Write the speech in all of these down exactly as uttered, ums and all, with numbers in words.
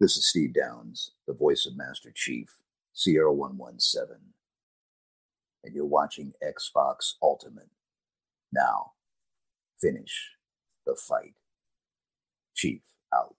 This is Steve Downs, the voice of Master Chief, Sierra one one seven, and you're watching Xbox Ultimate. Now, finish the fight. Chief out.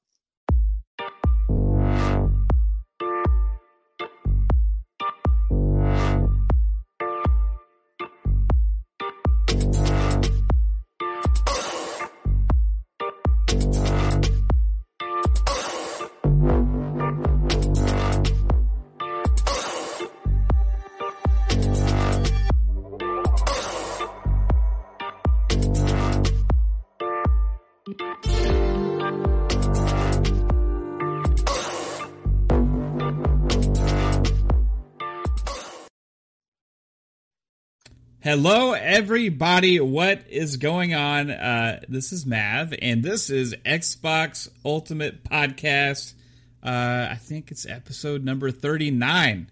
Hello, everybody. What is going on? Uh, this is Mav, and this is Xbox Ultimate Podcast. Uh, I think it's episode number thirty-nine.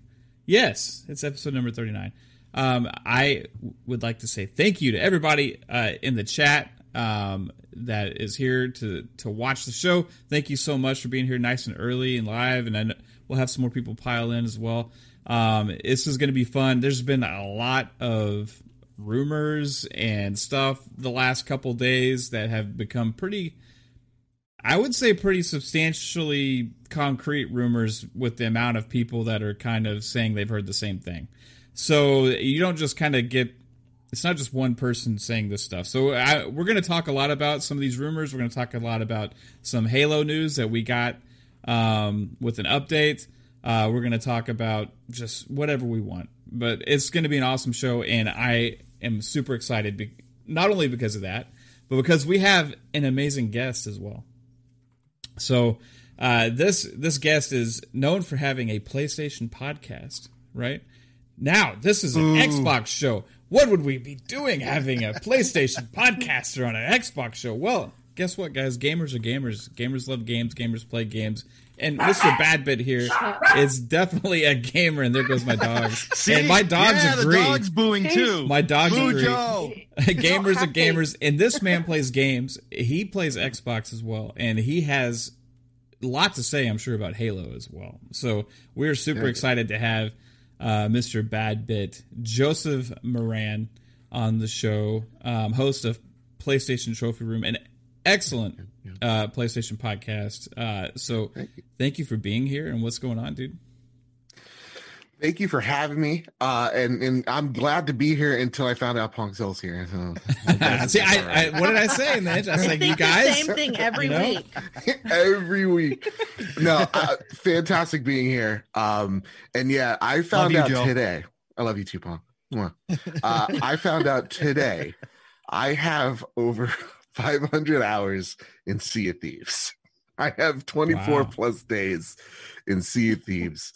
Yes, it's episode number thirty-nine. Um, I w- would like to say thank you to everybody uh, in the chat um, that is here to, to watch the show. Thank you so much for being here nice and early and live, and I know we'll have some more people pile in as well. Um, this is going to be fun. There's been a lot of rumors and stuff the last couple days that have become pretty, I would say pretty substantially concrete rumors with the amount of people that are kind of saying they've heard the same thing. So you don't just kind of get, it's not just one person saying this stuff. So I, we're going to talk a lot about some of these rumors. We're going to talk a lot about some Halo news that we got, um, with an update. Uh, we're going to talk about just whatever we want, but it's going to be an awesome show, and I am super excited, be- not only because of that, but because we have an amazing guest as well. So uh, this this guest is known for having a PlayStation podcast, right? Now, this is an Ooh. Xbox show. What would we be doing having a PlayStation podcaster on an Xbox show? Well, guess what, guys? Gamers are gamers. Gamers love games. Gamers play games. And Mister Badbit here is definitely a gamer, and there goes my dogs. See? And my dogs yeah, agree. The dog's booing too. My dogs Boo agree. Gamers are gamers, and this man plays games. He plays Xbox as well, and he has a lot to say, I'm sure, about Halo as well. So we're super excited to have uh, Mister Badbit, Joseph Moran, on the show, um, host of PlayStation Trophy Room, and excellent uh, PlayStation podcast. Uh, so thank you. thank you for being here. And what's going on, dude? Thank you for having me. Uh, and, and I'm glad to be here until I found out Pong Soul's here. So, See, I, right. I, what did I say in the intro? I was like, you guys. Same thing every you know? week. every week. No, uh, fantastic being here. Um, and yeah, I found love out you, today. I love you too, Pong. Uh, I found out today I have over five hundred hours in Sea of Thieves. I have twenty-four wow. plus days in Sea of Thieves,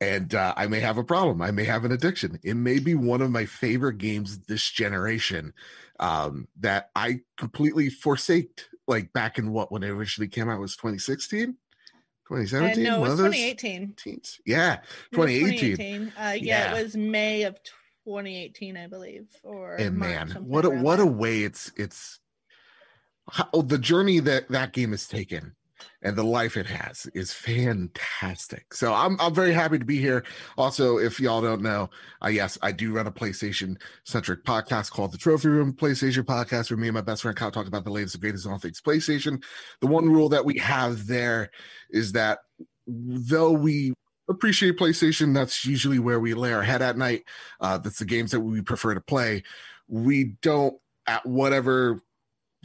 and uh, I may have a problem. I may have an addiction. It may be one of my favorite games this generation um, that I completely forsaked, like back in what, when it originally came out, was twenty sixteen? twenty seventeen? Uh, no, it was twenty eighteen. Teens? Yeah, twenty eighteen. twenty eighteen. Uh, yeah, yeah, it was May of twenty eighteen, I believe. Or and March, man, what a, what a way it's it's... How, the journey that that game has taken and the life it has is fantastic. So I'm I'm very happy to be here. Also, if y'all don't know, uh, yes, I do run a PlayStation-centric podcast called The Trophy Room PlayStation Podcast, where me and my best friend Kyle talk about the latest and greatest on all things PlayStation. The one rule that we have there is that though we appreciate PlayStation, that's usually where we lay our head at night. Uh, that's the games that we prefer to play. We don't, at whatever...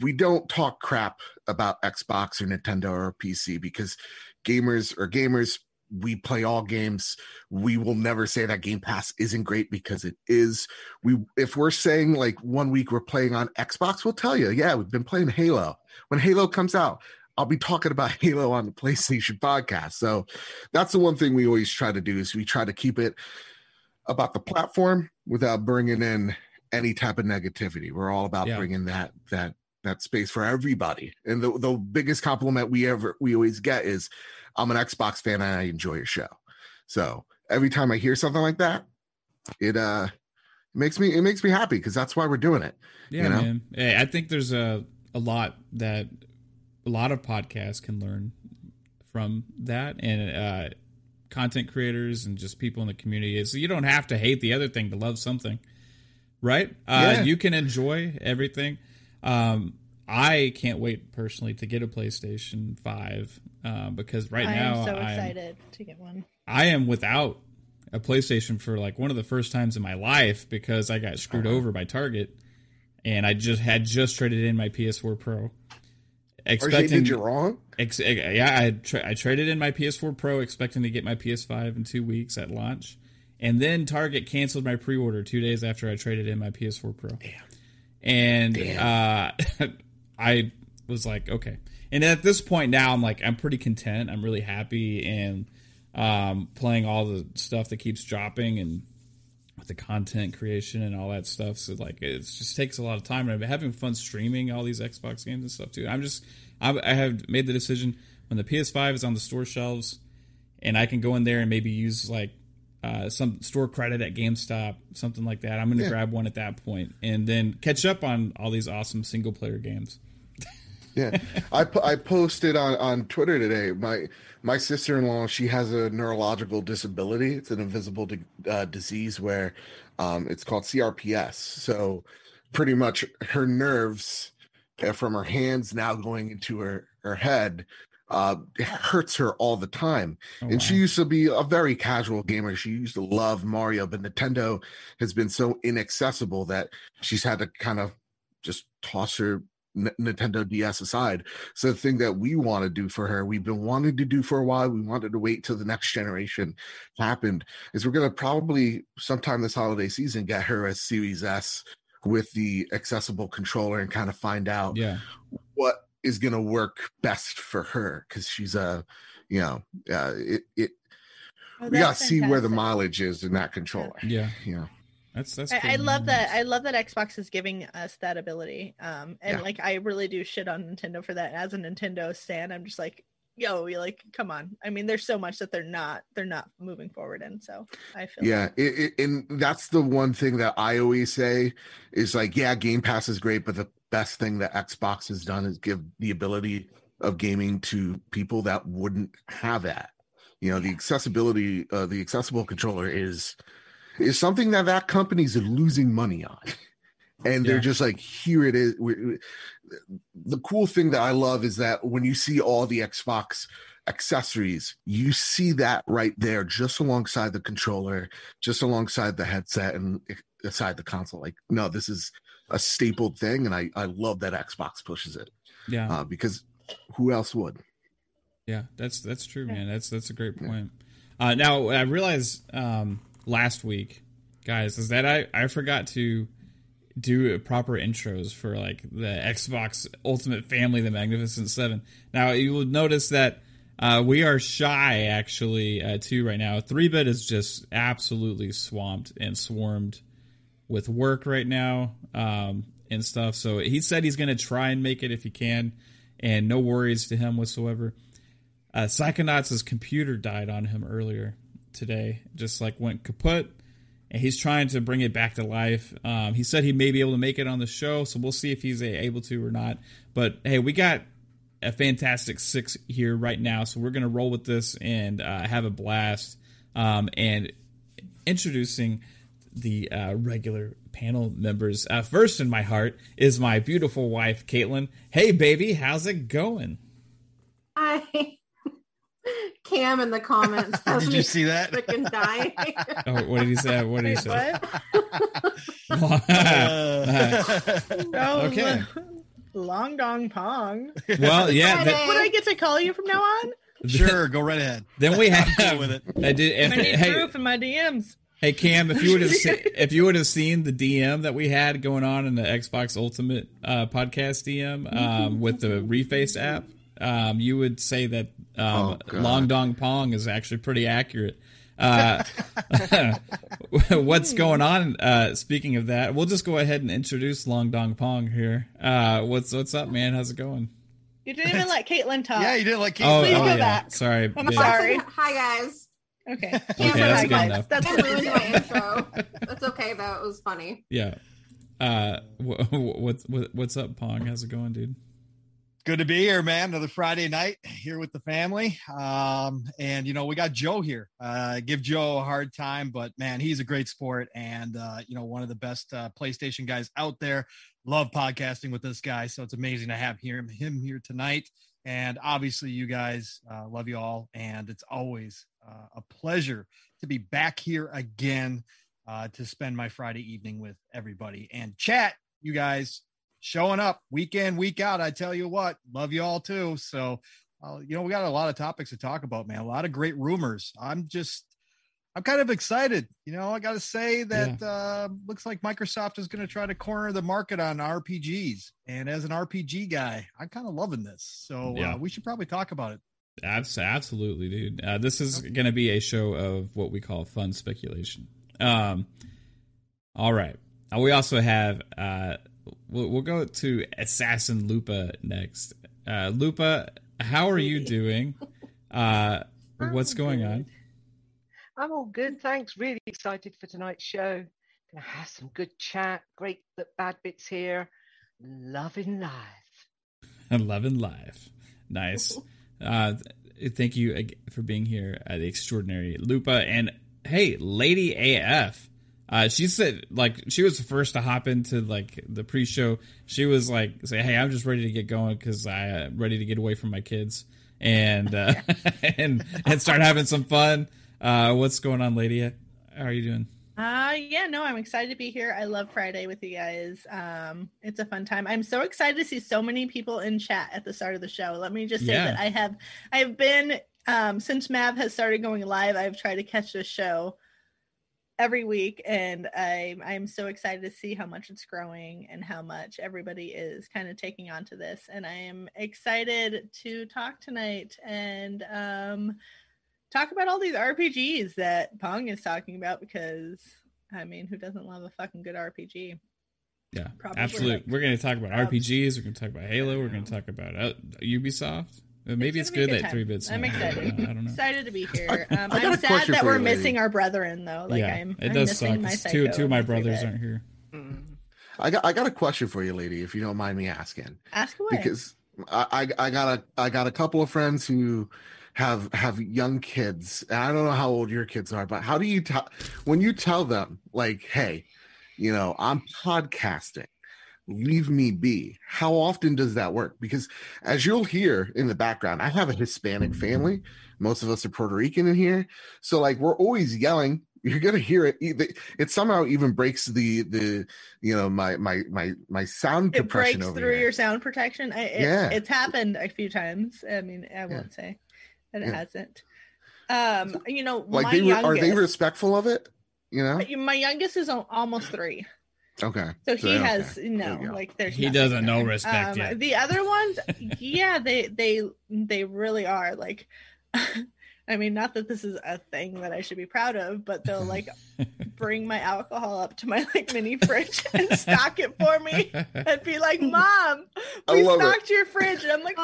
We don't talk crap about Xbox or Nintendo or P C because gamers are gamers. We play all games. We will never say that Game Pass isn't great because it is. We, if we're saying like one week we're playing on Xbox, we'll tell you, yeah, we've been playing Halo. When Halo comes out, I'll be talking about Halo on the PlayStation podcast. So that's the one thing we always try to do is we try to keep it about the platform without bringing in any type of negativity. We're all about yeah. bringing that that. that space for everybody. And the, the biggest compliment we ever, we always get is I'm an Xbox fan and I enjoy your show. So every time I hear something like that, it, uh, makes me, it makes me happy. Cause that's why we're doing it. Yeah, you know? Man. Hey, I think there's a, a lot that a lot of podcasts can learn from that, and uh, content creators and just people in the community. So you don't have to hate the other thing to love something, right? Uh, yeah. You can enjoy everything. Um, I can't wait personally to get a PlayStation five uh, because right I now am so excited I'm, to get one. I am without a PlayStation for like one of the first times in my life because I got screwed uh-huh. over by Target, and I just had just traded in my P S four Pro. Expecting, did you wrong? Ex, yeah, I tra- I traded in my P S four Pro expecting to get my P S five in two weeks at launch, and then Target canceled my pre-order two days after I traded in my P S four Pro. Damn. And Damn. uh I was like, okay. And at this point now, I'm like, I'm pretty content. I'm really happy and um, playing all the stuff that keeps dropping and with the content creation and all that stuff. So like, it just takes a lot of time. And I've been having fun streaming all these Xbox games and stuff too. I'm just, I'm, I have made the decision when the P S five is on the store shelves and I can go in there and maybe use like uh, some store credit at GameStop, something like that. I'm going to yeah. grab one at that point and then catch up on all these awesome single player games. Yeah, I, po- I posted on, on Twitter today, my my sister-in-law, she has a neurological disability. It's an invisible di- uh, disease where um, it's called C R P S. So pretty much her nerves from her hands now going into her, her head uh, hurts her all the time. Oh, and wow. She used to be a very casual gamer. She used to love Mario, but Nintendo has been so inaccessible that she's had to kind of just toss her Nintendo D S aside. So the thing that we want to do for her, we've been wanting to do for a while, we wanted to wait till the next generation happened, is we're going to probably sometime this holiday season get her a Series S with the accessible controller and kind of find out yeah. what is going to work best for her, because she's a, you know, uh, it, it oh, we got to see where the mileage is in that controller. Yeah. Yeah. That's, that's I, I love that. I love that Xbox is giving us that ability. Um, and yeah. like, I really do shit on Nintendo for that. As a Nintendo stan, I'm just like, yo, you like, come on. I mean, there's so much that they're not, they're not moving forward in. So I feel yeah. Like- it, it, and that's the one thing that I always say is like, yeah, Game Pass is great, but the best thing that Xbox has done is give the ability of gaming to people that wouldn't have that. You know, the accessibility, uh, the accessible controller is. is something that that companies are losing money on. And they're yeah. just like, here it is. We're, the cool thing that I love is that when you see all the Xbox accessories, you see that right there, just alongside the controller, just alongside the headset and aside the console. Like, no, this is a stapled thing. And I, I love that Xbox pushes it. Yeah. Uh, because who else would? Yeah, that's, that's true, man. That's, that's a great point. Yeah. Uh, now I realize, um, last week, guys, is that I, I forgot to do proper intros for like the Xbox Ultimate Family, the Magnificent Seven. Now you will notice that uh, we are shy actually uh, too right now. three bit is just absolutely swamped and swarmed with work right now um, and stuff. So he said he's going to try and make it if he can, and no worries to him whatsoever. Uh, Psychonauts' computer died on him earlier today, just like went kaput, and he's trying to bring it back to life. Um, he said he may be able to make it on the show, so we'll see if he's able to or not. But hey, we got a fantastic six here right now, so we're going to roll with this and uh, have a blast. Um, and introducing the uh, regular panel members. Uh, first in my heart is my beautiful wife, Caitlin. Hey, baby, how's it going? Hi. Cam in the comments. Did you see that? Freaking dying. Oh, what did he say? What did he say? What? uh, oh, okay. Long dong pong. Well, yeah. That, would I get to call you from now on? Sure, go right ahead. Then we have cool with it. I did. I need hey, proof in my D Ms. Hey Cam, if you would have se- if you would have seen the D M that we had going on in the Xbox Ultimate uh, podcast D M um, mm-hmm. with the Reface app. Um, you would say that um, oh, Long Dong Pong is actually pretty accurate. Uh, what's going on? Uh, speaking of that, we'll just go ahead and introduce Long Dong Pong here. Uh, what's what's up, man? How's it going? You didn't even let Caitlin talk. Yeah, you didn't let Caitlin talk. Oh, Please oh, go yeah. back. Sorry. I'm bitch. sorry. Hi, guys. Okay. okay that's good enough. That's ruined my intro. That's okay, though. It was funny. Yeah. Uh, what, what, what, what's up, Pong? How's it going, dude? Good to be here, man. Another Friday night here with the family. Um, and, you know, we got Joe here. Uh, give Joe a hard time, but, man, he's a great sport and, uh, you know, one of the best uh, PlayStation guys out there. Love podcasting with this guy, so it's amazing to have him, him here tonight. And obviously, you guys, uh, love you all. And it's always uh, a pleasure to be back here again uh, to spend my Friday evening with everybody. And chat, you guys, showing up week in, week out. I tell you what, love you all too. So, uh, you know, we got a lot of topics to talk about, man. A lot of great rumors. I'm just, I'm kind of excited. You know, I got to say that yeah. uh, looks like Microsoft is going to try to corner the market on R P Gs. And as an R P G guy, I'm kind of loving this. So yeah. uh, we should probably talk about it. Absolutely, dude. Uh, this is okay. going to be a show of what we call fun speculation. Um, all right. Uh, we also have... Uh, We'll, we'll go to Assassin Lupa next. Uh, Lupa, how are you doing? Uh, what's going good. on? I'm all good, thanks. Really excited for tonight's show. Gonna have some good chat. Great that Bad Bit's here. Loving life. And loving life. Nice. uh, thank you again for being here, uh, the extraordinary Lupa. And hey, Lady A F. Uh, she said, like, she was the first to hop into, like, the pre-show. She was like, say, hey, I'm just ready to get going because I'm ready to get away from my kids and uh, and and start having some fun. Uh, what's going on, Lady? How are you doing? Uh, yeah, no, I'm excited to be here. I love Friday with you guys. Um, it's a fun time. I'm so excited to see so many people in chat at the start of the show. Let me just say yeah. that I have, I have been, um, since Mav has started going live, I've tried to catch this show every week, and I'm I'm so excited to see how much it's growing and how much everybody is kind of taking on to this. And I am excited to talk tonight and um, talk about all these R P Gs that Pong is talking about, because I mean, who doesn't love a fucking good R P G? Yeah, probably. Absolutely. Like, we're going to talk about um, R P Gs. We're going to talk about Halo. We're going to talk about uh, Ubisoft. Maybe it's, it's good that three bits. I'm excited. I don't know. Excited to be here. Um, I'm sad that we're missing our brethren, though. Like, yeah, I'm, it I'm does suck. My two, two of my brothers aren't here. I got, I got a question for you, Lady, if you don't mind me asking. Ask away. Because I, I, I got a, I got a couple of friends who have have young kids. And I don't know how old your kids are, but how do you tell when you tell them, like, hey, you know, I'm podcasting. Leave me be. How often does that work? Because as you'll hear in the background, I have a Hispanic family. Most of us are Puerto Rican in here. So like, we're always yelling. You're going to hear it. It somehow even breaks the, the, you know, my, my, my, my sound compression. It breaks through your sound protection. I, it, yeah. It's happened a few times. I mean, I won't yeah. say that it yeah. hasn't. Um, you know, like my they, youngest, are they respectful of it? You know, my youngest is almost three. Okay. So he so, has okay. no like there's he doesn't know respect um, yet. The other ones, yeah, they they they really are like I mean, not that this is a thing that I should be proud of, but they'll like bring my alcohol up to my like mini fridge and stock it for me and be like, Mom, we stocked it. your fridge. And I'm like, oh,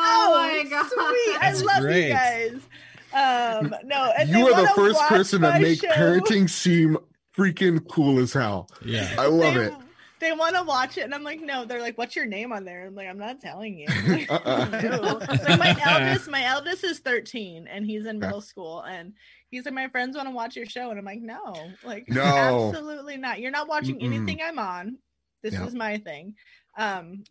oh my God. Sweet. That's I love great. you guys. Um no and you are the first person to make show. parenting seem freaking cool as hell. Yeah, I love they, it. They want to watch it, and I'm like, no. They're like, what's your name on there? I'm like, I'm not telling you. Like, uh-uh. no. Like my eldest, my eldest is thirteen, and he's in middle school, and he's like, my friends want to watch your show, and I'm like, no, like, no, absolutely not. You're not watching Mm-mm. anything I'm on. This yeah. is my thing. Um,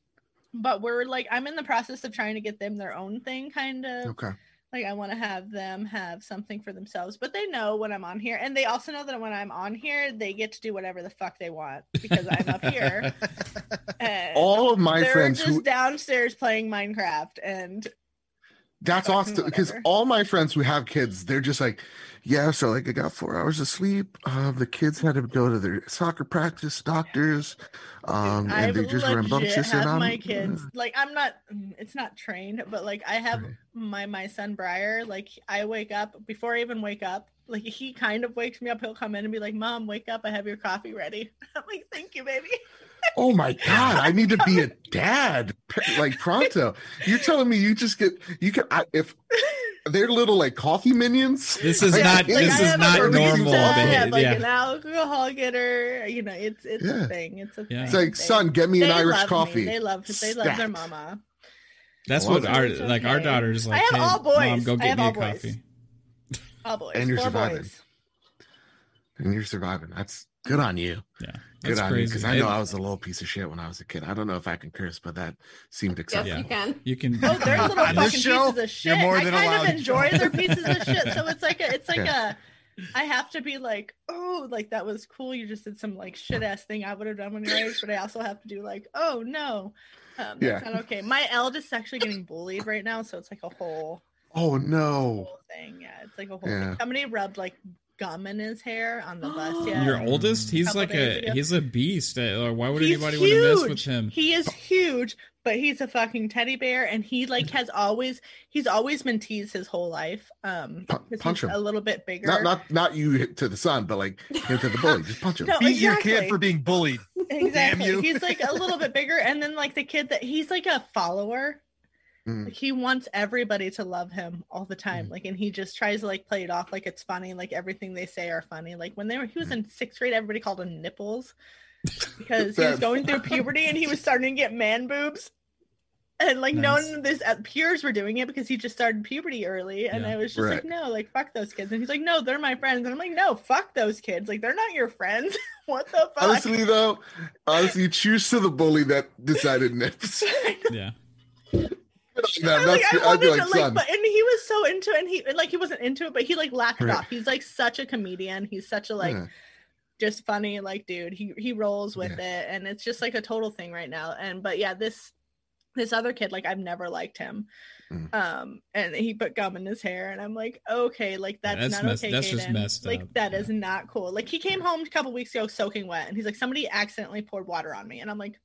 but we're like, I'm in the process of trying to get them their own thing, kind of. Okay. Like, I want to have them have something for themselves, but they know when I'm on here. And they also know that when I'm on here, they get to do whatever the fuck they want because I'm up here. And all of my friends just who... downstairs playing Minecraft. And that's awesome. Because all my friends who have kids, they're just like, yeah, so like I got four hours of sleep. Uh, the kids had to go to their soccer practice, doctors. Um, Dude, and they just rambunctious. I have my I'm, kids. Like, I'm not, it's not trained, but like I have right. my, my son Briar. Like, I wake up before I even wake up. Like, he kind of wakes me up. He'll come in and be like, Mom, wake up. I have your coffee ready. I'm like, thank you, baby. Oh my God, I need to be a dad. Like, pronto. You're telling me you just get, you can, I, if. They're little like coffee minions. This is not. Like, this is not normal. I have like yeah. an alcohol getter. You know, it's it's yeah. a thing. It's a yeah. thing. It's like, son, get me they an Irish coffee. Me. They love. They love their mama. That's what our like our daughter's like. I have all boys. Mom, go get me a coffee. All boys. And you're surviving. And you're surviving. That's good on you. Yeah. Good on you. Because I know I was a little piece of shit when I was a kid. I don't know if I can curse, but that seemed acceptable. Yes, you can. You can. Oh, they're little fucking pieces of shit. I kind of enjoy their pieces of shit. So it's like a, it's like a, I have to be like, oh, like that was cool. You just did some like shit ass thing I would have done when you're age, but I also have to do like, oh no. Um, yeah. That's not okay. My eldest is actually getting bullied right now. So it's like a whole. Oh no. Whole thing. Yeah. It's like a whole yeah. thing. Somebody rubbed like gum in his hair on the bus. Yeah. Your oldest? He's like a ago. he's a beast. Why would he's anybody huge. want to mess with him? He is huge, but he's a fucking teddy bear, and he like has always he's always been teased his whole life. Um, punch him a little bit bigger. Not not not you to the son, but like him to the bully. Just punch him. No, Be exactly. your kid for being bullied. Exactly. He's like a little bit bigger, and then like the kid that he's like a follower. Like he wants everybody to love him all the time, mm. like, and he just tries to like play it off like it's funny, like everything they say are funny. Like when they were, he was in sixth grade, everybody called him nipples because he was going through puberty and he was starting to get man boobs, and like nice. none of his peers were doing it because he just started puberty early. And yeah, I was just right. like, no, like fuck those kids. And he's like, no, they're my friends. And I'm like, no, fuck those kids. Like they're not your friends. What the fuck? Honestly, though, honestly, cheers to the bully that decided nips. Yeah. No, like, I wanted to, like, like, but, and he was so into it, and he like he wasn't into it, but he like laughed it off. He's like such a comedian. He's such a like yeah. just funny like dude. He he rolls with yeah. it, and it's just like a total thing right now. And but yeah, this this other kid, like I've never liked him. Mm. Um, and he put gum in his hair, and I'm like, okay, like that's, yeah, that's not messed, okay. That's Kaden. just messed up. Like that yeah. is not cool. Like he came home a couple weeks ago soaking wet, and he's like, somebody accidentally poured water on me, and I'm like.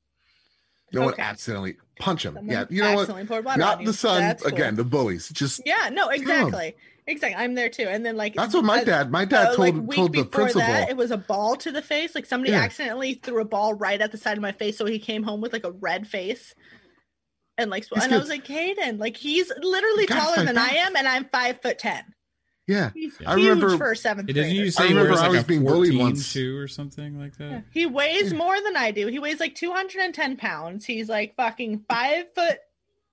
No okay. one accidentally punch him. Someone yeah, you know what? Not the son cool. again. The bullies just. Yeah, no, exactly, come. exactly. I'm there too, and then like that's what my as, dad. My dad uh, told like, told the principal. That, it was a ball to the face. Like somebody yeah. accidentally threw a ball right at the side of my face, so he came home with like a red face. And like, he's and good. I was like, Kaden, like he's literally God, taller than I am, and I'm five foot ten. Yeah, he's I huge remember for a seventh grader. Didn't you say I remember he was like I was being bullied once too, or something like that? Yeah. He weighs yeah. more than I do. He weighs like two hundred ten pounds. He's like fucking five foot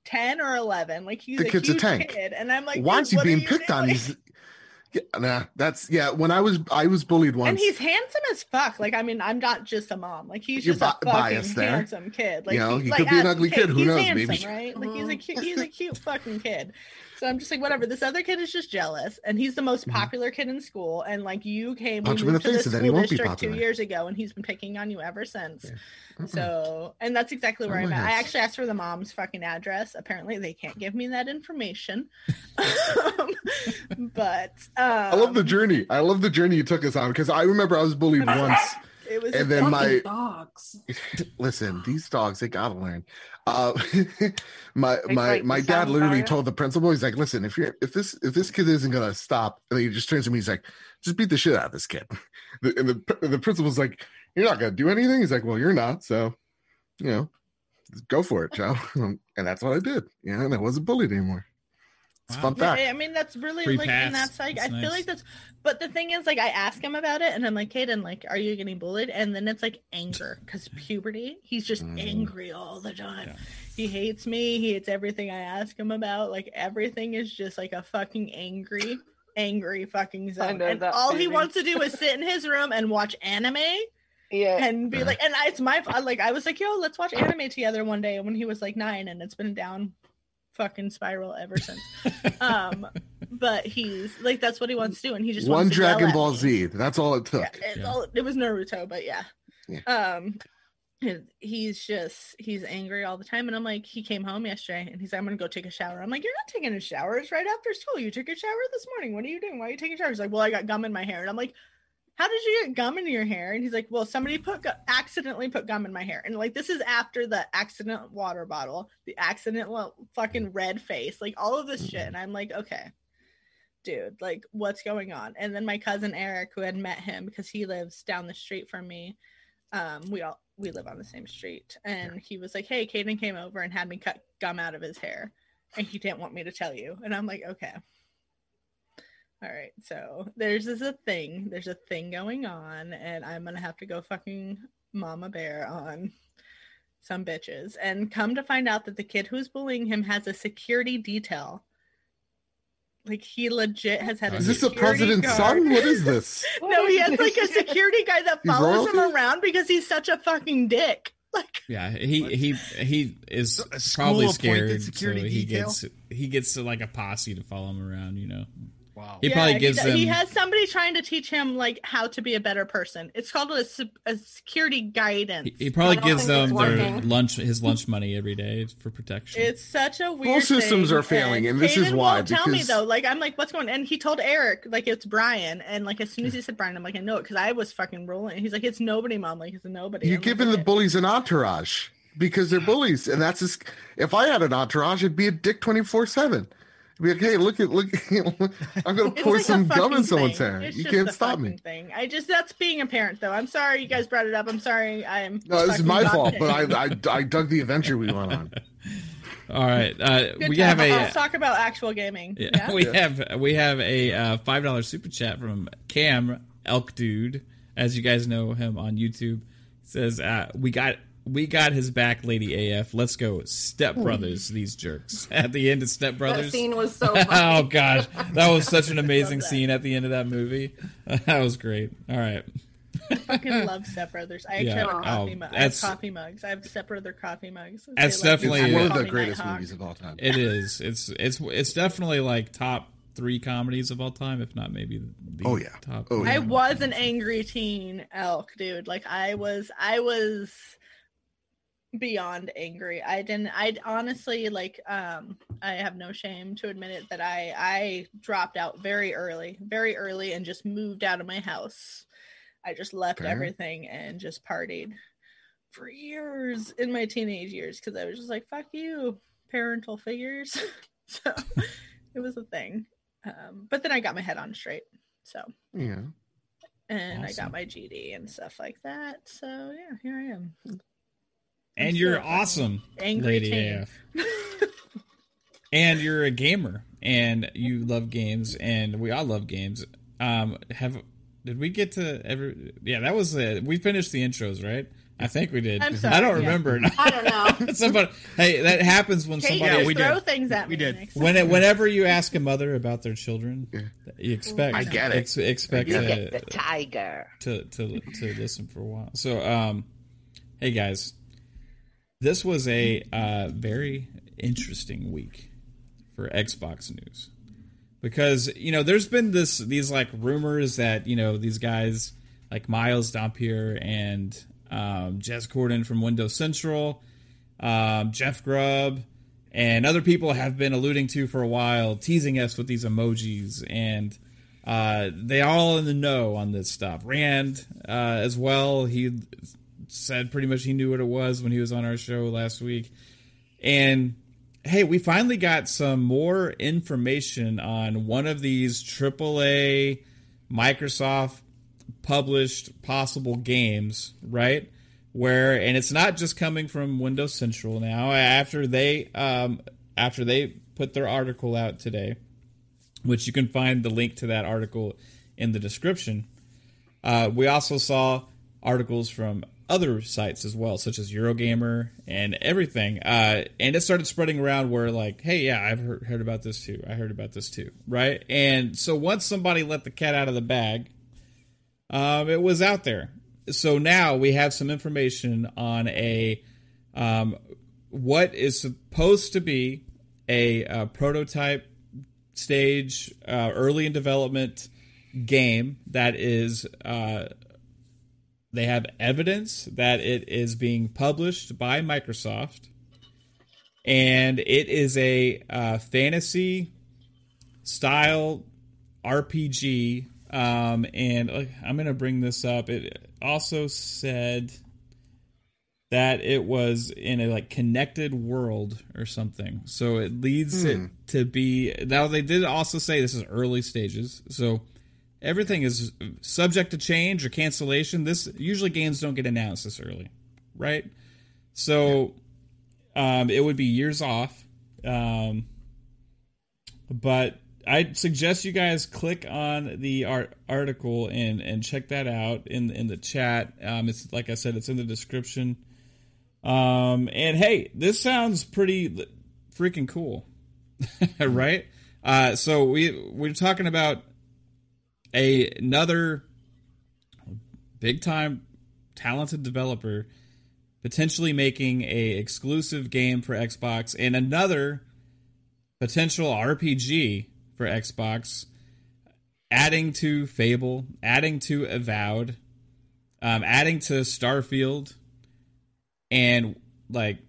ten or eleven. Like he's the a kid's huge a tank. Kid, and I'm like, why is he being picked doing? on? He's yeah, nah, that's yeah. When I was I was bullied once, and he's handsome as fuck. Like I mean, I'm not just a mom. Like he's You're just bi- a fucking handsome kid. Like you know, he like, could be an ugly kid. kid. Who he's knows? Handsome, maybe right? Like he's a cute, he's a cute fucking kid. So I'm just like, whatever. This other kid is just jealous, and he's the most popular kid in school. And like, you came to the school district two years ago, and he's been picking on you ever since. Yeah. Mm-hmm. So, and that's exactly where oh I'm at. Gosh. I actually asked for the mom's fucking address. Apparently, they can't give me that information. um, but um, I love the journey. I love the journey you took us on because I remember I was bullied once. It was and then my dogs. Listen, these dogs, they gotta learn. Uh, my they my my dad literally told the principal, he's like, "Listen, if you're if this if this kid isn't gonna stop," and he just turns to me, he's like, "Just beat the shit out of this kid." The, and the the principal's like, "You're not gonna do anything." He's like, "Well, you're not, so you know, go for it, child." And that's what I did. You know, and I wasn't bullied anymore. Wow. Yeah, I mean that's really Free like pass. and that's like that's I nice. feel like that's but the thing is like I ask him about it and I'm like, Kaden, like are you getting bullied? And then it's like anger because puberty, he's just mm. angry all the time. Yeah. He hates me, he hates everything I ask him about, like everything is just like a fucking angry, angry fucking zone. Know, and all baby. he wants to do is sit in his room and watch anime. Yeah, and be like, and I, it's my like I was like, yo, let's watch anime together one day when he was like nine, and it's been down. fucking spiral ever since. Um but he's like that's what he wants to do, and he just one wants to Dragon Ball Z, that's all it took. Yeah, it, yeah. All, it was Naruto, but yeah, yeah. um he's just he's angry all the time, and I'm like, he came home yesterday and he's like, I'm gonna go take a shower. I'm like, you're not taking a shower, it's right after school, you took a shower this morning, what are you doing, why are you taking a shower? He's like, well, I got gum in my hair. And I'm like, how did you get gum in your hair? And he's like, well, somebody put accidentally put gum in my hair. And like, this is after the accident water bottle, the accident fucking red face, like all of this shit. And I'm like, okay, dude, like what's going on? And then my cousin Eric, who had met him because he lives down the street from me. Um, we all, we live on the same street. And he was like, hey, Kaden came over and had me cut gum out of his hair. And he didn't want me to tell you. And I'm like, okay. All right, so there's this a thing. There's a thing going on, and I'm gonna have to go fucking mama bear on some bitches, and come to find out that the kid who's bullying him has a security detail. Like, he legit has had a is this the president's guard. son? What is this? No, he has like a security guy that follows him around because he's such a fucking dick. Like, yeah, he what? he he is probably scared, so he gets he gets like a posse to follow him around, you know. Wow. He yeah, probably gives he, him... he has somebody trying to teach him like how to be a better person. It's called a, a security guidance. He, he probably gives them their lunch, his lunch money every day for protection. It's such a weird All thing. All systems are failing, and, and this Aiden is why. Won't because... Tell me though, like I'm like, what's going on? And he told Eric, like it's Brian, and like as soon as he said Brian, I'm like, I know it because I was fucking rolling. He's like, it's nobody, mom. Like it's nobody. You're I'm giving like, the it. bullies an entourage because they're bullies, and that's just, if I had an entourage, it'd be a dick twenty-four seven. Be like, hey, look at look! I'm gonna pour like some gum in someone's hair. You can't stop me. Thing. I just that's being a parent, though. I'm sorry you guys brought it up. I'm sorry. I'm no, this is my fault. It. But I, I I dug the adventure we went on. All right, uh, we time. have a. Let's talk about actual gaming. Yeah, yeah? we yeah. have we have a uh, five dollar super chat from Cam Elk Dude, as you guys know him on YouTube. It says uh, we got. We got his back, Lady A F. Let's go, Step Brothers. These jerks at the end of Step Brothers. That scene was so funny. Oh gosh, that was such an amazing scene at the end of that movie. That was great. All right. I fucking love Step Brothers. I yeah. actually have a coffee oh, mug. I have coffee mugs. I have Step Brother coffee mugs. They that's like definitely one of the greatest Nighthawk. movies of all time. It is. It's it's it's definitely like top three comedies of all time, if not maybe the oh yeah. top. Oh, yeah. I was an angry teen, Elk Dude. Like I was. I was. Beyond angry. I didn't I'd honestly like um I have no shame to admit it that I I dropped out very early very early and just moved out of my house. I just left okay. everything and just partied for years in my teenage years because I was just like, fuck you, parental figures. So it was a thing. Um but then I got my head on straight. So yeah. And awesome. I got my G D and stuff like that. So yeah, here I am. And I'm you're so awesome, angry Lady teen. A F. And you're a gamer, and you love games, and we all love games. Um, have did we get to every? Yeah, that was it. We finished the intros, right? I think we did. I'm sorry, I don't yeah. remember. I don't know. Somebody, hey, that happens when Can't somebody yeah, we throw did. things at me. We did. When it, whenever you ask a mother about their children, you expect I get it. Ex, expect you get the tiger to, to to listen for a while. So, um, hey guys. This was a uh, very interesting week for Xbox news because, you know, there's been this these like rumors that, you know, these guys like Miles Dampier and um, Jez Corden from Windows Central, um, Jeff Grubb and other people have been alluding to for a while, teasing us with these emojis. And uh, they all in the know on this stuff. Rand uh, as well. He... said pretty much he knew what it was when he was on our show last week. And hey, we finally got some more information on one of these triple A Microsoft published possible games, right? Where, and it's not just coming from Windows Central now. After they um, after they put their article out today, which you can find the link to that article in the description. Uh, we also saw articles from other sites as well, such as Eurogamer and everything. Uh, and it started spreading around where like, hey, yeah, I've heard, heard about this too. I heard about this too, right? And so once somebody let the cat out of the bag, um, it was out there. So now we have some information on a um, what is supposed to be a, a prototype stage, uh, early in development game that is... Uh, They have evidence that it is being published by Microsoft, and it is a uh, fantasy-style R P G. Um, and uh, I'm going to bring this up. It also said that it was in a like connected world or something. So it leads hmm. it to be. Now they did also say this is early stages, so. Everything is subject to change or cancellation. This usually games don't get announced this early, right? So um, it would be years off. Um, but I suggest you guys click on the art- article and, and check that out in in the chat. Um, it's like I said, it's in the description. Um, and hey, this sounds pretty freaking cool, right? Uh, so we we're talking about a, another big time talented developer potentially making a exclusive game for Xbox and another potential R P G for Xbox, adding to Fable, adding to Avowed, um, adding to Starfield. And like,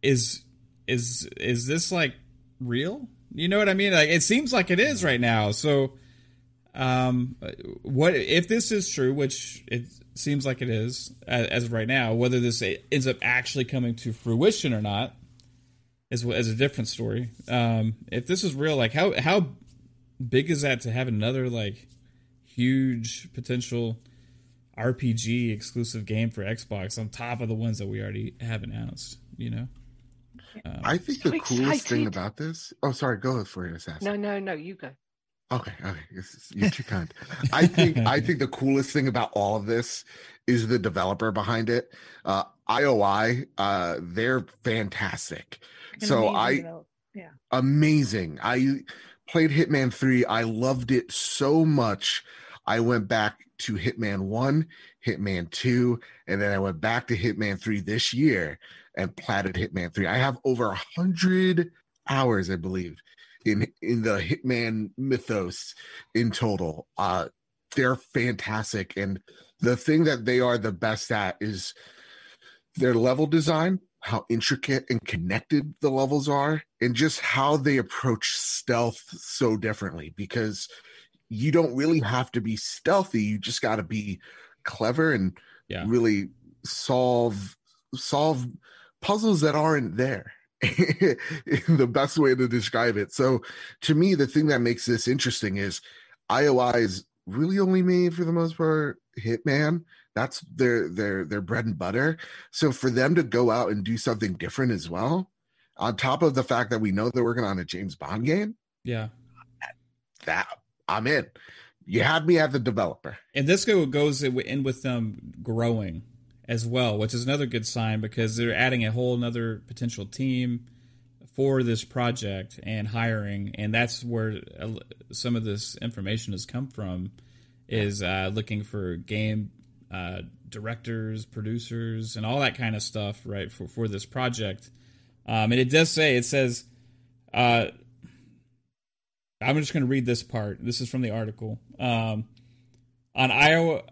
is is is this like real? You know what I mean? Like, it seems like it is right now. So, um, what if this is true? Which it seems like it is as, as of right now. Whether this ends up actually coming to fruition or not is is a different story. Um, if this is real, like how how big is that to have another like huge potential R P G exclusive game for Xbox on top of the ones that we already have announced, you know? Um, I think so the coolest excited. thing about this... Oh, sorry, go ahead for it, Assassin. No, no, no, you go. Okay, okay, you're too kind. I think I think the coolest thing about all of this is the developer behind it. Uh, I O I, uh, they're fantastic. Like so I... Yeah. Amazing. I played Hitman three. I loved it so much. I went back to Hitman one, Hitman two, and then I went back to Hitman three this year and platted Hitman three. I have over one hundred hours, I believe, in in the Hitman mythos in total. Uh, they're fantastic. And the thing that they are the best at is their level design, how intricate and connected the levels are, and just how they approach stealth so differently, because you don't really have to be stealthy. You just got to be clever and yeah. really solve solve puzzles that aren't there in the best way to describe it. So to me, the thing that makes this interesting is I O I is really only made for the most part Hitman. That's their their their bread and butter. So for them to go out and do something different as well, on top of the fact that we know they're working on a James Bond game. Yeah. That I'm in. You had me at the developer. And this goes in with them growing as well, which is another good sign because they're adding a whole another potential team for this project and hiring. And that's where some of this information has come from, is uh, looking for game uh, directors, producers, and all that kind of stuff, right, for, for this project. Um, and it does say, it says... Uh, I'm just going to read this part. This is from the article. Um, on I O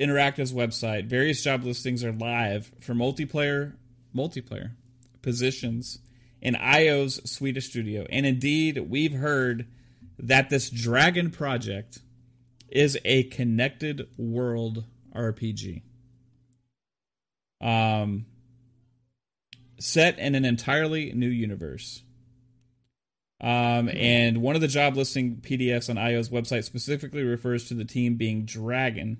Interactive's website, various job listings are live for multiplayer multiplayer positions in I O's Swedish studio. And indeed, we've heard that this Dragon Project is a connected world R P G. Um, set in an entirely new universe. Um, and one of the job listing P D Fs on I O's website specifically refers to the team being Dragon,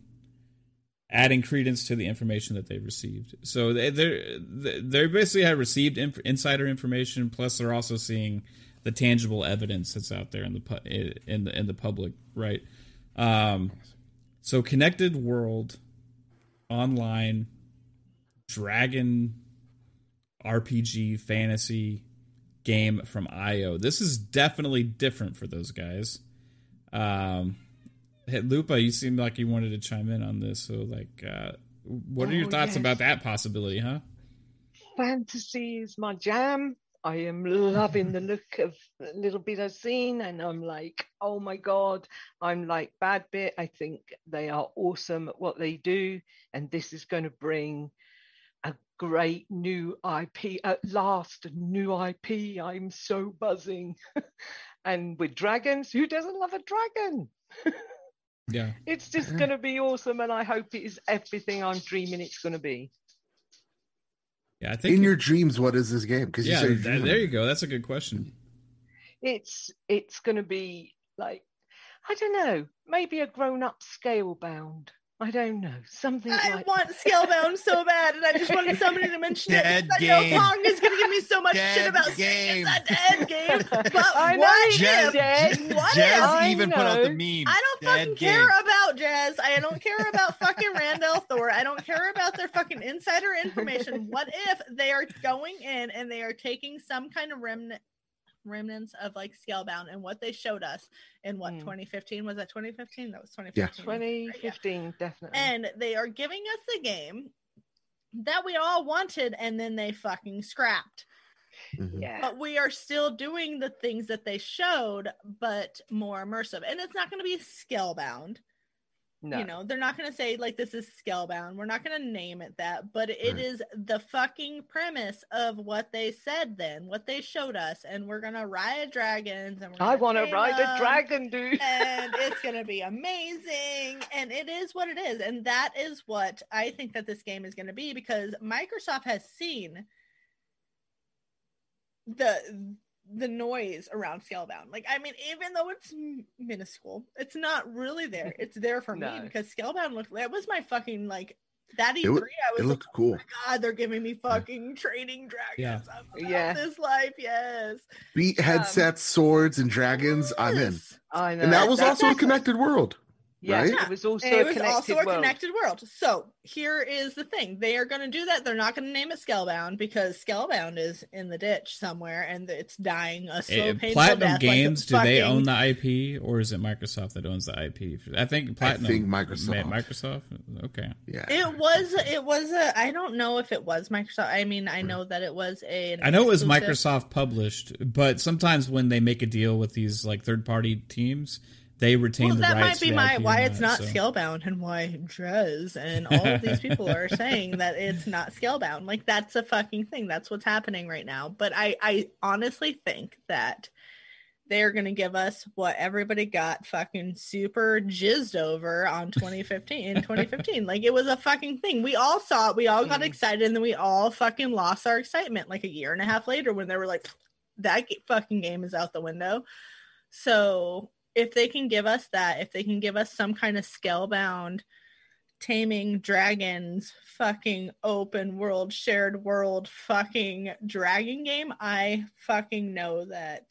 adding credence to the information that they received. So they they they basically have received inf- insider information, plus they're also seeing the tangible evidence that's out there in the pu- in the in the public, right? Um, so connected world, online, Dragon, R P G, fantasy game from I O. This is definitely different for those guys. Um, hey, Lupa, you seemed like you wanted to chime in on this. So, like, uh, what are your oh, thoughts yes. about that possibility, huh? Fantasy is my jam. I am loving the look of the little bit I've seen, and I'm like, oh my God, I'm like Bad Bit. I think they are awesome at what they do, and this is going to bring a great new I P, at last, a new I P. I'm so buzzing. And with dragons, who doesn't love a dragon? Yeah. It's just yeah. going to be awesome, and I hope it is everything I'm dreaming it's going to be. Yeah, I think in it, your dreams, what is this game? Because yeah, you that, there you go. That's a good question. It's it's going to be like, I don't know, maybe a grown-up Scalebound. I don't know. Something I like want Scalebound so bad, and I just wanted somebody to mention dead it. Dead game. I know Pong is going to give me so much dead shit about game. It's a dead game. But I what know, Jazz, dead. What Jazz I even know. Put out the meme. I don't dead fucking game. Care about Jazz. I don't care about fucking Randall Thor. I don't care about their fucking insider information. What if they are going in and they are taking some kind of remnant? remnants of like Scalebound and what they showed us in what mm. twenty fifteen was that twenty fifteen that was twenty fifteen yeah. twenty fifteen right, yeah. Definitely. And they are giving us the game that we all wanted and then they fucking scrapped mm-hmm. yeah but we are still doing the things that they showed but more immersive, and it's not going to be Scalebound. No. You know, they're not going to say like this is Scalebound. We're not going to name it that, but it right. is the fucking premise of what they said then, what they showed us, and we're going to ride dragons. And we're I want to ride a dragon, dude. And it's going to be amazing. And it is what it is. And that is what I think that this game is going to be, because Microsoft has seen the... the noise around Scalebound. Like, I mean, even though it's minuscule, it's not really there. It's there for no. me because Scalebound looked, that was my fuking, like, that E three, it, I was it like, looked oh cool. God, they're giving me fucking yeah. training dragons. Yeah. I'm about yeah. this life, yes. Beat headsets, um, swords, and dragons, yes. I'm in. I know. And that was That's also exactly. a connected world. Yeah, right? It was also, it a, was connected also a connected world. So here is the thing. They are going to do that. They're not going to name it Scalebound because Scalebound is in the ditch somewhere and it's dying a slow painful Platinum death, Games, like do fucking... they own the I P or is it Microsoft that owns the I P? I think Platinum. I think Microsoft. Microsoft? Okay. Yeah. It was, it was a, I don't know if it was Microsoft. I mean, I know that it was a. I know it was Microsoft published, but sometimes when they make a deal with these like third-party teams, they retain well, the that rights might be my why it's not so. Scalebound and why Drez and all of these people are saying that it's not Scalebound. Like, that's a fucking thing. That's what's happening right now. But I, I honestly think that they're going to give us what everybody got fucking super jizzed over on twenty fifteen in twenty fifteen. Like, it was a fucking thing. We all saw it. We all got mm. excited, and then we all fucking lost our excitement like a year and a half later when they were like, that fucking game is out the window. So... if they can give us that, if they can give us some kind of Scalebound, taming dragons, fucking open world, shared world, fucking dragon game, I fucking know that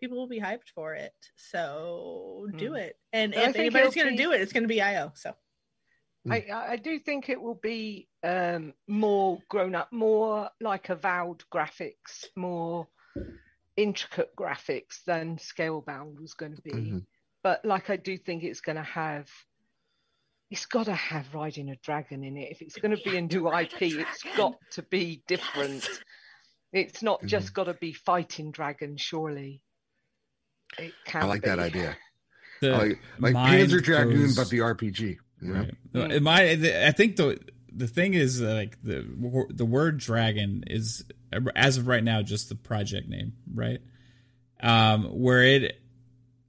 people will be hyped for it. So mm. do it. And if anybody's going to do it, it's going to be I O. So I, I do think it will be um, more grown up, more like Avowed graphics, more... intricate graphics than Scalebound was going to be, mm-hmm. but like I do think it's going to have, it's got to have riding a dragon in it. If it's going to yeah, be a new I P, it's got to be different. Yes. It's not mm-hmm. just got to be fighting dragons. Surely, it can. I like be. That idea. The like like Panzer Dragoon, goes... but the R P G. You right. know? Mm-hmm. My, I think the the thing is like the the word dragon is. As of right now, just the project name, right? Um, where it,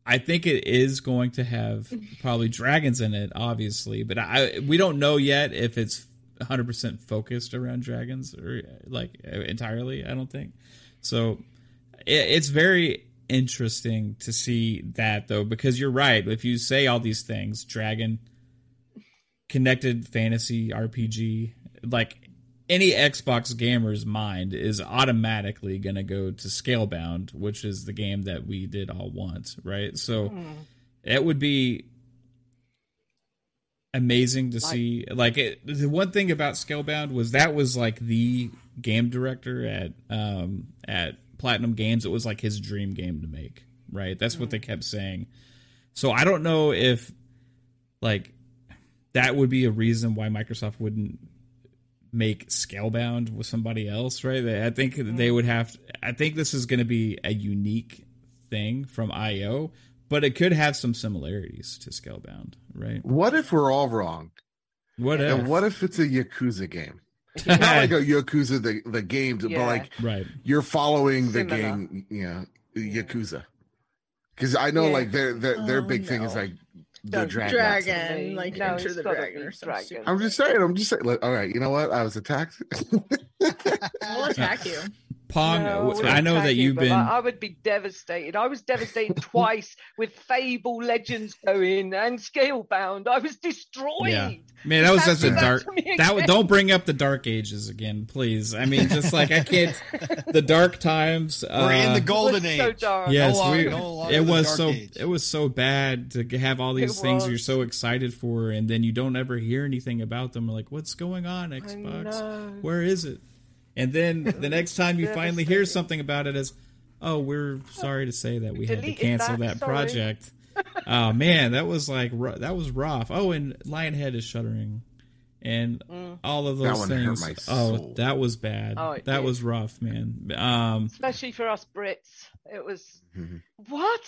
I think it is going to have probably dragons in it, obviously, but I we don't know yet if it's one hundred percent focused around dragons or like entirely. I don't think so. It, it's very interesting to see that though, because you're right. If you say all these things, dragon, connected fantasy R P G, like. Any Xbox gamer's mind is automatically going to go to Scalebound, which is the game that we did all want, right? So mm. it would be amazing to like, see. Like it, the one thing about Scalebound was that was like the game director at um, at Platinum Games. It was like his dream game to make, right? That's mm. what they kept saying. So I don't know if like that would be a reason why Microsoft wouldn't make Scalebound with somebody else, right? I think they would have to, I think this is going to be a unique thing from I O, but it could have some similarities to Scalebound, right? What if we're all wrong? What if? And what if it's a Yakuza game? Not like a Yakuza the, the game, yeah. but like right. you're following the Similar. Game, you know, Yakuza. Because I know yeah. like their their, their oh, big no. thing is like the dragon, dragon like no, enter the dragon or something. I'm just saying, I'm just saying, like, all right, you know what? I was attacked. I'll attack you. Pong, no, I know that you've been... I, I would be devastated. I was devastated twice with Fable Legends going and Scalebound. I was destroyed. Yeah. Man, that was such a dark... That, don't bring up the Dark Ages again, please. I mean, just like, I can't... The dark times... Uh, We're in the golden age. So dark. Yes, no we, no it was so age. It was so bad to have all these it things was. You're so excited for, and then you don't ever hear anything about them. Like, what's going on, Xbox? Where is it? And then the next time you finally hear something about it is, oh, we're sorry to say that we had to cancel that, that project. Oh, man, that was like, that was rough. Oh, and Lionhead is shuddering. And mm. all of those things. Oh, that was bad. Oh, that did. was rough, man. Um, Especially for us Brits. It was, mm-hmm. what?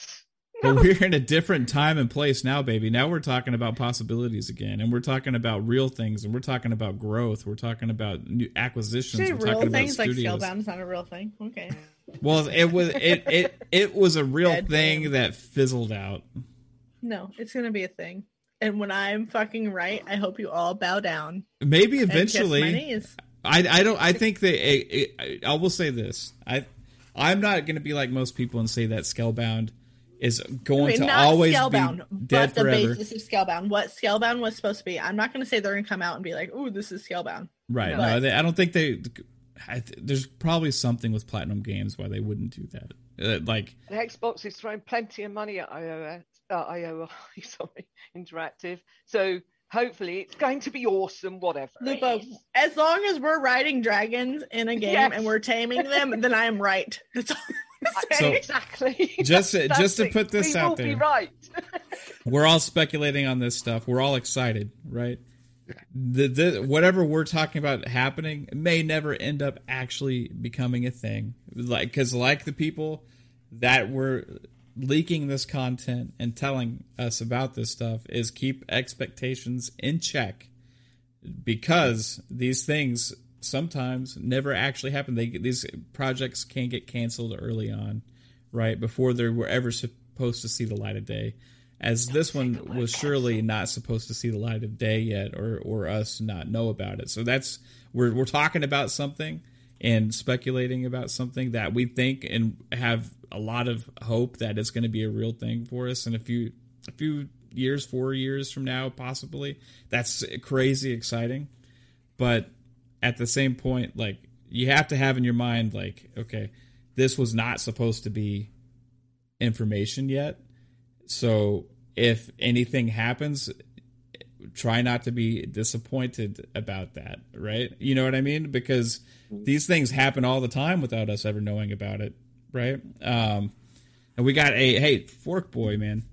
No. But we're in a different time and place now, baby. Now we're talking about possibilities again, and we're talking about real things, and we're talking about growth. We're talking about new acquisitions. We're real talking things about studios. Like Scalebound's not a real thing. Okay. Well, it was it it, it was a real Dead thing game. That fizzled out. No, it's gonna be a thing, and when I'm fucking right, I hope you all bow down. Maybe eventually. And kiss my knees. I I don't. I think that it, it, I will say this. I I'm not gonna be like most people and say that Scalebound is going okay, to always Scalebound, be dead but forever. The basis of Scalebound, what Scalebound was supposed to be. I'm not going to say they're going to come out and be like, "Ooh, this is Scalebound." Right? No, no they, I don't think they. I, there's probably something with Platinum Games why they wouldn't do that. Uh, like the Xbox is throwing plenty of money at I O, uh, I O, sorry, Interactive. So hopefully it's going to be awesome. Whatever. Lupo, as long as we're riding dragons in a game yes. and we're taming them, then I am right. That's all. So, exactly. Just to, just to put this we out will there, be right. We're all speculating on this stuff. We're all excited, right? The, the whatever we're talking about happening may never end up actually becoming a thing, like because like the people that were leaking this content and telling us about this stuff is keep expectations in check because these things. Sometimes never actually happen. They these projects can get canceled early on, right before they were ever supposed to see the light of day. As Don't this one was canceled. Surely not supposed to see the light of day yet, or or us not know about it. So that's we're we're talking about something and speculating about something that we think and have a lot of hope that it's going to be a real thing for us in a few a few years, four years from now, possibly. That's crazy exciting, but. At the same point, like you have to have in your mind, like, okay, this was not supposed to be information yet. So if anything happens, try not to be disappointed about that, right? You know what I mean? Because these things happen all the time without us ever knowing about it, right? Um, and we got a hey, Fork Boy, man.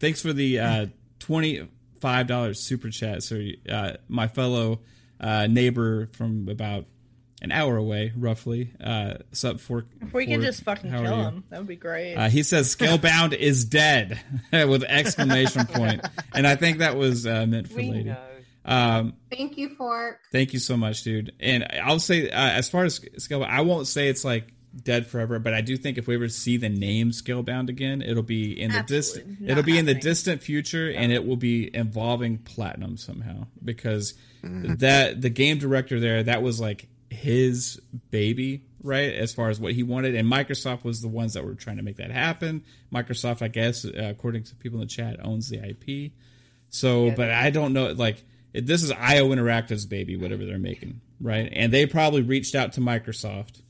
Thanks for the uh, twenty-five dollars super chat. So uh, my fellow. Uh, neighbor from about an hour away, roughly. Uh, sub Fork. If we could just fucking kill him, that would be great. Uh, he says, "Scalebound is dead," with exclamation point. And I think that was uh, meant for we lady. Know. Um, thank you, Fork. Thank you so much, dude. And I'll say, uh, as far as Scalebound, I won't say it's like dead forever, but I do think if we ever see the name Scalebound again, it'll be in Absolutely the distant. It'll be happening. In the distant future, no. And it will be involving Platinum somehow because. That the game director there, that was like his baby, right? As far as what he wanted, and Microsoft was the ones that were trying to make that happen. Microsoft, I guess, uh, according to people in the chat, owns the I P. So, yeah, but I don't know. Like it, this is I O Interactive's baby, whatever they're making, right? And they probably reached out to Microsoft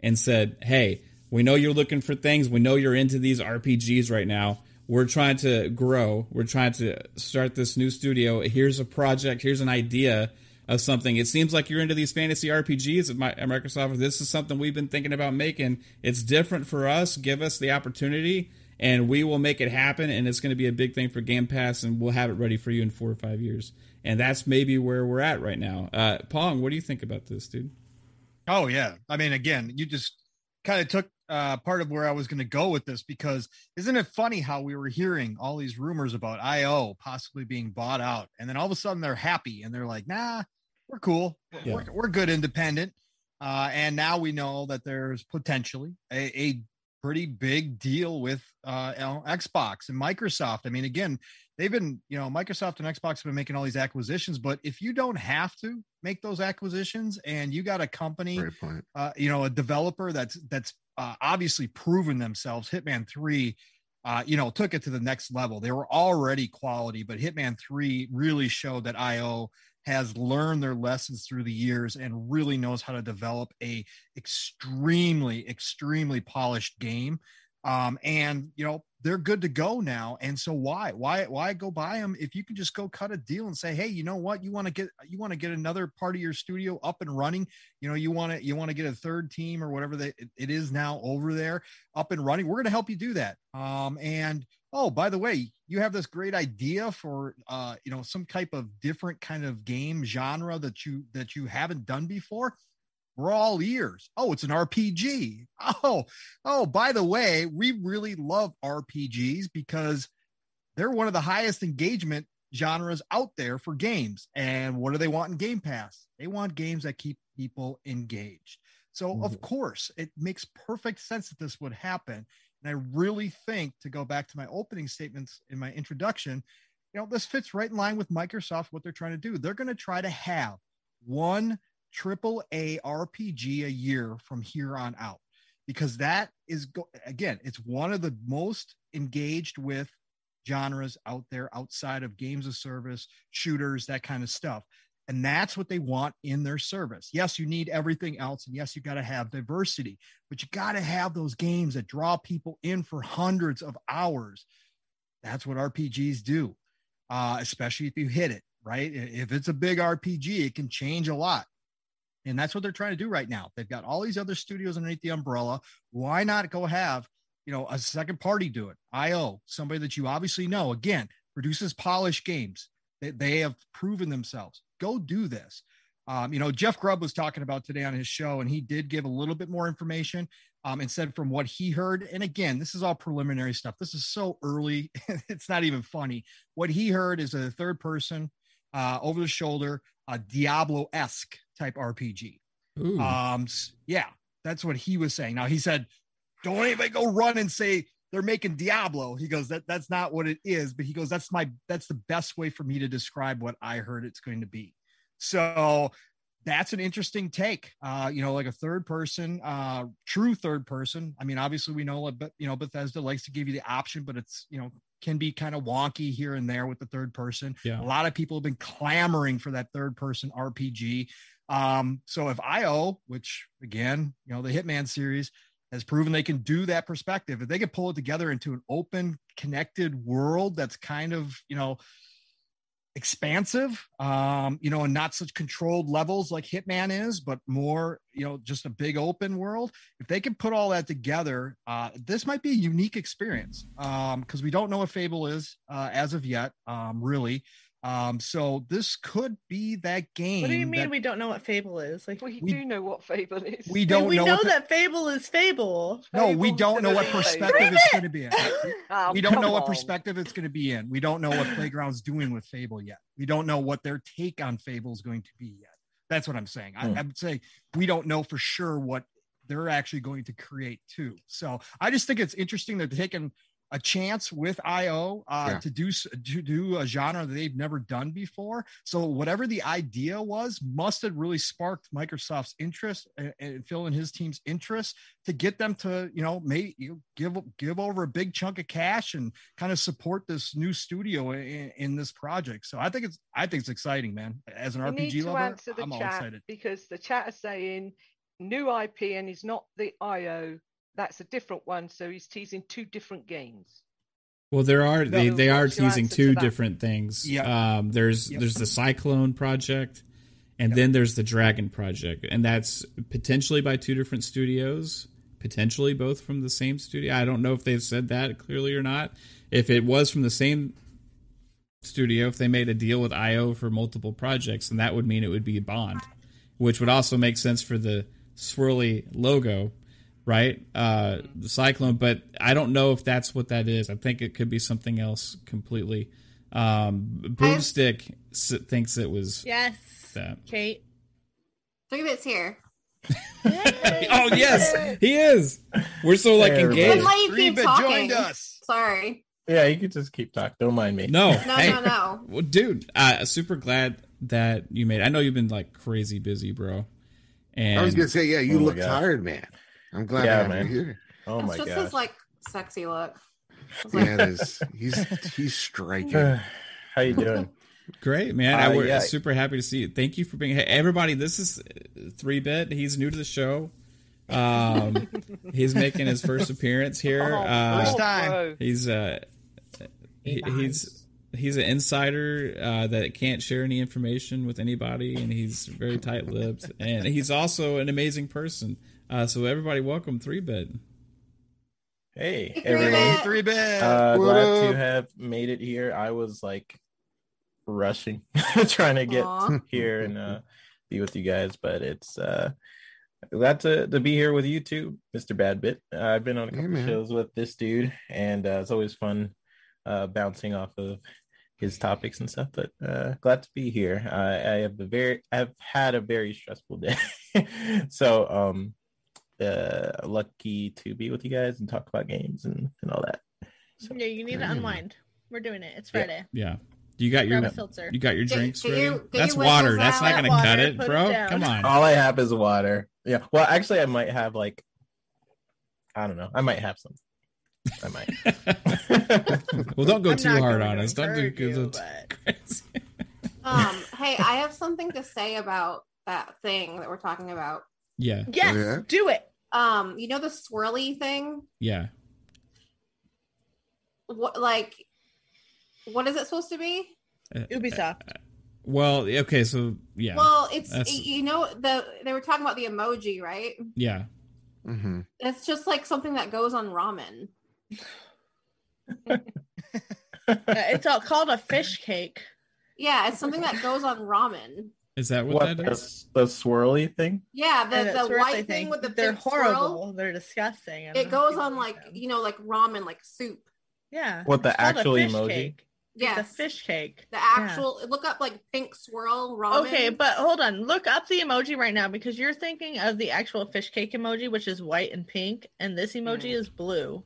and said, "Hey, we know you're looking for things. We know you're into these R P Gs right now. We're trying to grow. We're trying to start this new studio. Here's a project. Here's an idea of something. It seems like you're into these fantasy R P Gs at Microsoft. This is something we've been thinking about making. It's different for us. Give us the opportunity, and we will make it happen. And it's going to be a big thing for Game Pass, and we'll have it ready for you in four or five years." And that's maybe where we're at right now. Uh, Pong, what do you think about this, dude? Oh, yeah. I mean, again, you just kind of took uh part of where I was going to go with this, because isn't it funny how we were hearing all these rumors about I O possibly being bought out, and then all of a sudden they're happy and they're like, nah, we're cool, we're, yeah. we're, we're good independent, uh and now we know that there's potentially a, a pretty big deal with uh, Xbox and Microsoft. I mean, again, they've been, you know, Microsoft and Xbox have been making all these acquisitions, but if you don't have to make those acquisitions and you got a company, uh, you know, a developer that's, that's uh, obviously proven themselves, Hitman three, uh, you know, took it to the next level. They were already quality, but Hitman three really showed that I O has learned their lessons through the years and really knows how to develop a extremely, extremely polished game. Um, and, you know, they're good to go now. And so why, why, why go buy them if you can just go cut a deal and say, hey, you know what, you want to get, you want to get another part of your studio up and running. You know, you want to, you want to get a third team or whatever that it is now over there up and running. We're going to help you do that. Um, and, oh, by the way, you have this great idea for, uh, you know, some type of different kind of game genre that you, that you haven't done before. We're all ears. Oh, it's an R P G. Oh, oh, by the way, we really love R P Gs because they're one of the highest engagement genres out there for games. And what do they want in Game Pass? They want games that keep people engaged. So, mm-hmm. of course, it makes perfect sense that this would happen. And I really think, to go back to my opening statements in my introduction, you know, this fits right in line with Microsoft, what they're trying to do. They're going to try to have one triple A R P G a year from here on out, because that is, go- again, it's one of the most engaged with genres out there outside of games of service, shooters, that kind of stuff. And that's what they want in their service. Yes, you need everything else. And yes, you got to have diversity, but you got to have those games that draw people in for hundreds of hours. That's what R P Gs do, uh, especially if you hit it, right? If it's a big R P G, it can change a lot. And that's what they're trying to do right now. They've got all these other studios underneath the umbrella. Why not go have, you know, a second party do it? I O, somebody that you obviously know, again, produces polished games. They, they have proven themselves. Go do this. Um, you know, Jeff Grubb was talking about today on his show, and he did give a little bit more information um, and said from what he heard. And again, this is all preliminary stuff. This is so early. It's not even funny. What he heard is a third person uh, over the shoulder, a Diablo-esque type R P G. Ooh. Um, yeah, that's what he was saying. Now he said, don't anybody go run and say they're making Diablo. He goes, that that's not what it is, but he goes, that's my, that's the best way for me to describe what I heard it's going to be. So that's an interesting take. Uh, you know, like a third person, uh, true third person. I mean, obviously we know, but you know, Bethesda likes to give you the option, but it's, you know, can be kind of wonky here and there with the third person. Yeah. A lot of people have been clamoring for that third person R P G. Um, so if I O, which again, you know, the Hitman series has proven they can do that perspective, if they could pull it together into an open, connected world that's kind of, you know, expansive, um, you know, and not such controlled levels like Hitman is, but more, you know, just a big open world. If they can put all that together, uh, this might be a unique experience, um, because we don't know what Fable is uh, as of yet, um, really. Um, so this could be that game. What do you mean that, we don't know what Fable is? Like, we, we do know what Fable is. We don't. We know, know that Fable is Fable. No, Fable we don't know what perspective Fable. It's going to be in. oh, we don't know on. what perspective it's going to be in. We don't know what Playground's doing with Fable yet. We don't know what their take on Fable is going to be yet. That's what I'm saying. Hmm. I, I'm saying we don't know for sure what they're actually going to create too. So I just think it's interesting that they're taking a chance with I O uh, yeah. to do to do a genre that they've never done before. So whatever the idea was must have really sparked Microsoft's interest and, and Phil and his team's interest to get them to, you know, maybe you know, give give over a big chunk of cash and kind of support this new studio in, in this project. So I think it's I think it's exciting, man. As an you R P G lover, I'm all excited because the chat is saying new I P and he's not the I O. That's a different one. So he's teasing two different games. Well, there are they, they are teasing two different things. Yeah. Um, there's yep. there's the Cyclone project, and yep. then there's the Dragon project, and that's potentially by two different studios, potentially both from the same studio. I don't know if they've said that clearly or not. If it was from the same studio, if they made a deal with I O for multiple projects, then that would mean it would be Bond, which would also make sense for the swirly logo. Right, uh, the Cyclone, but I don't know if that's what that is. I think it could be something else completely. Um, Boomstick s- thinks it was. Yes, that. Kate. Look at this here. Oh yes, he is. We're so like engaged. Why you keep talking? Sorry. Yeah, you could just keep talking. Don't mind me. No, no, hey, no, no. Well, dude, uh, super glad that you made it. I know you've been like crazy busy, bro. And I was gonna say, yeah, you oh look tired, man. I'm glad yeah, man. You're here. Oh my god, it's just his like sexy look. Like... Yeah, it is. He's he's striking. How you doing? Great, man. Uh, I was yeah. super happy to see you. Thank you for being here. Hey, everybody, this is three bit. He's new to the show. Um, he's making his first appearance here. Oh, uh, first time. He's uh, he, he's he's an insider uh, that can't share any information with anybody, and he's very tight-lipped. And he's also an amazing person. Uh, so everybody, welcome three bit. Hey, everyone. three bit. Uh, glad to have made it here. I was like. rushing trying to get Aww. here and uh be with you guys, but it's uh glad to, to be here with you too, Mister Badbit. uh, I've been on a couple yeah, of shows with this dude, and uh, it's always fun uh bouncing off of his topics and stuff, but uh glad to be here. I, I have the very I've had a very stressful day so um uh lucky to be with you guys and talk about games and, and all that. So yeah, you need to unwind. We're doing it. It's Friday. Yeah, yeah. You got your filter. You got your drinks do, do ready? You, That's water. That's not going to cut it, bro. It Come on. All I have is water. Yeah. Well, actually, I might have like, I don't know. I might have some. I might. Well, don't go I'm too hard on us. Don't do you, but... crazy. Um. Hey, I have something to say about that thing that we're talking about. Yeah. Yes. Yeah. Do it. Um. You know the swirly thing? Yeah. What like. What is it supposed to be? Uh, Ubisoft. Uh, well, okay, so yeah. Well, it's that's... you know the they were talking about the emoji, right? Yeah. Mm-hmm. It's just like something that goes on ramen. It's all called a fish cake. Yeah, it's something that goes on ramen. Is that what, what that is? The, the swirly thing? Yeah, the, yeah, the white thing, thing with the they're pink horrible. Swirl. They're disgusting. It goes on like them. You know, like ramen, like soup. Yeah. What the actual emoji? Cake. Yes. It's a fish cake. The actual, yeah. Look up like pink swirl ramen. Okay, but hold on. Look up the emoji right now, because you're thinking of the actual fish cake emoji, which is white and pink, and this emoji mm. is blue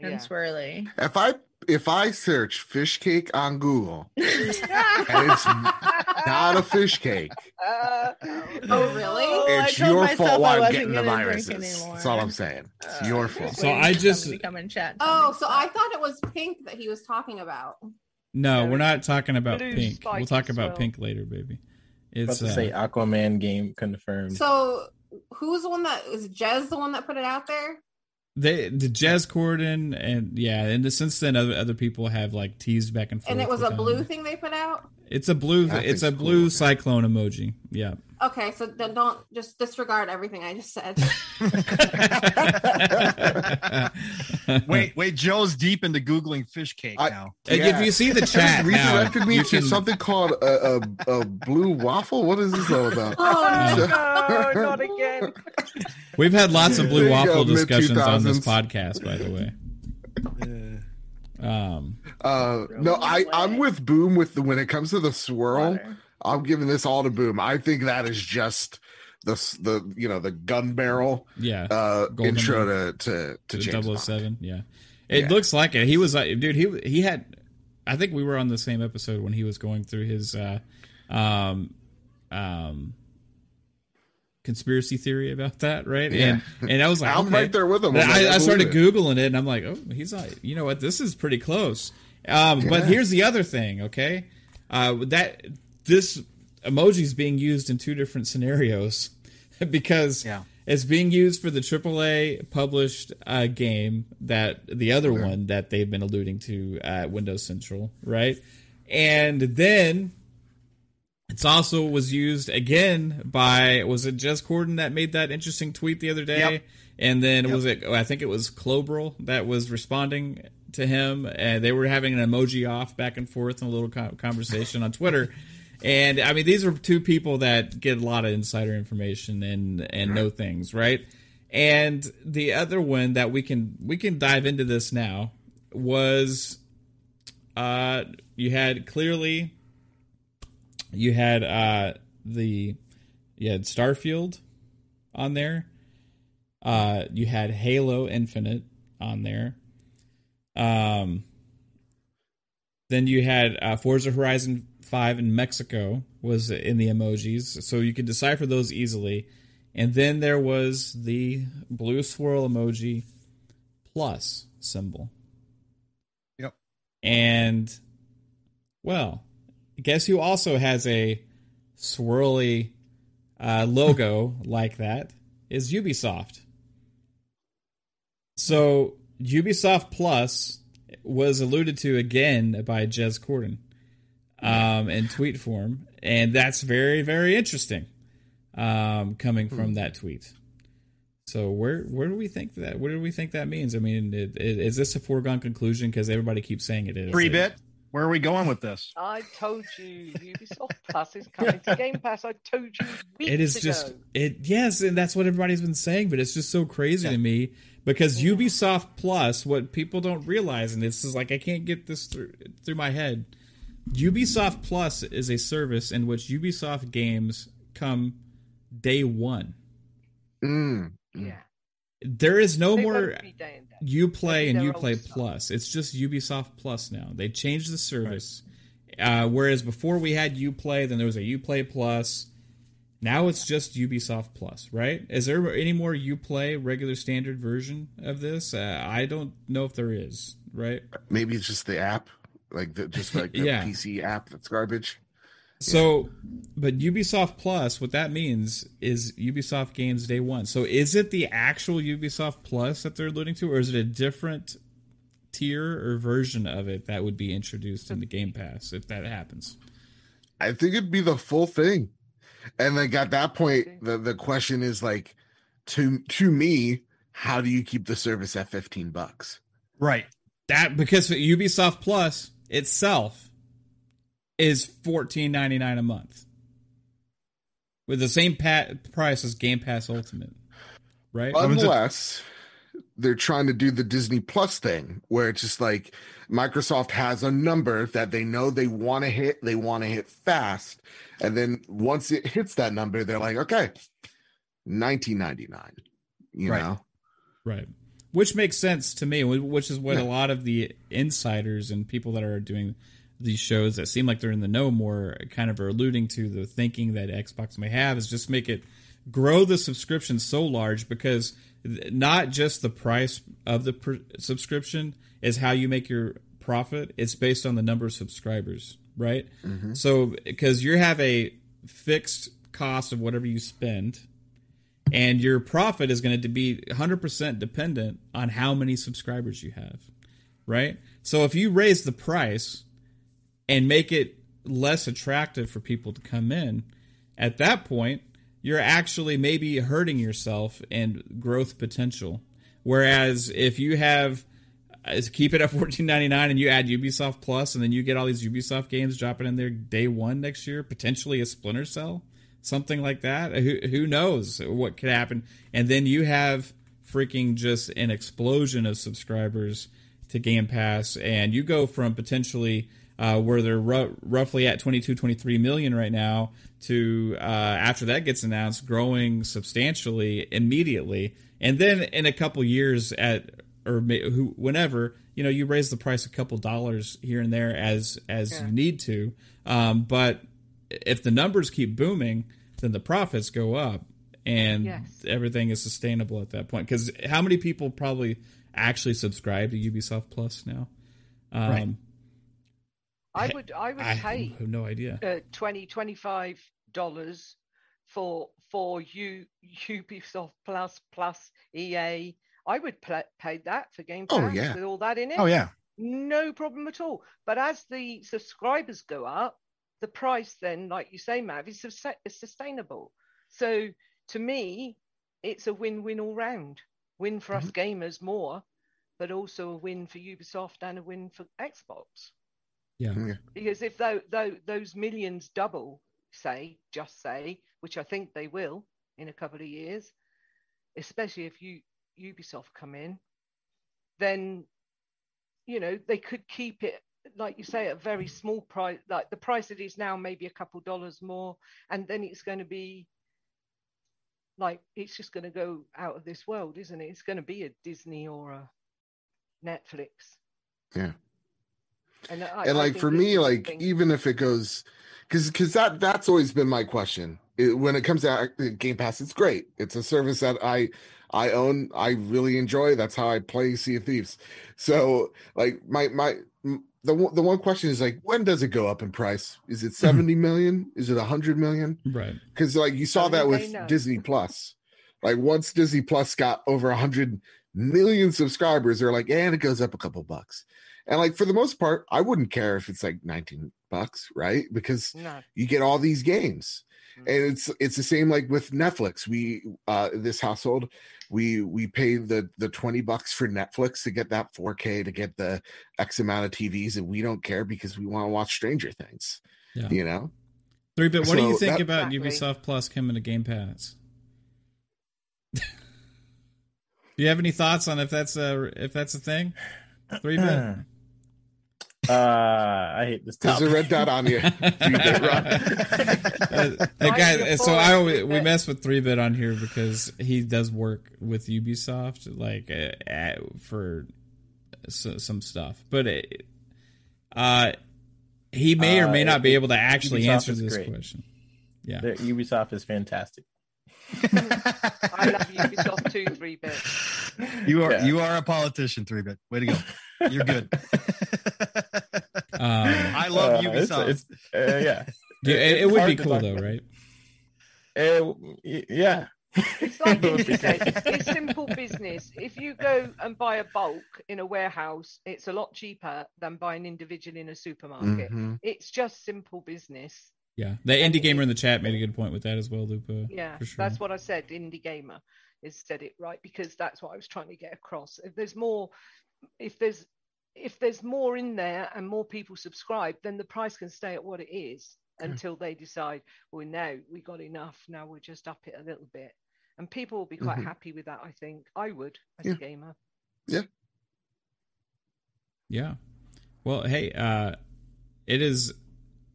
yeah. and swirly. If I if I search fish cake on Google, and it's not a fish cake. Uh, oh, really? Oh, it's your fault why I'm getting the viruses. That's all I'm saying. It's uh, your fault. So I just... Come and chat. Oh, so I thought it was pink that he was talking about. No, we're not talking about pink. We'll talk about pink later, baby. It's about to uh, say Aquaman game confirmed. So who's the one that is Jez the one that put it out there? They the Jez Corden and yeah, and since then other other people have like teased back and forth. And it was a blue them. thing they put out. It's a blue. That it's a blue cool. cyclone emoji. Yeah. Okay, so then don't just disregard everything I just said. wait, wait, Joe's deep into Googling fish cake I, now. Yeah. If you see the chat, redirected me to something called a, a, a blue waffle. What is this all about? Oh no, no, not again. We've had lots of blue waffle go, discussions on this podcast, by the way. Yeah. Um, uh, no, I, I'm with Boom with the when it comes to the swirl. Water. I'm giving this all to Boom. I think that is just the the you know the gun barrel yeah uh, intro to to, to, to James double oh seven. Yeah, it yeah. looks like it. He was like, dude, he he had. I think we were on the same episode when he was going through his uh, um um. conspiracy theory about that, right? Yeah. And and I was like, I'm okay. right there with him. I, like, I started googling it, and I'm like, oh, he's like, you know what? This is pretty close. Um, yeah. But here's the other thing, okay? Uh, that this emoji is being used in two different scenarios because yeah. it's being used for the triple A published uh, game that the other sure. one that they've been alluding to at uh, Windows Central, right? And then. It's also was used again by was it Jez Corden that made that interesting tweet the other day, yep. and then yep. was it I think it was Clobrel that was responding to him, and they were having an emoji off back and forth in a little conversation on Twitter, and I mean these are two people that get a lot of insider information and and right. know things, right? And the other one that we can we can dive into this now was, uh, you had clearly. You had uh, the you had Starfield, on there. Uh, you had Halo Infinite on there. Um, then you had uh, Forza Horizon five in Mexico was in the emojis, so you could decipher those easily. And then there was the blue swirl emoji plus symbol. Yep. And, well, guess who also has a swirly uh, logo like that is Ubisoft. So Ubisoft Plus was alluded to again by Jez Corden um, in tweet form, and that's very, very interesting um, coming from hmm. that tweet. So where where do we think that? What do we think that means? I mean, it, it, is this a foregone conclusion? Because everybody keeps saying it is. Three bit. Where are we going with this? I told you, Ubisoft Plus is coming to Game Pass. I told you weeks ago. It is ago. just, it yes, and that's what everybody's been saying, but it's just so crazy yeah. to me because yeah. Ubisoft Plus, what people don't realize, and this is like, I can't get this through, through my head. Ubisoft Plus is a service in which Ubisoft games come day one. Mm. Yeah. There is no they more you play and you play plus. Stuff. It's just Ubisoft Plus now. They changed the service. Right. Uh, whereas before we had Uplay, then there was a Uplay Plus. Now it's just Ubisoft Plus, right? Is there any more Uplay regular standard version of this? Uh, I don't know if there is, right? Maybe it's just the app, like the, just like the yeah. P C app that's garbage. So, but Ubisoft Plus, what that means is Ubisoft games day one. So is it the actual Ubisoft Plus that they're alluding to, or is it a different tier or version of it that would be introduced in the Game Pass if that happens? I think it'd be the full thing. And like at that point, the, the question is like, to to me, how do you keep the service at fifteen bucks? Right. That because Ubisoft Plus itself is fourteen ninety-nine a month with the same pat- price as Game Pass Ultimate, right? Unless they're trying to do the Disney Plus thing where it's just like Microsoft has a number that they know they want to hit, they want to hit fast, and then once it hits that number, they're like, okay, nineteen ninety-nine, you right. know? Right. Which makes sense to me, which is what yeah. a lot of the insiders and people that are doing these shows that seem like they're in the know more kind of are alluding to the thinking that Xbox may have is just make it grow the subscription so large because not just the price of the per- subscription is how you make your profit. It's based on the number of subscribers, right? Mm-hmm. So because you have a fixed cost of whatever you spend and your profit is going to be one hundred percent dependent on how many subscribers you have, right? So if you raise the price and make it less attractive for people to come in, at that point, you're actually maybe hurting yourself and growth potential. Whereas if you have, keep it at fourteen ninety-nine and you add Ubisoft Plus and then you get all these Ubisoft games dropping in there day one next year, potentially a Splinter Cell, something like that. Who, who knows what could happen? And then you have freaking just an explosion of subscribers to Game Pass and you go from potentially... Uh, where they're ru- roughly at twenty-two, twenty-three million right now to, uh, after that gets announced, growing substantially immediately. And then in a couple years at or may, who, whenever, you know, you raise the price a couple dollars here and there as, as yeah. you need to. Um, but if the numbers keep booming, then the profits go up and yes. everything is sustainable at that point. Because how many people probably actually subscribe to Ubisoft Plus now? Um, right. I would I would I pay have no idea. Uh, twenty dollars, twenty-five dollars for for you Ubisoft Plus plus E A. I would pay, pay that for Game Pass oh, yeah. with all that in it. Oh yeah, no problem at all. But as the subscribers go up, the price then, like you say, Mav, is, is sustainable. So to me, it's a win-win all round. Win for mm-hmm. us gamers more, but also a win for Ubisoft and a win for Xbox. Yeah. Because if though, though, those millions double, say, just say, which I think they will in a couple of years, especially if you Ubisoft come in, then, you know, they could keep it, like you say, at a very small price. Like the price it is now, maybe a couple dollars more, and then it's going to be like, it's just going to go out of this world, isn't it? It's going to be a Disney or a Netflix. Yeah. And, I, and like, for me, like, thing. even if it goes, because because that that's always been my question. It, when it comes to Game Pass, it's great. It's a service that I I own. I really enjoy. That's how I play Sea of Thieves. So, like, my my the the one question is, like, when does it go up in price? Is it seventy million? Is it a hundred million? Right. Because, like, you saw that with Disney Plus. Like, once Disney Plus got over a hundred million subscribers, they're like, and it goes up a couple bucks. And, like, for the most part, I wouldn't care if it's like nineteen bucks, right? Because no. you get all these games. Mm-hmm. And it's it's the same, like, with Netflix. We uh, this household, we we pay the the twenty bucks for Netflix to get that four K, to get the X amount of T Vs, and we don't care because we want to watch Stranger Things. Yeah. You know? Three bit. What so do you think that, about exactly. Ubisoft Plus coming to Game Pass? Do you have any thoughts on if that's a if that's a thing? Three bit. Uh, I hate this topic. There's a red dot on you. uh, guys, so I always, we mess with three bit on here because he does work with Ubisoft, like uh, for so, some stuff. But it, uh, he may or may uh, not be able to actually Ubisoft answer this great. question. Yeah, Their Ubisoft is fantastic. I love Ubisoft too, three bit. You are yeah. you are a politician, three bit. Way to go. You're good. Um, I love uh, Ubisoft. It's, it's, uh, yeah, Dude, it, it would be cool though, about. right? Uh, yeah, it's like Indy says, it's simple business. If you go and buy a bulk in a warehouse, it's a lot cheaper than buying individual in a supermarket. Mm-hmm. It's just simple business. Yeah, the indie gamer in the chat made a good point with that as well, Lupa. Yeah, sure. That's what I said. Indie gamer is said it right because that's what I was trying to get across. If there's more, if there's If there's more in there and more people subscribe, then the price can stay at what it is until they decide, well, now we got enough. Now we'll just up it a little bit. And people will be quite mm-hmm. happy with that, I think. I would, as yeah. a gamer. Yeah. Yeah. Well, hey, uh, it is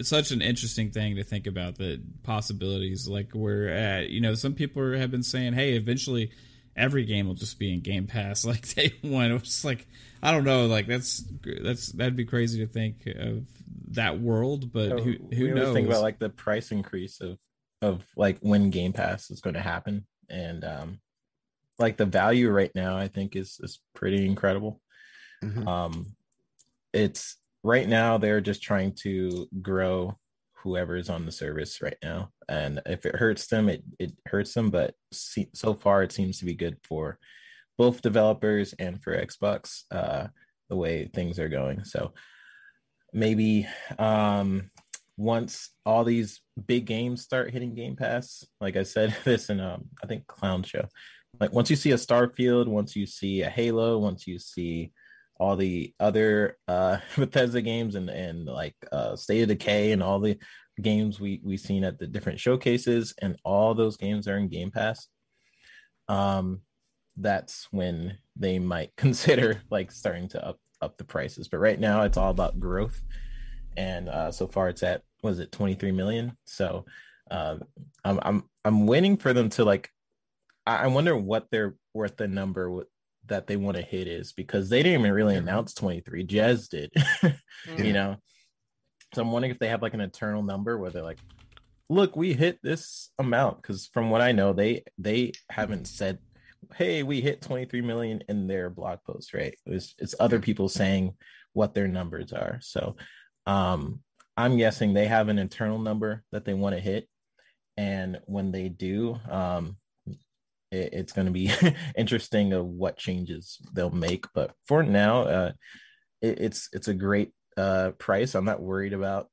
such an interesting thing to think about, the possibilities. Like, we're at, you know, some people are, have been saying, hey, eventually every game will just be in Game Pass, like day one. It was like, I don't know, like that's that's that'd be crazy to think of that world, but so who who we knows? Think about like the price increase of of like when Game Pass is going to happen, and um, like the value right now, I think is is pretty incredible. Mm-hmm. Um, it's right now they're just trying to grow whoever is on the service right now, and if it hurts them, it it hurts them, but see, so far it seems to be good for both developers and for Xbox, uh the way things are going. So maybe um once all these big games start hitting Game Pass, like I said this in um I think Clown Show, like once you see a Starfield, once you see a Halo, once you see all the other uh, Bethesda games and, and like uh, State of Decay and all the games we, we've seen at the different showcases, and all those games are in Game Pass, um, that's when they might consider like starting to up, up the prices. But right now it's all about growth. And uh, so far it's at, was it twenty-three million? So uh, I'm, I'm, I'm waiting for them to like, I, I wonder what their worth the number would, that they want to hit is, because they didn't even really announce twenty-three. Jez did, yeah. you know? So I'm wondering if they have like an internal number where they're like, look, we hit this amount. Cause from what I know, they, they haven't said, hey, we hit twenty-three million in their blog post, right? It was, it's other people saying what their numbers are. So um, I'm guessing they have an internal number that they want to hit. And when they do, um, it's going to be interesting of what changes they'll make, but for now, uh, it, it's it's a great uh, price. I'm not worried about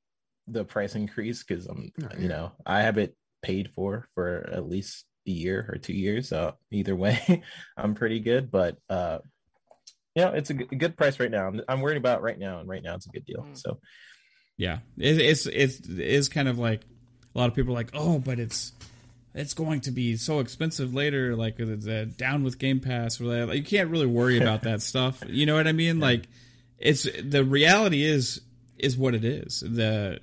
the price increase because I'm, okay. you know, I have it paid for for at least a year or two years. So either way, I'm pretty good. But uh, you know, it's a g- good price right now. I'm, I'm worried about right now, and right now it's a good deal. So yeah, it, it's it's it is kind of like a lot of people are like, oh, but it's. It's going to be so expensive later, like uh, down with Game Pass. Or like, you can't really worry about that stuff. You know what I mean? Yeah. Like, it's the reality is is what it is. The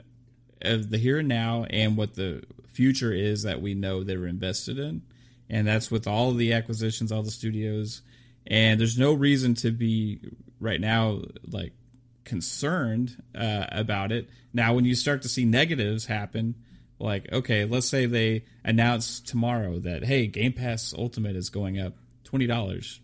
uh, the here and now, and what the future is that we know they're invested in, And that's with all of the acquisitions, all the studios. And there's no reason to be right now like concerned uh, about it. Now, when you start to see negatives happen, like, okay, let's say they announce tomorrow that, hey, Game Pass Ultimate is going up twenty dollars.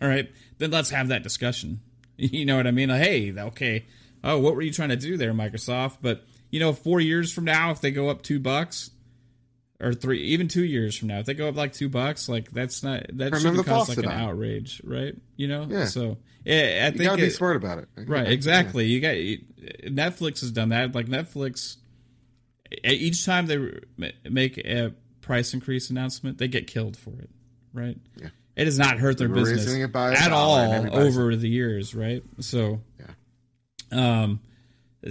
All right, then let's have that discussion. You know what I mean? Like, hey, okay. Oh, what were you trying to do there, Microsoft? But, you know, four years from now, if they go up two bucks or three, even two years from now, if they go up like two bucks, like that's not, that shouldn't cause like an outrage, right? You know? Yeah. So yeah, I think you gotta be smart about it. Right. Exactly. Yeah. You got Netflix has done that. Like Netflix, each time they make a price increase announcement, they get killed for it. Right. Yeah. It has not hurt their business at all over the years, right? So, yeah. um,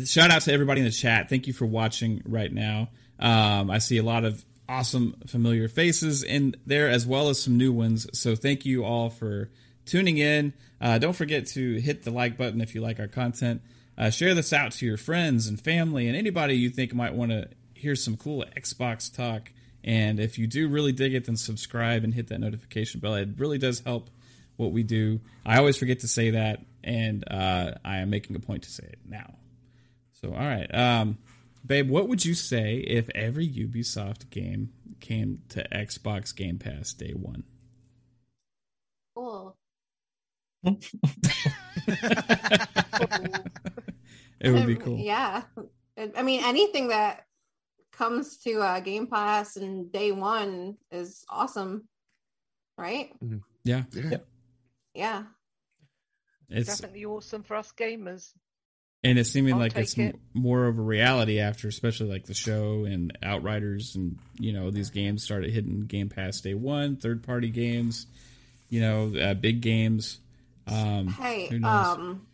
shout out to everybody in the chat. Thank you for watching right now. Um, I see a lot of awesome familiar faces in there as well as some new ones. So thank you all for tuning in. Uh, don't forget to hit the like button if you like our content. Uh, share this out to your friends and family and anybody you think might want to hear some cool Xbox talk. And if you do really dig it, then subscribe and hit that notification bell. It really does help what we do. I always forget to say that, and uh, I am making a point to say it now. So, all right. Um, babe, what would you say if every Ubisoft game came to Xbox Game Pass day one? Cool. It would be cool. Yeah. I mean, anything that comes to uh, Game Pass and day one is awesome, right? Yeah, yeah, yeah. It's definitely awesome for us gamers, and it's seeming I'll like it's it. more of a reality after, especially like the show and Outriders, and you know these games started hitting Game Pass day one. Third party games, you know, uh, big games. Um, hey, um,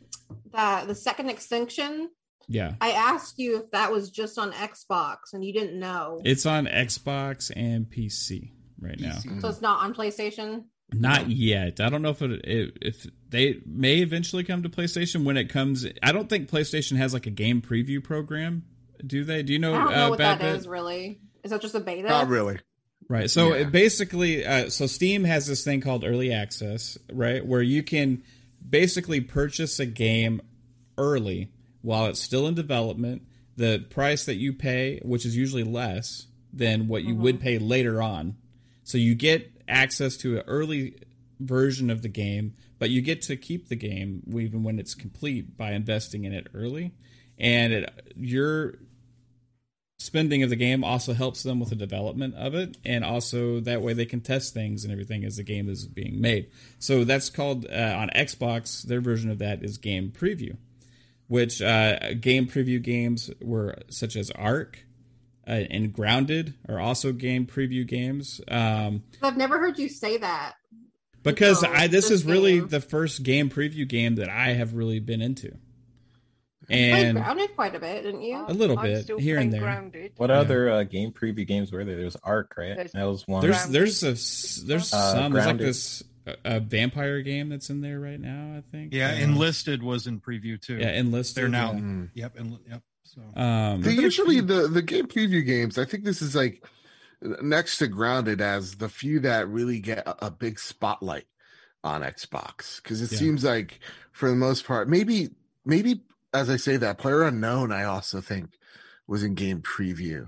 that the Second Extinction. Yeah, I asked you if that was just on Xbox, and you didn't know. It's on Xbox and P C right now, so it's not on PlayStation. Not yet. I don't know if it, it if they may eventually come to PlayStation when it comes. I don't think PlayStation has like a game preview program, do they? Do you know? I don't know uh, what that bit? is really. Is that just a beta? Not really. Right. So yeah. it basically, uh, so Steam has this thing called Early Access, right, where you can basically purchase a game early. While it's still in development, the price that you pay, which is usually less than what you mm-hmm. would pay later on. So you get access to an early version of the game, but you get to keep the game even when it's complete by investing in it early. And it, your spending of the game also helps them with the development of it. And also that way they can test things and everything as the game is being made. So that's called, uh, on Xbox, their version of that is Game Preview. Which uh, game preview games were such as Ark uh, and Grounded are also game preview games. Um, I've never heard you say that. Because no, I, this, this is game. really the first game preview game that I have really been into. And you played Grounded quite a bit, didn't you? A little I'm bit here and there. Grounded. What yeah. other uh, game preview games were there? There was Ark, right? There's, that was one. There's there's a there's uh, some there's like this. A vampire game that's in there right now, I think. Yeah, um, Enlisted was in preview too. Yeah, Enlisted. They're now. Yeah. Yep, and yep. So um, the, usually the the game preview games. I think this is like next to Grounded as the few that really get a, a big spotlight on Xbox because it yeah. seems like for the most part, maybe maybe as I say that, PlayerUnknown, I also think was in game preview.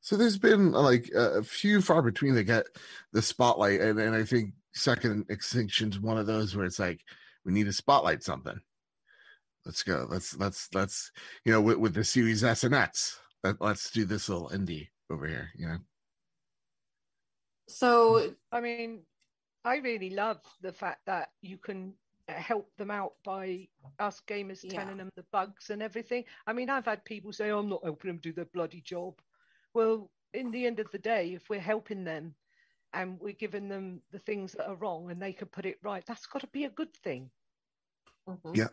So there's been like a few far between that get the spotlight, and and I think. Second Extinction's one of those where it's like we need to spotlight something. Let's go. Let's let's let's you know with, with the Series S and X. Let, let's do this little indie over here. You know. So I mean, I really love the fact that you can help them out by us gamers yeah. telling them the bugs and everything. I mean, I've had people say, "Oh, I'm not helping them do their bloody job." Well, in the end of the day, if we're helping them. And we're giving them the things that are wrong and they can put it right. That's got to be a good thing. Mm-hmm. Yeah.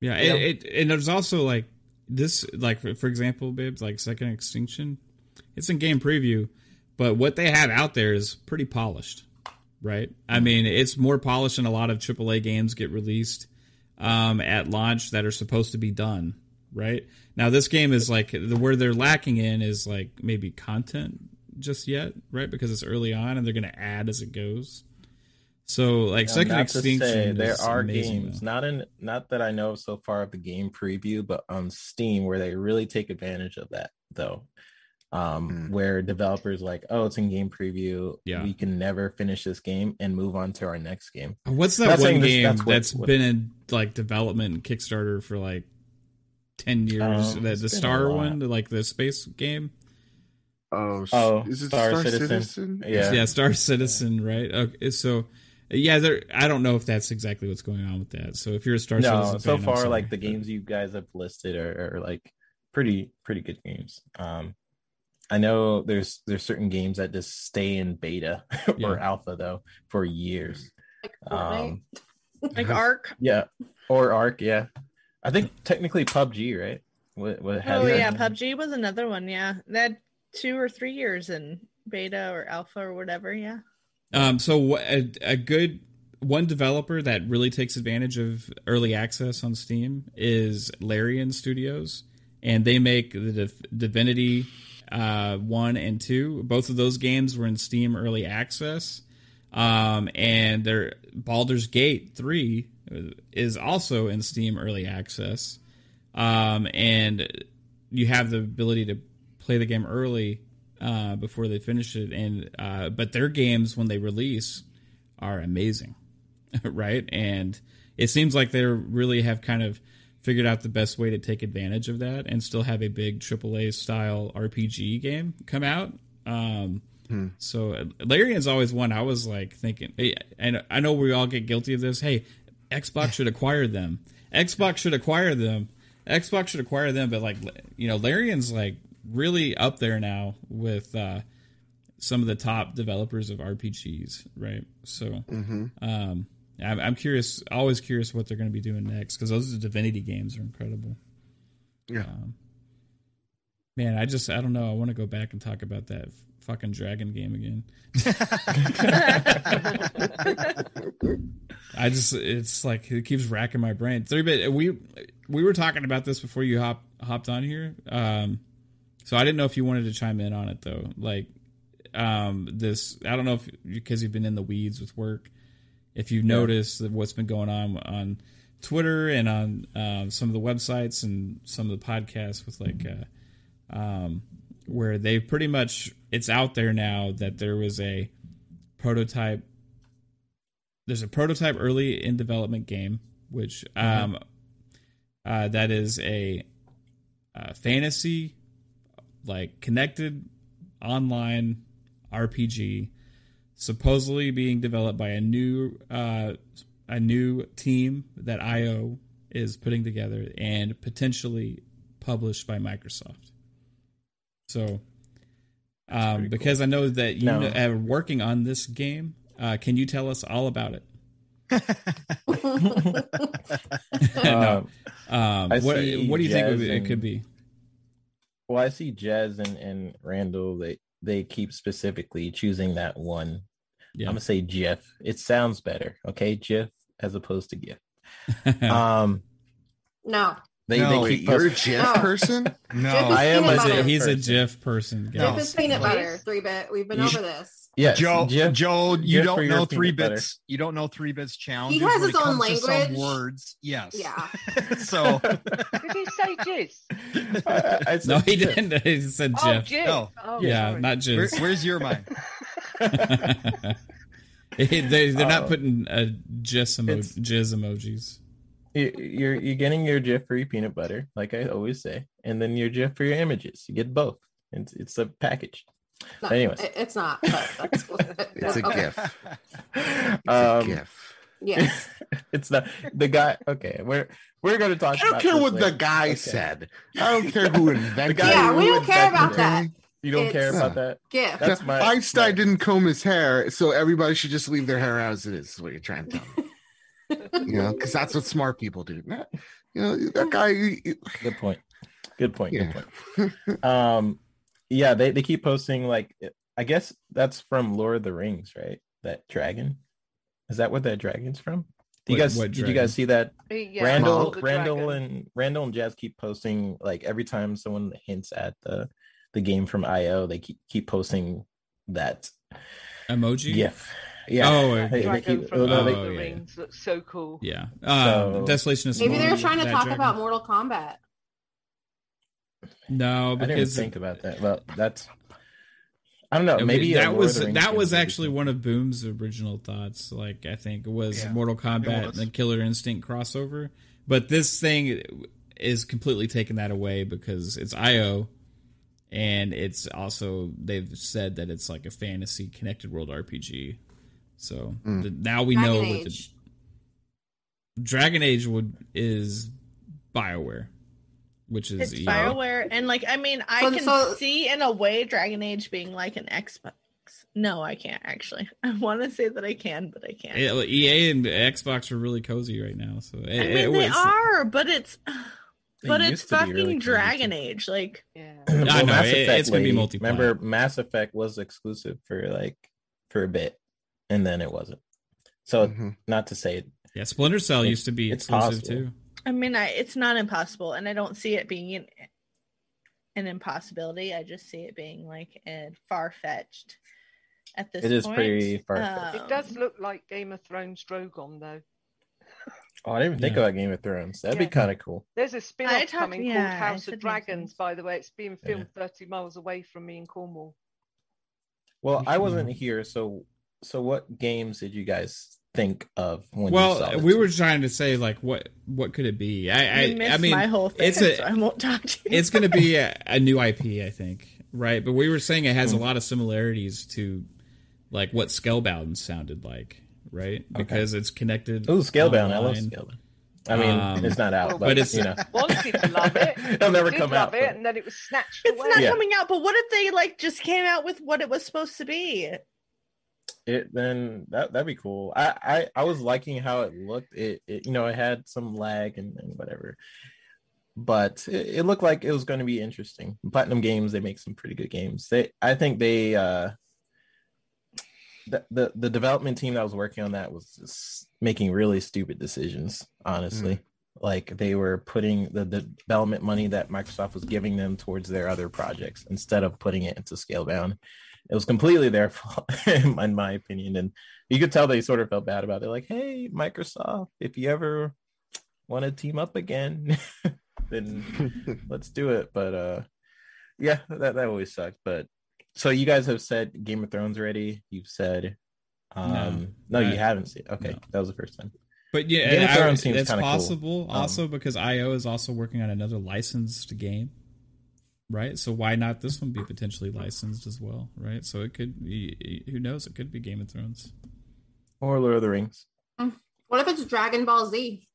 Yeah. It, it, and there's also like this, like for, for example, Bibs, like Second Extinction, it's in game preview, but what they have out there is pretty polished, right? I mean, it's more polished than a lot of triple A games get released um, at launch that are supposed to be done. Right now, this game is like the where they're lacking in is like maybe content just yet, right? Because it's early on, and they're going to add as it goes. So, like, now, Second Extinction, say, there is are amazing, games though. not in not that I know of so far of the game preview, but on Steam where they really take advantage of that though, um, mm. where developers like, oh, it's in game preview, yeah. we can never finish this game and move on to our next game. What's that that's one game that's, what, that's what, been in like development and Kickstarter for like ten years? Um, the the Star one, like the space game. Oh, oh, is it Star, Star Citizen? Citizen? Yeah, yeah, Star Citizen, right? Okay, so. Yeah, there. I don't know if that's exactly what's going on with that. So if you're a Star Citizen, no, so far like the games you guys have listed are, are like pretty pretty good games. Um, I know there's there's certain games that just stay in beta or yeah. alpha though for years. Like, um, like Ark. Yeah, or Ark. Yeah, I think technically P U B G, right? What, what oh yeah, P U B G was another one. Yeah, that had two or three years in beta or alpha or whatever. Yeah. Um, so a, a good one developer that really takes advantage of early access on Steam is Larian Studios, and they make the Divinity uh, one and two. Both of those games were in Steam early access, um, and their Baldur's Gate three is also in Steam early access, um, and you have the ability to play the game early. Uh, before they finish it, and uh, but their games when they release are amazing, right? And it seems like they really have kind of figured out the best way to take advantage of that and still have a big triple A style R P G game come out. Um, hmm. So Larian's always one I was like thinking, hey, and I know we all get guilty of this. Hey, Xbox should acquire them. Xbox should acquire them. Xbox should acquire them. But like you know, Larian's like. really up there now with uh, some of the top developers of R P Gs, right? So mm-hmm. um, I'm, I'm curious, always curious what they're going to be doing next, because those Divinity games are incredible. Yeah. Um, man, I just, I don't know. I want to go back and talk about that fucking dragon game again. I just, it's like, it keeps racking my brain. Three-bit, we we were talking about this before you hop, hopped on here. Um So I didn't know if you wanted to chime in on it though. Like um, this, I don't know if because you've been in the weeds with work, if you've noticed that what's been going on on Twitter and on uh, some of the websites and some of the podcasts with like, uh, um, where they pretty much it's out there now that there was a prototype. There's a prototype early in development game, which um, uh, that is a, a fantasy. Like connected online R P G, supposedly being developed by a new uh, a new team that I O is putting together and potentially published by Microsoft. So, um, because cool. I know that you no. know, are working on this game, uh, can you tell us all about it? no. um, what, what do you think and... it could be? Well, I see Jez and, and Randall, they, they keep specifically choosing that one. Yeah. I'm going to say GIF. It sounds better, okay? GIF as opposed to GIF. Um, no. They, no, they keep you're a GIF no. person? No. I am a GIF He's person. a GIF person. Guys. GIF is peanut butter, three-bit. We've been you, over this. Yeah, Joel, GIF, Joel you, don't know three bits, you don't know three-bit's challenge. He has his own language. Words. Yes. Yeah. so... Did he say jizz? I, I no, he GIF. didn't. He said GIF. Oh, GIF. No. Oh, yeah, sorry. Not jizz. Where, where's your mind? they, they're not putting uh, jizz, emo- jizz emojis. You're you're getting your GIF for your peanut butter, like I always say, and then your GIF for your images. You get both. It's it's a package. No, anyways, it's not. That's it it's a okay. GIF. It's um, a GIF. Yes. It's not the guy. Okay, we're we're going to talk. I don't about care what later. the guy okay. said. I don't care who invented. Yeah, we don't care about that. It. You don't it's care about that? GIF. That's my, Einstein my... didn't comb his hair, so everybody should just leave their hair out as it is. Is what you're trying to tell me. You know, because that's what smart people do. You know, that guy. He... Good point. Good point. Yeah. Good point. Um, yeah, they, they keep posting, like, I guess that's from Lord of the Rings, right? That dragon. Is that what that dragon's from? Do you what, guys, what did you guys see that? Yeah, Randall, Randall, and Randall and Jazz keep posting, like, every time someone hints at the the game from I O. They keep, keep posting that emoji. Yeah. Yeah. Oh, they, Dragon they keep, from oh, Lord of the Rings yeah. looks so cool. Yeah. Uh, so, Desolation is. Maybe they were trying to talk dragon. about Mortal Kombat. No, because I didn't think about that. Well, that's. I don't know. Maybe that was that was actually one of Boom's original thoughts. Like I think was yeah, Mortal Kombat and the Killer Instinct crossover. But this thing is completely taking that away because it's I O, and it's also they've said that it's like a fantasy connected world R P G. So mm. the, now we Dragon know Age. With the, Dragon Age would is BioWare. Which is it's BioWare, and like I mean, I so, can so, see in a way Dragon Age being like an Xbox. No, I can't actually. I want to say that I can, but I can't. E A and Xbox are really cozy right now, so it, I mean it was, they are, but it's they but it's fucking really Dragon Age, like yeah. well, I know Mass it, Effect, it's gonna be multiplayer. Remember, Mass Effect was exclusive for like for a bit, and then it wasn't. So mm-hmm. not to say it. Yeah, Splinter Cell it, used to be exclusive too. I mean, I, it's not impossible, and I don't see it being an, an impossibility. I just see it being like far-fetched at this point. It is point. pretty far-fetched. Um, it does look like Game of Thrones Drogon, though. Oh, I didn't even yeah. think about Game of Thrones. That'd yeah. be kind of cool. There's a spin-off talk, coming yeah, called House of Dragons, by the way. It's being filmed yeah. thirty miles away from me in Cornwall. Well, I wasn't here, so so what games did you guys... think of when well you saw we were trying to say like what what could it be i you i, I mean my whole thing, it's a, so I won't talk to you it's gonna be a, a new I P I think right but we were saying it has mm. a lot of similarities to like what Scalebound sounded like right okay. because it's connected oh Scalebound online. I love Scalebound I mean um, it's not out well, but it's you know wanted to love it it'll never come out it, but... and then it was snatched it's away. not yeah. coming out but what if they like just came out with what it was supposed to be It then that that'd be cool. I, I, I was liking how it looked. It, it you know it had some lag and, and whatever, but it, it looked like it was going to be interesting. Platinum Games, they make some pretty good games. They I think they uh the the, the development team that was working on that was just making really stupid decisions. Honestly, mm. like they were putting the, the development money that Microsoft was giving them towards their other projects instead of putting it into Scalebound. It was completely their fault, in my opinion. And you could tell they sort of felt bad about it. They're like, hey, Microsoft, if you ever want to team up again, then let's do it. But uh, yeah, that, that always sucked. But so you guys have said Game of Thrones already. You've said, um, no, no I, you haven't seen it. Okay, no. That was the first time. But yeah, Game of Thrones I, seems it's possible cool. also um, because I O is also working on another licensed game. Right, so why not this one be potentially licensed as well, right? So it could be, who knows, it could be Game of Thrones. Or Lord of the Rings. What if it's Dragon Ball Z?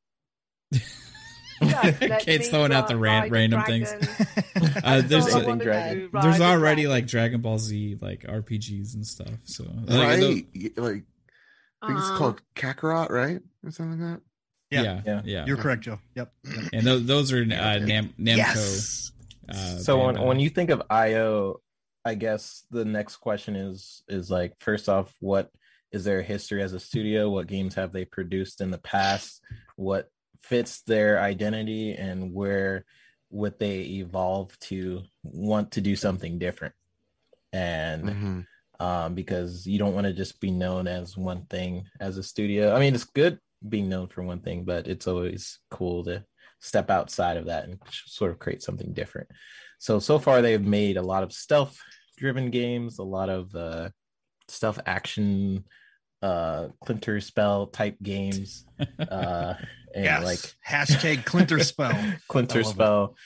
Kate's throwing out the ran- random dragons. things. uh, there's a, dragon. there's already like Dragon Ball Z, like R P Gs and stuff. So Right, like, like, like I think it's um, called Kakarot, right? Or something like that? Yeah, yeah. yeah. yeah. You're correct, Joe. Yep. yep. And those, those are uh, Nam- Namco. Yes! Uh, so when, when you think of I O, I guess the next question is is like, first off, what is their history as a studio? What games have they produced in the past? What fits their identity, and where would they evolve to want to do something different? And mm-hmm. um, because you don't want to just be known as one thing as a studio. I mean, it's good being known for one thing, but it's always cool to step outside of that and sort of create something different. So, so far they've made a lot of stealth driven games, a lot of uh, stealth action, uh, Splinter Cell type games. Uh, and yes. like hashtag Splinter Cell. Splinter Cell.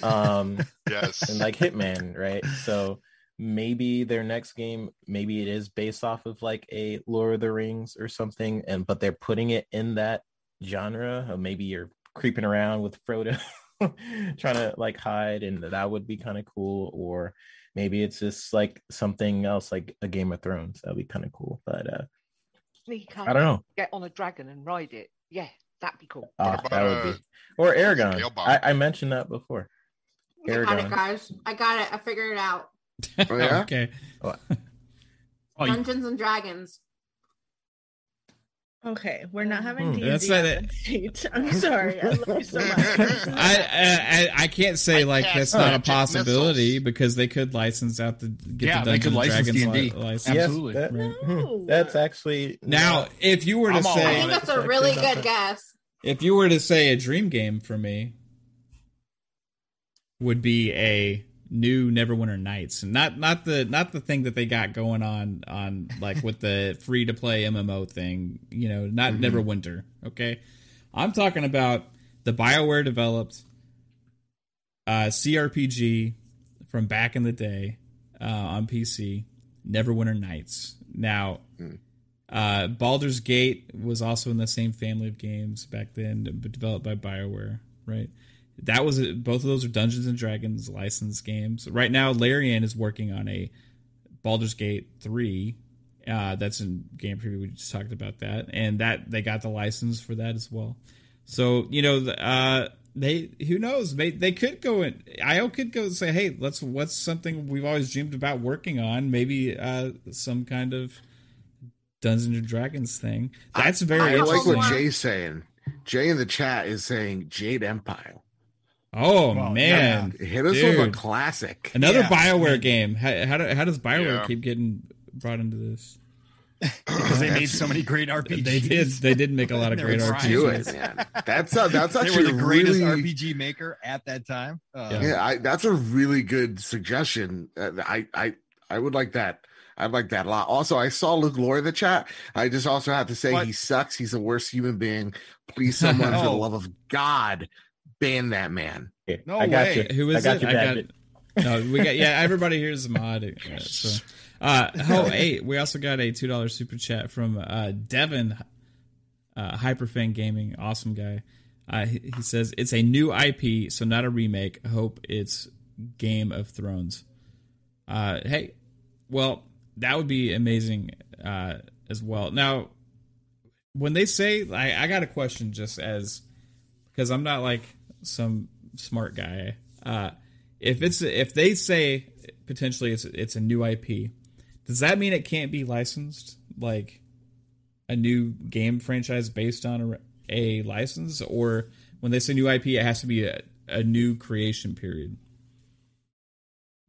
Um, yes. And like Hitman, right? So maybe their next game, maybe it is based off of like a Lord of the Rings or something, and but they're putting it in that genre, or maybe you're creeping around with Frodo trying to like hide, and that would be kind of cool. Or maybe it's just like something else, like a Game of Thrones. That'd be kind of cool. But uh I don't know, get on a dragon and ride it. Yeah, that'd be cool. Oh, that uh, would be or Aragon. I, I mentioned that before. Aragon. I got it, guys. I got it. I figured it out. Oh, yeah? Okay. Dungeons and Dragons. Okay, we're not having mm, D and D on stage. I'm sorry. I love you so much. I, I I can't say I like can't, that's not uh, a possibility because they could license out the get yeah, the Dungeons and Dragons D and D. Li- license. Absolutely. Yes, that, no. That's actually now. If you were to I'm say, I think that's a really good guess. If you were to say a dream game for me would be a new Neverwinter Nights, and not not the not the thing that they got going on on like with the free to play M M O thing, you know, not mm-hmm. Neverwinter. Okay, I'm talking about the BioWare developed uh, C R P G from back in the day uh, on P C, Neverwinter Nights. Now, mm. uh, Baldur's Gate was also in the same family of games back then, but developed by BioWare, right? That was both of those are Dungeons and Dragons licensed games. Right now, Larian is working on a Baldur's Gate three. Uh, that's in game preview. We just talked about that, and that they got the license for that as well. So you know, uh, they who knows? They, they could go and I O could go and say, "Hey, let's what's something we've always dreamed about working on? Maybe uh, some kind of Dungeons and Dragons thing." That's very. I, I like what Jay's saying. Jay in the chat is saying Jade Empire. Oh, well, man. Yeah. Hit us Dude. with a classic. Another yeah. BioWare game. How, how, do, how does BioWare yeah. keep getting brought into this? Because they made so many great R P Gs. They did. They did make a lot of great R P Gs. It, man. That's a, that's actually they were the greatest really... R P G maker at that time. Uh, yeah, yeah I, that's a really good suggestion. Uh, I, I, I would like that. I like that a lot. Also, I saw Luke Lore in the chat. I just also have to say what? he sucks. He's the worst human being. Please, someone, oh. for the love of God, ban that man. No I got way. You. Who is I got it? You I got it. No, we got yeah. Everybody here is a mod. Uh, so. uh, oh, hey, we also got a two dollar super chat from uh, Devin, uh, Hyperfan Gaming, awesome guy. Uh, he, he says it's a new I P, so not a remake. Hope it's Game of Thrones. Uh, hey, well that would be amazing uh, as well. Now, when they say, I, I got a question just as because I'm not like some smart guy. Uh, if it's if they say potentially it's it's a new I P, does that mean it can't be licensed like a new game franchise based on a, a license? Or when they say new I P, it has to be a, a new creation period?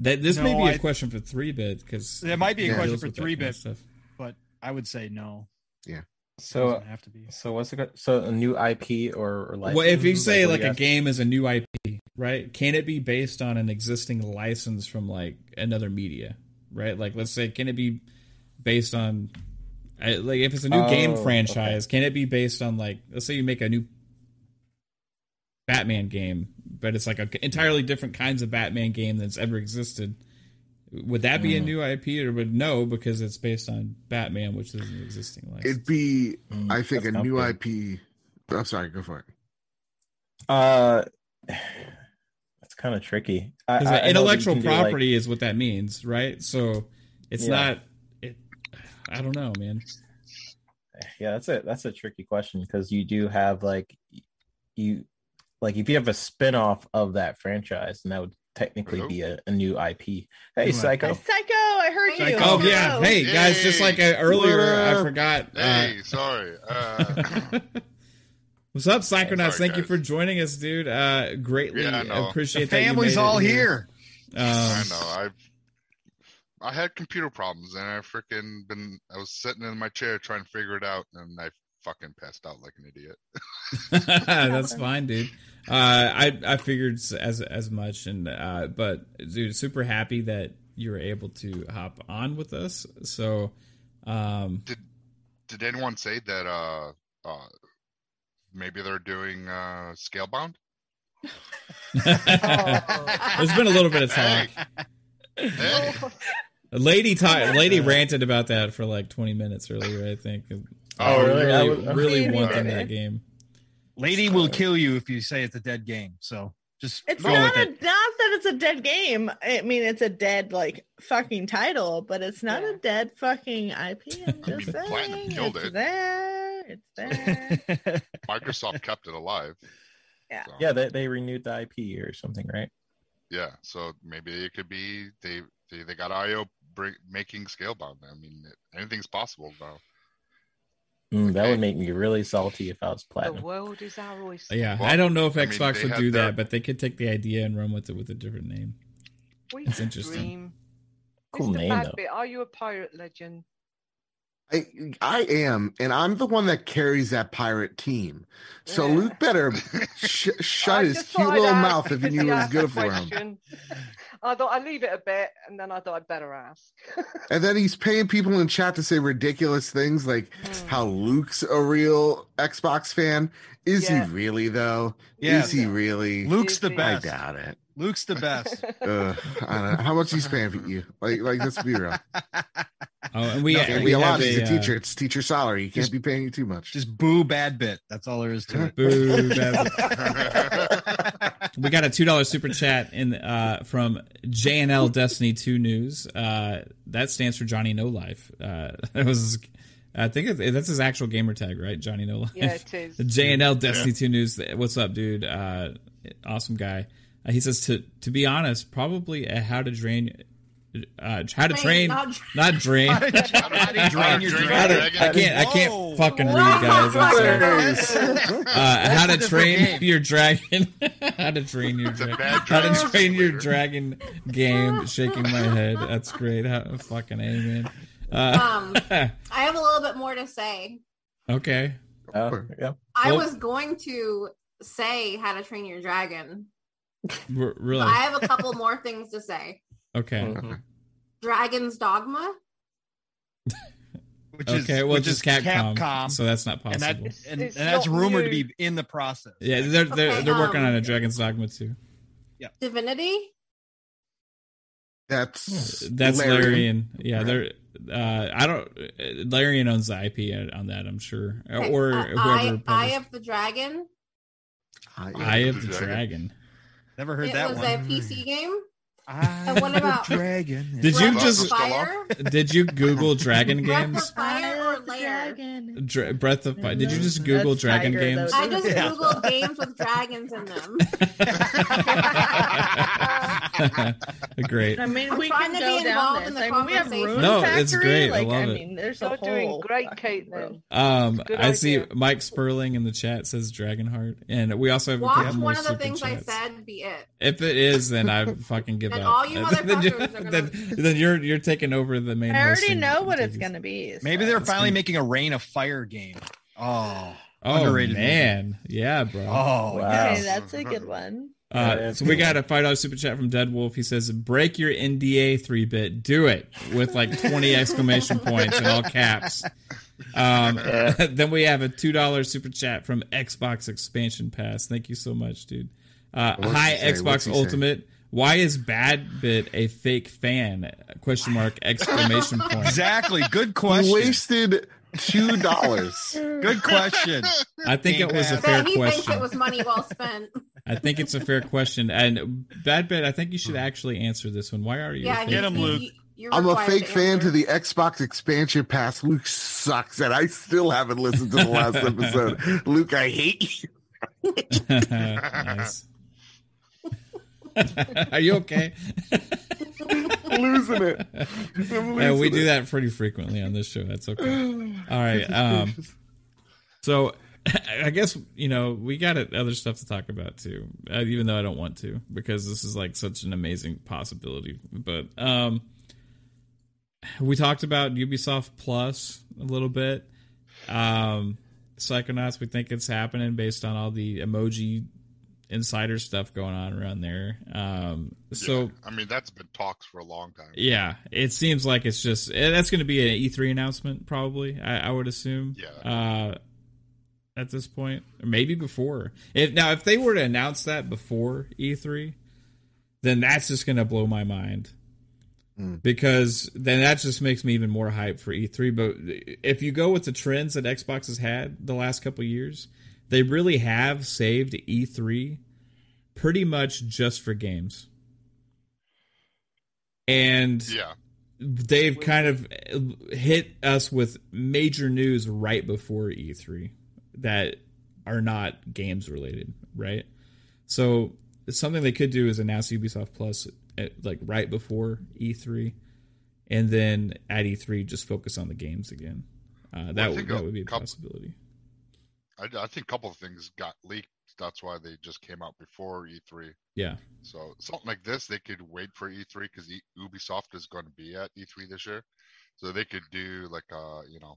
That this no, may be a I, question for three bit because it might be a question for three bit, kind of but I would say no. Yeah. So it have to be. So what's it? So a new I P or, or license? Well, if you say like, like you a guys? game is a new I P, right? Can it be based on an existing license from like another media, right? Like let's say, can it be based on like if it's a new oh, game franchise? Okay. Can it be based on like let's say you make a new Batman game, but it's like an entirely different kinds of Batman game that's ever existed? Would that be mm. a new I P or would no because it's based on Batman, which is an existing license? It'd be, mm, I think, a new I P. I'm sorry, go for it. Uh, that's kind of tricky. I, I intellectual property like, is what that means, right? So it's yeah. not. It, I don't know, man. Yeah, that's a that's a tricky question because you do have like you like if you have a spinoff of that franchise, and that would technically Hello? be a, a new I P. Hey, Psycho. Hey, Psycho, I heard you. Psycho. Oh, yeah. Hey, hey, guys, just like I, earlier, I forgot. Hey, uh, sorry. Uh, what's up, Psychonauts? Sorry, Thank guys. you for joining us, dude. Uh, greatly yeah, appreciate the that. The family's all here. here. Um, I know. I I had computer problems, and I freaking been, I was sitting in my chair trying to figure it out, and I fucking passed out like an idiot. That's fine, dude. Uh, I I figured as as much, and uh, but dude, super happy that you were able to hop on with us. So, um, did did anyone say that uh, uh maybe they're doing uh, Scalebound? There's been a little bit of talk. Hey. Hey. Lady ta- Lady ranted about that for like twenty minutes earlier, I think. Oh, oh, really? Really, was, really wanting that game. Lady will kill you if you say it's a dead game. So just it's not a, it. not that it's a dead game. I mean, it's a dead like fucking title, but it's not yeah. a dead fucking I P. I'm just I mean, saying, Platinum killed it's it. there. It's there. Microsoft kept it alive. Yeah, so. yeah. They they renewed the I P or something, right? Yeah. So maybe it could be they they, they got I O bring, making Scalebound. I mean, anything's possible though. Mm, okay. That would make me really salty if I was Platinum. The world is our oyster. Yeah, well, I don't know if I Xbox mean, would do that, that, but they could take the idea and run with it with a different name. We it's interesting. Dream. Cool Mister name, Badbit, though. Are you a pirate legend? I I am, and I'm the one that carries that pirate team. So yeah. Luke better sh- shut his cute little ask, mouth if he knew it was good for him. I thought I'd leave it a bit, and then I thought I'd better ask. And then he's paying people in chat to say ridiculous things like mm. how Luke's a real Xbox fan. Is yeah. he really, though? Yeah. Is he really? Luke's Is the he? best. I doubt it. Luke's the best. uh, I don't know. How much he's paying for you? Like, like let's be real. Oh, and we, no, uh, we, we allowed as a uh, teacher. It's teacher salary. You can't just, be paying you too much. Just boo bad bit. That's all there is to it. Boo bad bit. We got a two dollars super chat in uh, from J N L Destiny two News. Uh, that stands for Johnny No Life. Uh, that was, I think it, that's his actual gamer tag, right? Johnny No Life. Yeah, it is. J N L Destiny yeah. two News. What's up, dude? Uh, awesome guy. Uh, he says, to to be honest, probably a how to drain... Uh, how to train, train not, not drain. How to drain your dragon. I can't, I can't fucking read, guys. I'm sorry. Uh, how to train your dragon. How to train your dragon. How to train your dragon game. Shaking my head. That's great. How, fucking amen. Uh, um, I have a little bit more to say. Okay. Uh, yeah. I well, was going to say how to train your dragon. Really? I have a couple more things to say. Okay. Mm-hmm. Dragon's Dogma, which is okay, well, which just is Capcom, Capcom, so that's not possible, and, that, it's, and, it's and that's rumored weird. to be in the process. Yeah, they're they're, okay, they're working um, on a Dragon's Dogma too. Yeah, Divinity. That's yeah, that's Larian. Yeah, right. they're uh, I don't. Larian owns the I P on that, I'm sure, okay. or uh, whoever. I, I of the Dragon. I of the Dragon. dragon. Never heard it that was one. A P C game. And what about Dragon? Did you just fire? Did you Google Dragon games? Fire or Lair? Dra- Breath of Fire. Did you just Google That's Dragon tiger, games? Though. I just yeah. Googled games with dragons in them. Great. I mean, we I'm can go down this. In the I mean, we have Rune No, Factory. It's great. Like, I love I mean, it. There's a You're whole doing great, Kate. Then. Um, I idea. see Mike Sperling in the chat says Dragonheart, and we also have watch have one of the things chats. I said. Be it. If it is, then I fucking give. And up. All you motherfuckers are gonna... then, then you're you're taking over the main. I already know what it's gonna be. So. Maybe they're finally making a Rain of Fire game. Oh, oh underrated man, movie. yeah, bro. Oh, wow. Okay, that's a good one. Uh, so we got a five dollars super chat from Dead Wolf. He says, "Break your N D A three-bit. Do it," with like twenty exclamation points in all caps. Um, then we have a two dollars super chat from Xbox Expansion Pass. Thank you so much, dude. Uh, hi, Xbox Ultimate. Say? Why is Badbit a fake fan? Question mark, exclamation point. Exactly. Good question. Wasted two dollars. Good question. I think Game it was pass. a fair he question. He thinks it was money well spent. I think it's a fair question. And Badbit, I think you should actually answer this one. Why are you? Yeah, a fake get him, fan? Luke. I'm a fake to fan to the Xbox Expansion Pass. Luke sucks, and I still haven't listened to the last episode. Luke, I hate you. Nice. Are you okay? I'm losing it. I'm losing yeah, we it. do that pretty frequently on this show. That's okay. All right. Um, so I guess, you know, we got other stuff to talk about, too, uh, even though I don't want to, because this is like such an amazing possibility. But um, we talked about Ubisoft Plus a little bit. Um, Psychonauts, we think it's happening based on all the emoji insider stuff going on around there. Um, so yeah, I mean, that's been talks for a long time. Yeah, it seems like it's just that's going to be an E three announcement, probably. I, I would assume. Yeah. Uh, at this point, or maybe before. If now, if they were to announce that before E three, then that's just going to blow my mind. Mm. Because then that just makes me even more hype for E three. But if you go with the trends that Xbox has had the last couple of years, they really have saved E three pretty much just for games. And yeah. they've kind of hit us with major news right before E three that are not games related, right? So something they could do is announce Ubisoft Plus at, like right before E three, and then at E three just focus on the games again. Uh, that, well, would, that would be a couple, possibility. I, I think a couple of things got leaked. That's why they just came out before E three. Yeah. So something like this, they could wait for E three because e- Ubisoft is going to be at E three this year. So they could do like a, you know,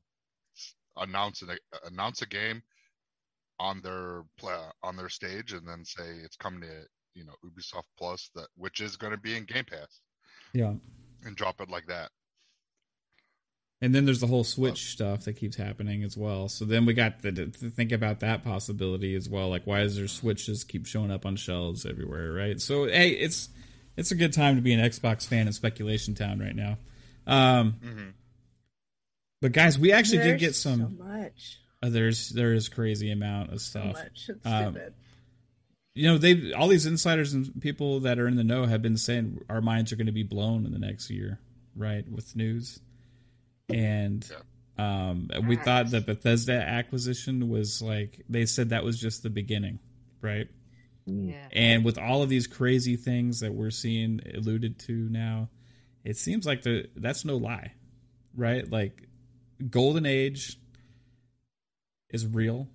announce a, announce a game on their pla- on their stage and then say it's coming to, you know, Ubisoft Plus, that which is going to be in Game Pass. Yeah. And drop it like that. And then there's the whole Switch stuff that keeps happening as well. So then we got to, to think about that possibility as well. Like, why is there Switches keep showing up on shelves everywhere, right? So, hey, it's it's a good time to be an Xbox fan in Speculation Town right now. Um, mm-hmm. But, guys, we actually there's did get some... So much. Uh, there's, there is a crazy amount of stuff. So much. It's um, stupid. You know, they all these insiders and people that are in the know have been saying our minds are going to be blown in the next year, right, with news. And um, we thought that Bethesda acquisition was like, they said that was just the beginning, right? Yeah. And with all of these crazy things that we're seeing alluded to now, it seems like the, that's no lie, right? Like, Golden Age is real.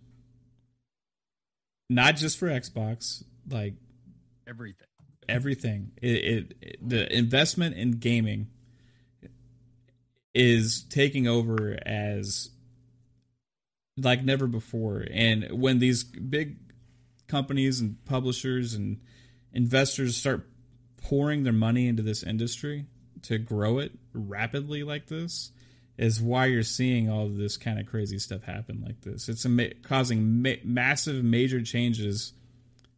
Not just for Xbox, like everything, everything. It, it, it the investment in gaming is taking over as like never before. And when these big companies and publishers and investors start pouring their money into this industry to grow it rapidly like this, is why you're seeing all of this kind of crazy stuff happen like this. It's ama- causing ma- massive major changes,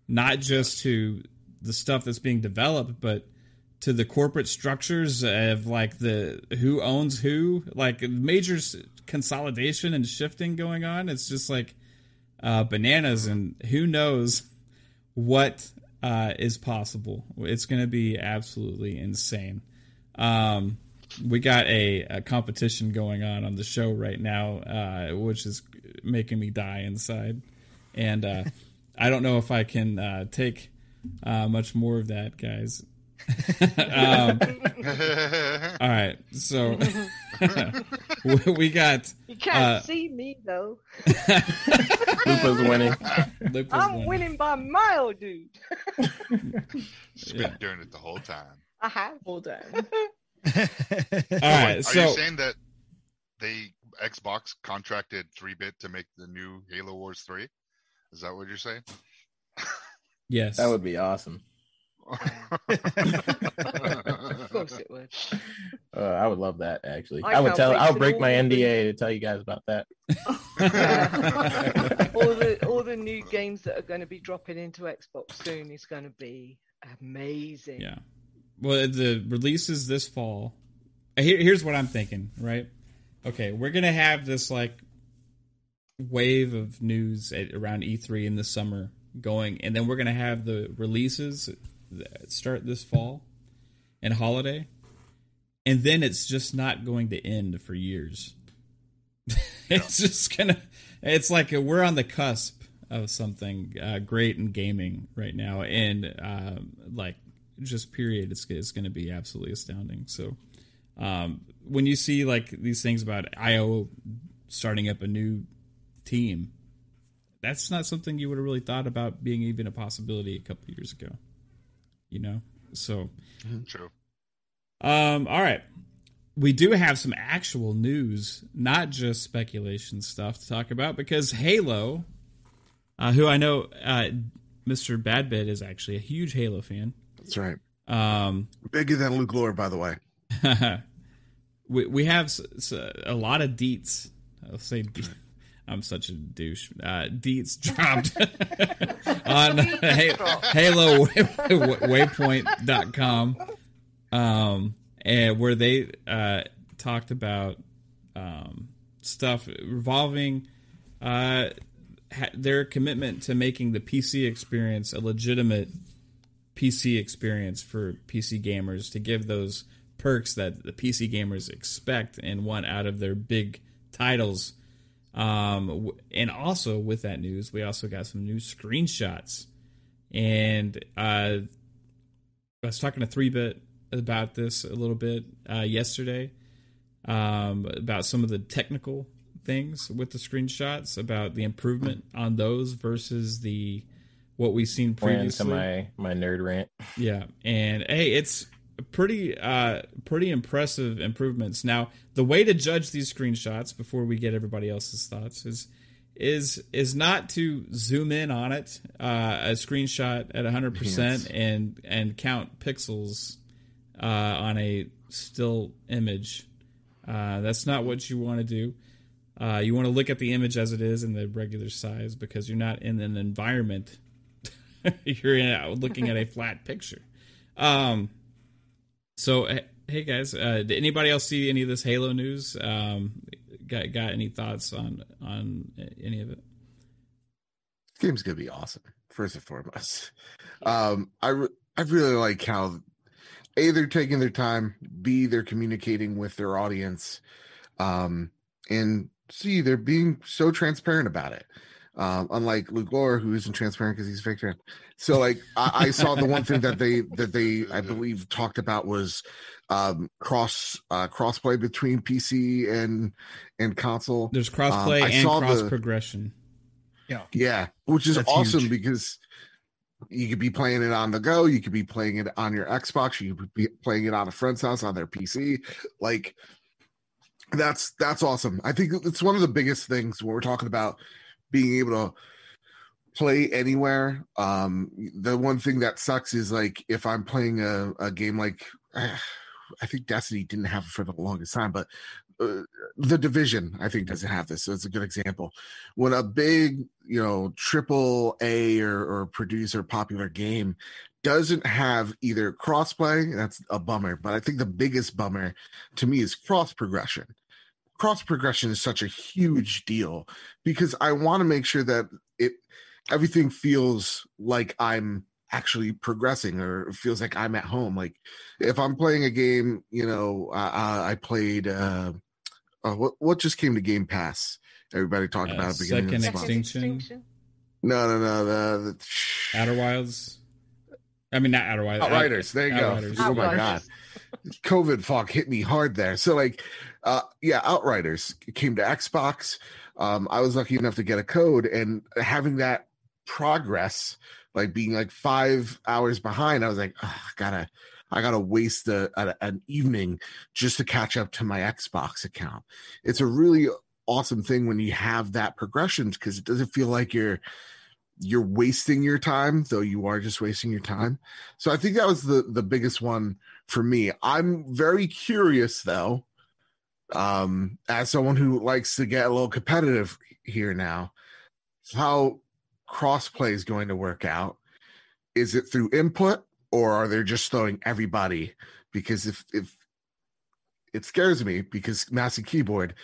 not just to the stuff that's being developed, but to the corporate structures of like the who owns who, like major consolidation and shifting going on. It's just like uh, bananas, and who knows what uh, is possible. It's going to be absolutely insane. Um, we got a, a competition going on on the show right now, uh, which is making me die inside. And uh, I don't know if I can uh, take uh, much more of that, guys. um, all right, so we got. You can't uh, see me though. Lupa's winning. Lupa's I'm winning. winning by mile, dude. She's been yeah. doing it the whole time. I have all time. All right, are so are you saying that they Xbox contracted three bit to make the new Halo Wars three? Is that what you're saying? Yes, that would be awesome. Of course it would. Uh, I would love that. Actually, I, I would tell. I'll break my N D A to tell you guys about that. Yeah. all the all the new games that are going to be dropping into Xbox soon is going to be amazing. Yeah. Well, the releases this fall. Here, here's what I'm thinking. Right. Okay, we're gonna have this like wave of news at, around E three in the summer going, and then we're gonna have the releases that start this fall and holiday, and then it's just not going to end for years. Yeah. It's just gonna, it's like we're on the cusp of something uh, great in gaming right now, and um, like just period, it's, it's going to be absolutely astounding. So um, when you see like these things about I O starting up a new team, that's not something you would have really thought about being even a possibility a couple years ago. You know, so true. Um, all right, we do have some actual news, not just speculation stuff to talk about, because Halo, uh, who I know, uh, Mister Badbit is actually a huge Halo fan. That's right. Um, Bigger than Luke Lord, by the way. we we have s- s- a lot of deets. I'll say. De- I'm such a douche. Uh, Deets dropped on Halo Waypoint dot com, um, and where they uh, talked about um, stuff revolving uh, ha- their commitment to making the P C experience a legitimate P C experience for P C gamers, to give those perks that the P C gamers expect and want out of their big titles. Um, and also with that news, we also got some new screenshots, and, uh, I was talking to three bit about this a little bit, uh, yesterday, um, about some of the technical things with the screenshots about the improvement on those versus the what we've seen previously. Ran to my, my nerd rant. Yeah, and hey, it's pretty uh, pretty impressive improvements. Now, the way to judge these screenshots before we get everybody else's thoughts is is is not to zoom in on it, uh, a screenshot at one hundred percent yes. and and count pixels uh, on a still image. Uh, that's not what you want to do. Uh, you want to look at the image as it is in the regular size because you're not in an environment. You're in, uh, looking at a flat picture. Um, so, hey, guys, uh, did anybody else see any of this Halo news? Um, got got any thoughts on, on any of it? This game's going to be awesome, first and foremost. Um, I, re- I really like how... A, they're taking their time. B, they're communicating with their audience. Um, and C, they're being so transparent about it. Um, unlike Luke Lore, who isn't transparent because he's a fake fan. So, like, I, I saw the one thing that they, that they I believe, talked about was um, cross uh, crossplay between P C and and console. There's crossplay um, and cross the, progression. Yeah, yeah, which is That's awesome huge. Because... you could be playing it on the go. You could be playing it on your Xbox. You could be playing it on a friend's house on their P C. Like, that's that's awesome. I think it's one of the biggest things when we're talking about being able to play anywhere. Um, the one thing that sucks is, like, if I'm playing a, a game like, uh, I think Destiny didn't have it for the longest time, but uh, The Division, I think, doesn't have this. So it's a good example. When a big, you know, triple A or, or producer popular game doesn't have either crossplay, that's a bummer. But I think the biggest bummer to me is cross progression. Cross progression is such a huge deal because I want to make sure that it everything feels like I'm actually progressing or feels like I'm at home. Like if I'm playing a game, you know, uh, I played. Uh, Uh, what what just came to Game Pass? Everybody talked uh, about it. Second of the Extinction. No, no, no. The, the... Outer Wilds. I mean, not Outer Wilds. Outriders. There you Outriders. go. Outriders. Oh, my God. COVID fog hit me hard there. So, like, uh, yeah, Outriders came to Xbox. Um, I was lucky enough to get a code, and having that progress, like being like five hours behind, I was like, oh, I gotta... I gotta waste a, a, an evening just to catch up to my Xbox account. It's a really awesome thing when you have that progression because it doesn't feel like you're you're wasting your time, though you are just wasting your time. So I think that was the the biggest one for me. I'm very curious though, um, as someone who likes to get a little competitive here now, how crossplay is going to work out. Is it through input? Or are they just throwing everybody? Because if, if it scares me, because mouse and keyboard,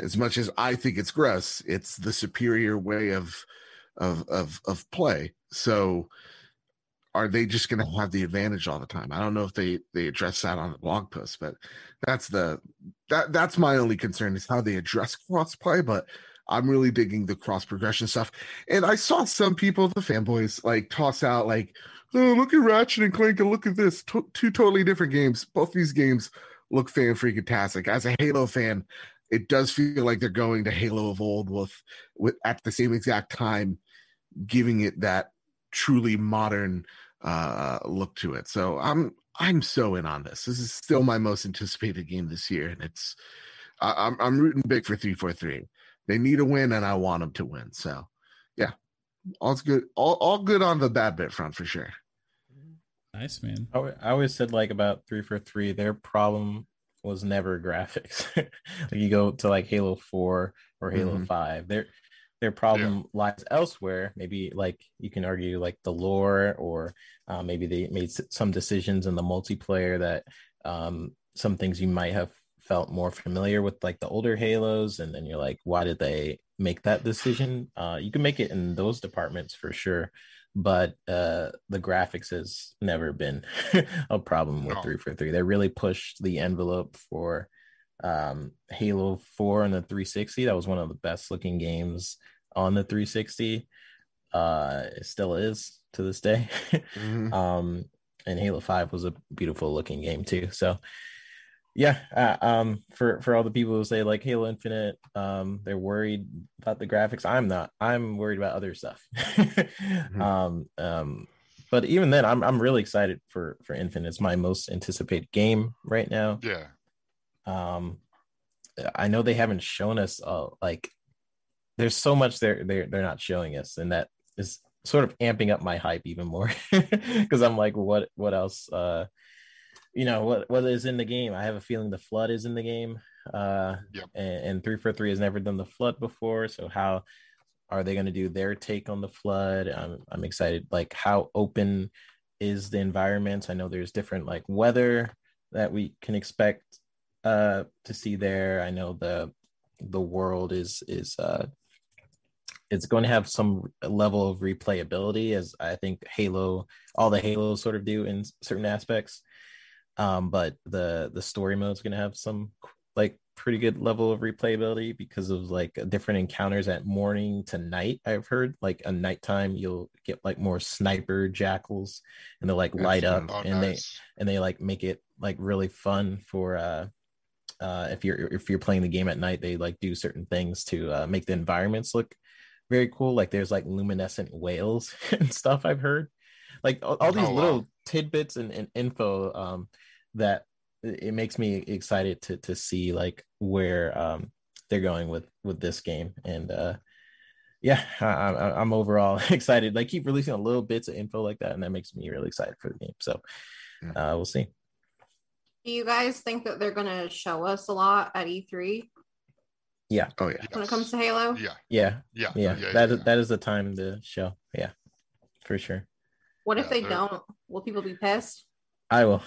as much as I think it's gross, it's the superior way of of of, of play. So are they just going to have the advantage all the time? I don't know if they, they address that on the blog post, but that's the that that's my only concern is how they address crossplay. But I'm really digging the cross progression stuff. And I saw some people, the fanboys, like toss out like, oh, look at Ratchet and Clank and look at this. T- two totally different games. Both these games look fan-freaking-tastic. As a Halo fan, it does feel like they're going to Halo of old with, with at the same exact time, giving it that truly modern uh, look to it. So I'm I'm so in on this. This is still my most anticipated game this year, and it's I, I'm I'm rooting big for three forty-three. They need a win, and I want them to win. So, yeah, all's good. All all good on the bad bit front for sure. Nice, man. I always said, like, about three for three, their problem was never graphics. Like you go to like Halo four or Halo mm-hmm. five, their their problem yeah. lies elsewhere. Maybe like you can argue like the lore, or uh, maybe they made some decisions in the multiplayer that um, some things you might have felt more familiar with, like the older Halos, and then you're like, why did they make that decision? Uh, you can make it in those departments for sure. But uh, the graphics has never been a problem with no. three for three. They really pushed the envelope for um, Halo four and the three sixty. That was one of the best looking games on the three sixty. Uh, it still is to this day. mm-hmm. um, and Halo five was a beautiful looking game too. So Yeah, uh, um, for, for all the people who say like Halo Infinite, um, they're worried about the graphics. I'm not. I'm worried about other stuff. mm-hmm. um, um, but even then, I'm I'm really excited for for Infinite. It's my most anticipated game right now. Yeah. Um, I know they haven't shown us uh, like there's so much they're they're they're not showing us, and that is sort of amping up my hype even more because I'm like, what what else? Uh, You know what? What is in the game? I have a feeling the flood is in the game. Uh, yep. and, and three for three has never done the flood before. So how are they going to do their take on the flood? I'm I'm excited. Like, how open is the environment? I know there's different like weather that we can expect uh, to see there. I know the the world is is uh, it's going to have some level of replayability, as I think Halo, all the Halos sort of do in certain aspects. Um, but the the story mode is going to have some like pretty good level of replayability because of like different encounters at morning to night. I've heard like a nighttime you'll get like more sniper jackals and they'll like light up and nice. they and they like make it like really fun for uh, uh, if you're if you're playing the game at night. They like do certain things to uh, make the environments look very cool. Like there's like luminescent whales and stuff. I've heard like all, all these oh, little wow. tidbits and, and info um, that it makes me excited to to see like where um, they're going with, with this game. And uh, yeah, I, I, I'm overall excited. They keep releasing a little bits of info like that, and that makes me really excited for the game. So uh, we'll see. Do you guys think that they're going to show us a lot at E three? Yeah. Oh yeah. When yes. it comes to Halo. Yeah. Yeah. Yeah. Yeah. yeah that yeah. Is, that is the time to show. Yeah, for sure. What if yeah, they they're... don't? Will people be pissed? I will.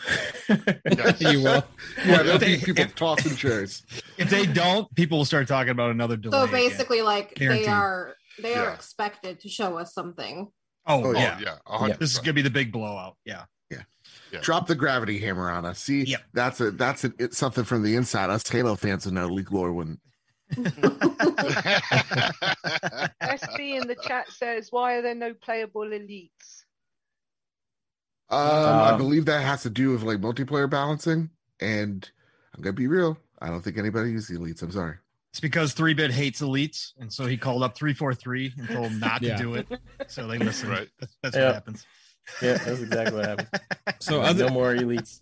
Yes. You will. Yeah, there'll be people tossing chairs. If they don't, people will start talking about another delay. So basically, again. like Guaranteed. they are, they yeah. are expected to show us something. Oh, oh yeah, yeah. one hundred percent This is gonna be the big blowout. Yeah, yeah. yeah. Drop the gravity hammer on us. See, yep. that's a that's a, it's something from the inside. Us Halo fans and no leak lore wouldn't. S B in the chat says, "Why are there no playable elites?" Um, um, I believe that has to do with like multiplayer balancing, and I'm gonna be real. I don't think anybody uses elites. I'm sorry. It's because three bit hates elites, and so he called up three four three and told him not yeah. to do it. So they listen. Right. That's, that's yeah. what happens. Yeah, that's exactly what happens. So other, no more elites.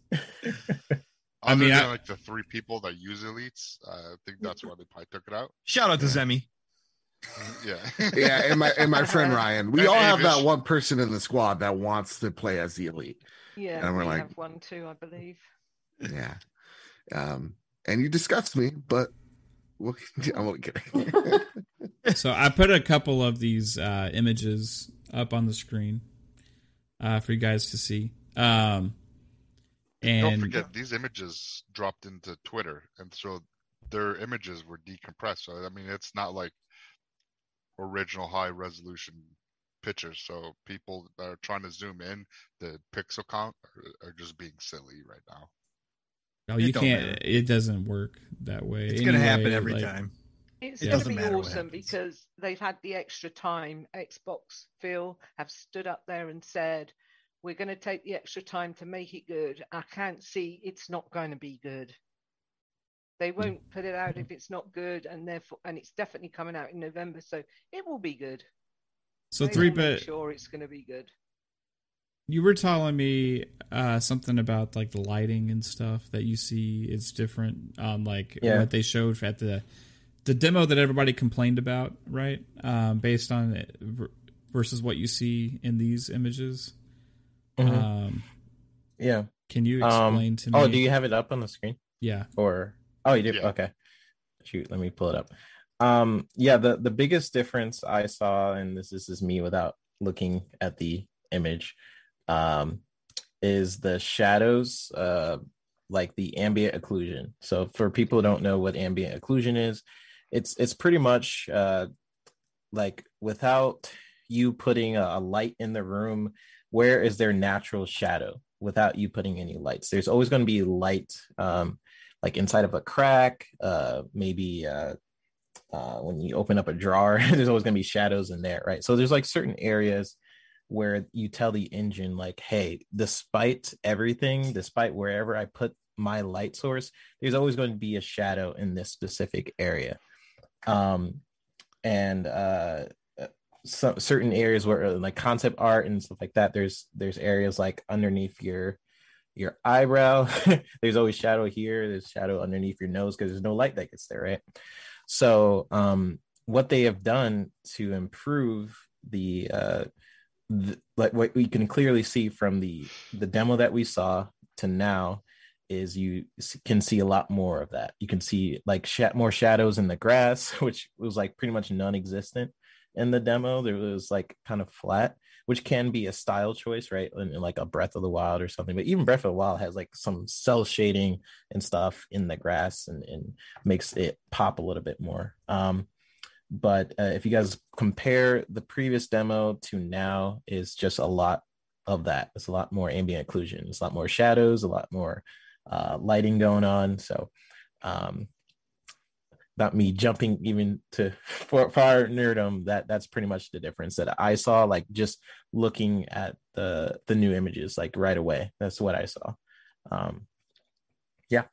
I mean, I, like the three people that use elites, uh, I think that's why they probably took it out. Shout out to yeah. Zemi. Yeah, yeah, and my and my friend Ryan. We and all have that one person in the squad that wants to play as the elite. Yeah, and we're we like have one too, I believe. Yeah, um, and you disgust me, but we'll, I won't get it. So I put a couple of these uh, images up on the screen uh, for you guys to see. Um, and don't forget, these images dropped into Twitter, and so their images were decompressed. So I mean, it's not like original high resolution pictures, so people that are trying to zoom in the pixel count are, are just being silly right now. No, you can't. It doesn't work that way. It's anyway, gonna happen every like, time. It's it gonna be awesome because they've had the extra time. Xbox Phil have stood up there and said, "We're gonna take the extra time to make it good." I can't see it's not going to be good. They won't put it out if it's not good, and therefore, and it's definitely coming out in November, so it will be good. So three bit, sure, it's going to be good. You were telling me uh, something about like the lighting and stuff that you see is different on um, like yeah. what they showed at the the demo that everybody complained about, right? Um, based on it versus what you see in these images. Mm-hmm. Um, yeah, can you explain um, to me? Oh, do you have it up on the screen? Yeah, or. Oh, you did? Yeah. Okay. Shoot, let me pull it up. Um, yeah, the, the biggest difference I saw, and this, this is me without looking at the image, um, is the shadows, uh, like the ambient occlusion. So for people who don't know what ambient occlusion is, it's it's pretty much uh, like without you putting a, a light in the room, where is their natural shadow without you putting any lights? There's always going to be light. Um, like inside of a crack, uh, maybe uh, uh, when you open up a drawer, there's always going to be shadows in there, right? So there's like certain areas where you tell the engine like, hey, despite everything, despite wherever I put my light source, there's always going to be a shadow in this specific area. Um, and uh, so certain areas where like concept art and stuff like that, there's there's areas like underneath your your eyebrow. There's always shadow here. There's shadow underneath your nose because there's no light that gets there, right? So um, what they have done to improve the, uh, the like what we can clearly see from the the demo that we saw to now is you can see a lot more of that. You can see like sh- more shadows in the grass, which was like pretty much non-existent in the demo. There was like kind of flat, which can be a style choice, right? And like a Breath of the Wild or something, but even Breath of the Wild has like some cell shading and stuff in the grass and, and makes it pop a little bit more. Um, but uh, if you guys compare the previous demo to now, it's just a lot of that. It's a lot more ambient occlusion. It's a lot more shadows, a lot more uh lighting going on. So um not me jumping even to far, far nerdom, that that's pretty much the difference that I saw, like just looking at the the new images like right away. That's what I saw. Um yeah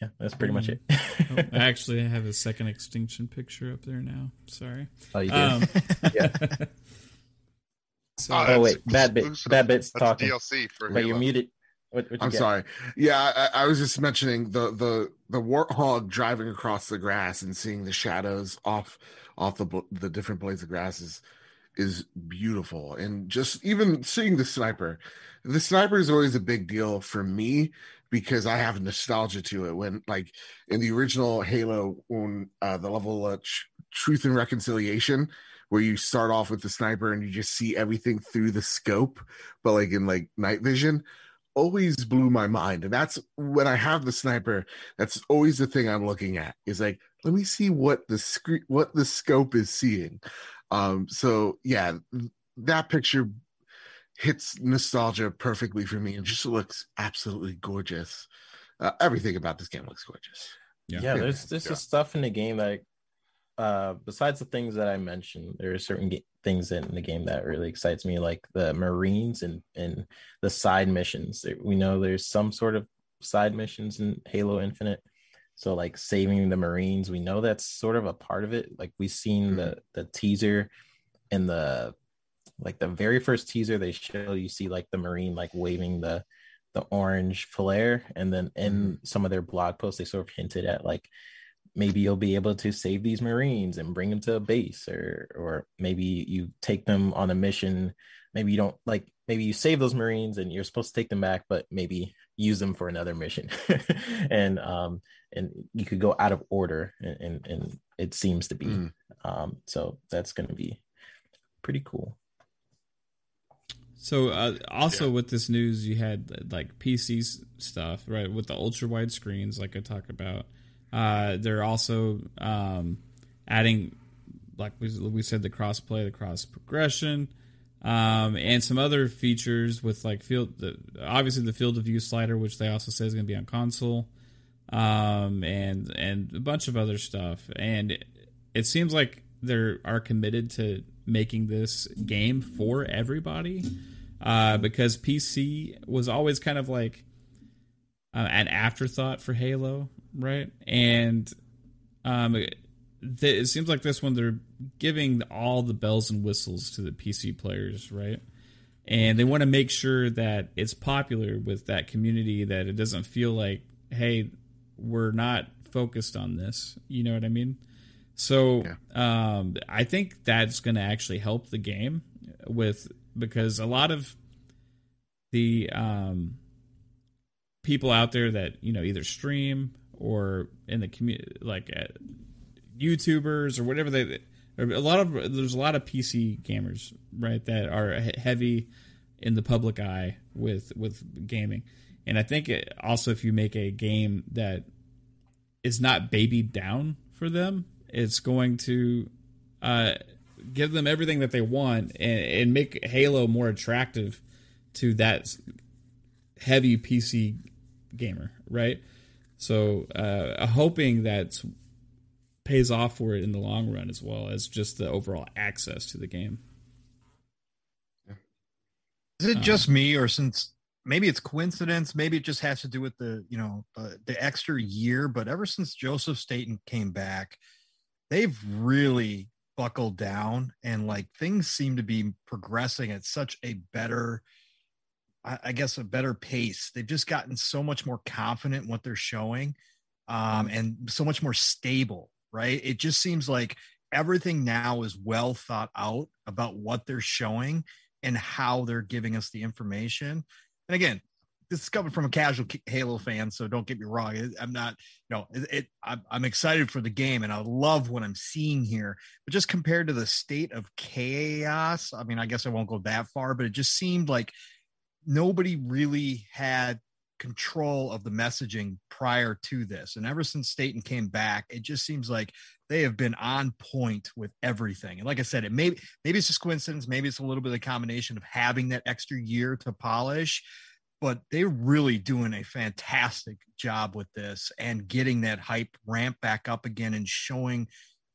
yeah that's pretty mm-hmm. much it. I actually have a Second Extinction picture up there now, sorry. Oh, you do? Um, yeah. So, oh, oh wait bad bit bad bit's that's talking D L C for but Halo. You're muted. What, what I'm get? sorry. Yeah, I, I was just mentioning the, the the warthog driving across the grass and seeing the shadows off off the the different blades of grass is, is beautiful. And just even seeing the sniper. The sniper is always a big deal for me because I have nostalgia to it. When like in the original Halo, when uh, the level of tr- Truth and Reconciliation, where you start off with the sniper and you just see everything through the scope, but like in like night vision, always blew my mind. And that's when I have the sniper, that's always the thing I'm looking at, is like, let me see what the screen, what the scope is seeing. Um, so yeah, that picture hits nostalgia perfectly for me and just looks absolutely gorgeous. Uh, everything about this game looks gorgeous. Yeah, yeah there's there's yeah. stuff in the game that uh besides the things that I mentioned, there are certain ga- things in the game that really excites me, like the Marines and and the side missions. We know there's some sort of side missions in Halo Infinite, so like saving the Marines, we know that's sort of a part of it. Like we've seen mm-hmm. the the teaser and the like the very first teaser they show, you see like the Marine like waving the the orange flare, and then in mm-hmm. some of their blog posts they sort of hinted at like maybe you'll be able to save these Marines and bring them to a base, or or maybe you take them on a mission. Maybe you don't like, maybe you save those Marines and you're supposed to take them back, but maybe use them for another mission. And um and you could go out of order, and and, and it seems to be. Mm. Um, so that's going to be pretty cool. So uh, also yeah. with this news, you had like P C stuff, right? With the ultra wide screens, like I talk about. Uh, they're also um, adding, like we, we said, the cross-play, the cross-progression, um, and some other features with, like, field. The, obviously the field of view slider, which they also say is going to be on console, um, and and a bunch of other stuff. And it, it seems like they are committed to making this game for everybody, uh, because P C was always kind of like uh, an afterthought for Halo. Right, and um, it, it seems like this one they're giving all the bells and whistles to the P C players, right? And they want to make sure that it's popular with that community, that it doesn't feel like, hey, we're not focused on this. You know what I mean? So yeah. um, I think that's going to actually help the game with, because a lot of the um, people out there that, you know, either stream or in the community, like uh, YouTubers or whatever, they a lot of there's a lot of P C gamers, right, that are heavy in the public eye with with gaming. And I think it, also if you make a game that is not babied down for them, it's going to uh, give them everything that they want and, and make Halo more attractive to that heavy P C gamer, right? So uh, hoping that pays off for it in the long run, as well as just the overall access to the game. Is it just um, me, or since maybe it's coincidence, maybe it just has to do with the, you know, uh, the extra year, but ever since Joseph Staten came back, they've really buckled down, and like things seem to be progressing at such a better, I, I guess, a better pace. They've just gotten so much more confident in what they're showing, um, and so much more stable, right? It just seems like everything now is well thought out about what they're showing and how they're giving us the information. And again, this is coming from a casual Halo fan, so don't get me wrong. I'm not, you know, it, it, I'm, I'm excited for the game, and I love what I'm seeing here. But just compared to the state of chaos, I mean, I guess I won't go that far, but it just seemed like nobody really had control of the messaging prior to this. And ever since Staten came back, it just seems like they have been on point with everything. And like I said, it may, maybe it's just coincidence. Maybe it's a little bit of a combination of having that extra year to polish, but they're really doing a fantastic job with this and getting that hype ramp back up again and showing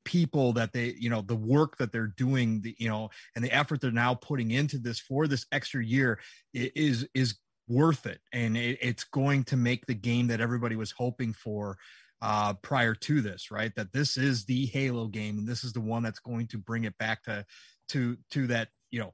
people that they, you know, the work that they're doing, the, you know, and the effort they're now putting into this for this extra year is, is worth it. And it, it's going to make the game that everybody was hoping for uh, prior to this, right? That this is the Halo game, and this is the one that's going to bring it back to, to, to that, you know,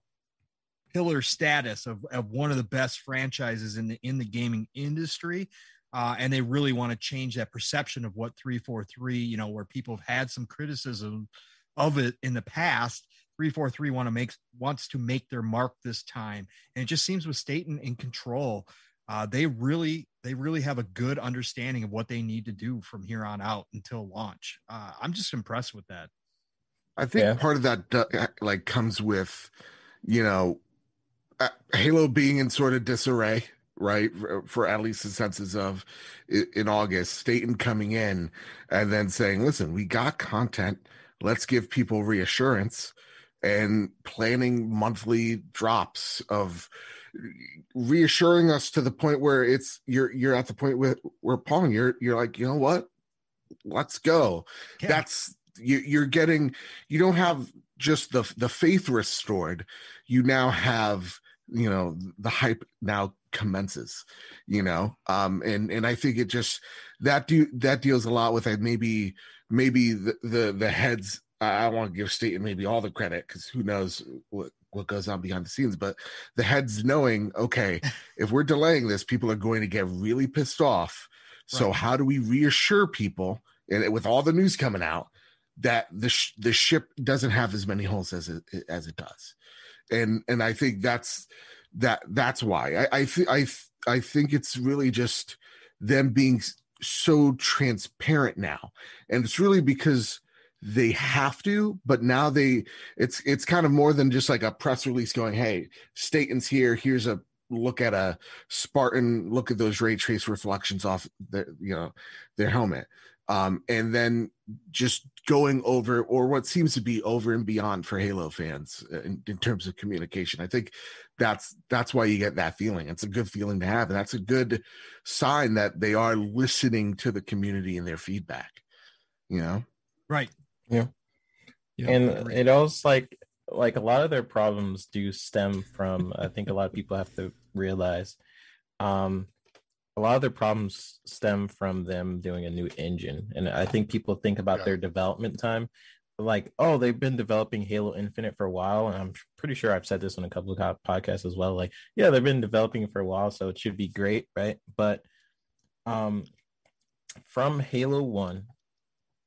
pillar status of, of one of the best franchises in the in the gaming industry, uh, and they really want to change that perception of what three forty-three, you know, where people have had some criticism of it in the past. three forty-three want to make wants to make their mark this time, and it just seems with Staten in control, uh, they really they really have a good understanding of what they need to do from here on out until launch. Uh, I'm just impressed with that. I think yeah. part of that like comes with, you know, Uh, Halo being in sort of disarray, right, for, for at least the senses of in August, Staten coming in and then saying, listen, we got content, let's give people reassurance, and planning monthly drops of reassuring us to the point where it's you're you're at the point where, where Pong, you're you're like, you know what, let's go. Yeah. That's you, you're getting, you don't have just the the faith restored, you now have, you know, the hype now commences, you know, um, and, and I think it just, that do that deals a lot with it. Maybe, maybe the, the, the heads, I want to give Staten maybe all the credit, because who knows what, what goes on behind the scenes, but the heads knowing, okay, if we're delaying this, people are going to get really pissed off. So right. How do we reassure people, and with all the news coming out, that the, sh- the ship doesn't have as many holes as it, as it does. And and I think that's that that's why I I, th- I, th- I think it's really just them being so transparent now, and it's really because they have to. But now they it's it's kind of more than just like a press release going, hey, Staten's here. Here's a look at a Spartan. Look at those ray trace reflections off their, you know, their helmet, um, and then just going over, or what seems to be over and beyond for Halo fans in, in terms of communication. I think that's that's why you get that feeling. It's a good feeling to have, and that's a good sign that they are listening to the community and their feedback, you know? Right. Yeah. yeah. And it also, like, like a lot of their problems do stem from, I think a lot of people have to realize, um, a lot of their problems stem from them doing a new engine. And I think people think about yeah. their development time, like, oh, they've been developing Halo Infinite for a while. And I'm pretty sure I've said this on a couple of podcasts as well. Like, yeah, they've been developing it for a while, so it should be great, right? But um, from Halo one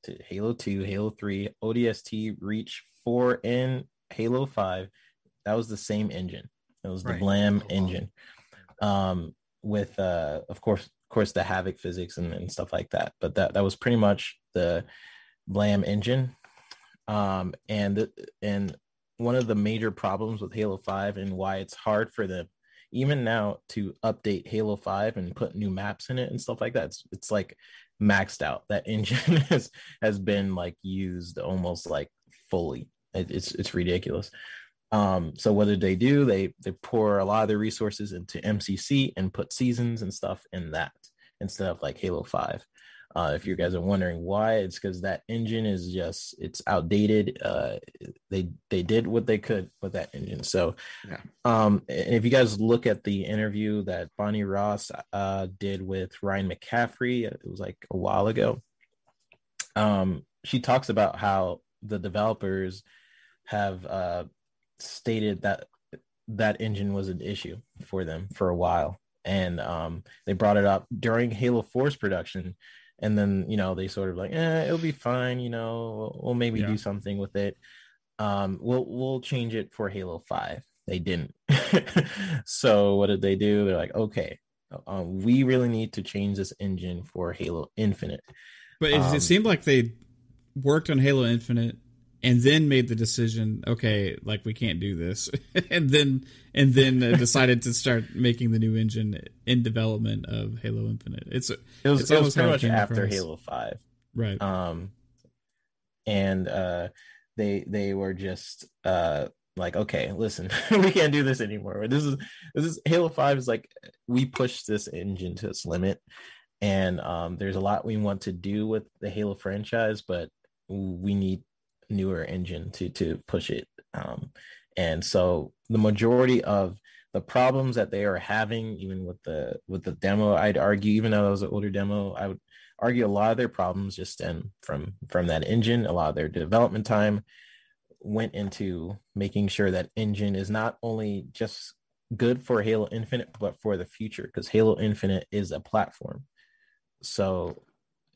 to Halo two, Halo three, O D S T, Reach four, and Halo five, that was the same engine. It was the right. Blam oh. engine. Um, with uh of course of course the Havoc physics and, and stuff like that, but that that was pretty much the Blam engine, um and and one of the major problems with Halo five, and why it's hard for them even now to update Halo five and put new maps in it and stuff like that. It's, it's like maxed out. That engine has has been like used almost like fully. It, it's it's ridiculous. Um, so what did they do? They they pour a lot of their resources into M C C and put seasons and stuff in that instead of like Halo five. Uh, if you guys are wondering why, it's because that engine is just, it's outdated. Uh, they they did what they could with that engine. So yeah. um, and if you guys look at the interview that Bonnie Ross uh, did with Ryan McCaffrey, it was like a while ago. Um, she talks about how the developers have uh, stated that that engine was an issue for them for a while. And um, they brought it up during Halo four's production. And then, you know, they sort of like, eh, it'll be fine. You know, we'll maybe yeah. do something with it. Um, we'll we'll change it for Halo five. They didn't. So what did they do? They're like, okay, uh, we really need to change this engine for Halo Infinite. But it, um, it seemed like they worked on Halo Infinite and then made the decision, okay, like, we can't do this. and then and then uh, decided to start making the new engine in development of Halo Infinite. It's It was, it's it was pretty much after Halo five. Right. Um, and uh, they they were just uh, like, okay, listen, we can't do this anymore. This is this is Halo five is like, we pushed this engine to its limit. And um, there's a lot we want to do with the Halo franchise, but we need newer engine to to push it, um and so the majority of the problems that they are having, even with the with the demo, I'd argue, even though it was an older demo, I would argue a lot of their problems just stem from from that engine. A lot of their development time went into making sure that engine is not only just good for Halo Infinite, but for the future, because Halo Infinite is a platform. So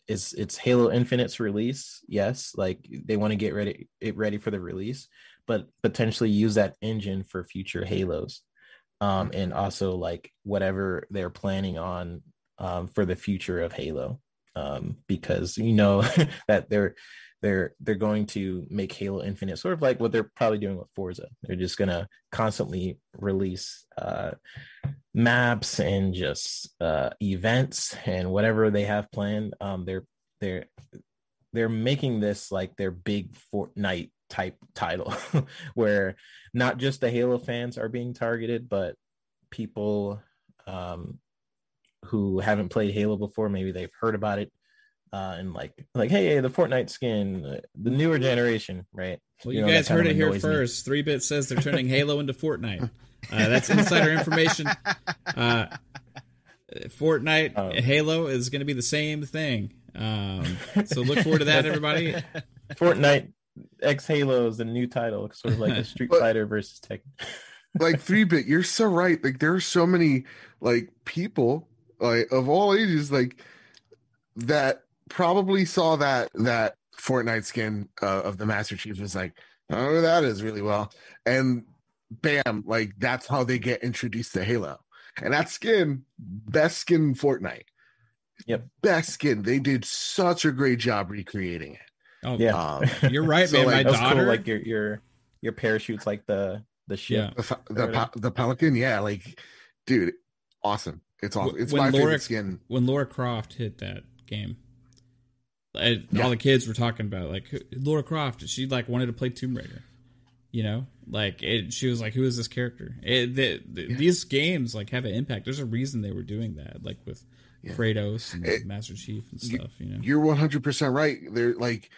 It's it's Halo Infinite's release, yes. Like, they want to get ready it ready for the release, but potentially use that engine for future Halos, um, and also like whatever they're planning on um, for the future of Halo, um, because you know that they're they're they're going to make Halo Infinite sort of like what they're probably doing with Forza. They're just gonna constantly release uh, maps and just uh, events and whatever they have planned. Um, they're they're they're making this like their big Fortnite type title, where not just the Halo fans are being targeted, but people um, who haven't played Halo before, maybe they've heard about it. Uh, and like, like, hey, hey, the Fortnite skin, the newer generation, right? Well, you, you know, guys heard it here first. Me. three bit says they're turning Halo into Fortnite. Uh, that's insider information. Uh, Fortnite, um, Halo is going to be the same thing. Um, so look forward to that, everybody. Fortnite X Halo is the new title, sort of like a Street but, Fighter versus Tekken. Like, three bit, you're so right. Like, there are so many like people like of all ages, like that. Probably saw that that Fortnite skin uh, of the Master Chief was like, I don't know who that is really well, and bam, like that's how they get introduced to Halo. And that skin, best skin Fortnite, yep, best skin. They did such a great job recreating it. Oh yeah, um, you're right, so, man. Like, my daughter, cool. Like your your your parachutes, like the the ship, yeah. the the, right. the Pelican, yeah. Like, dude, awesome. It's awesome. It's when my Laura, favorite skin. When Lara Croft hit that game. I, yeah. All the kids were talking about, like, Lara Croft, she like wanted to play Tomb Raider, you know, like it, she was like, who is this character? It, the, the, yeah. These games like have an impact. There's a reason they were doing that, like with yeah. Kratos and it, Master Chief and stuff. You, you know, you're one hundred percent right. They're like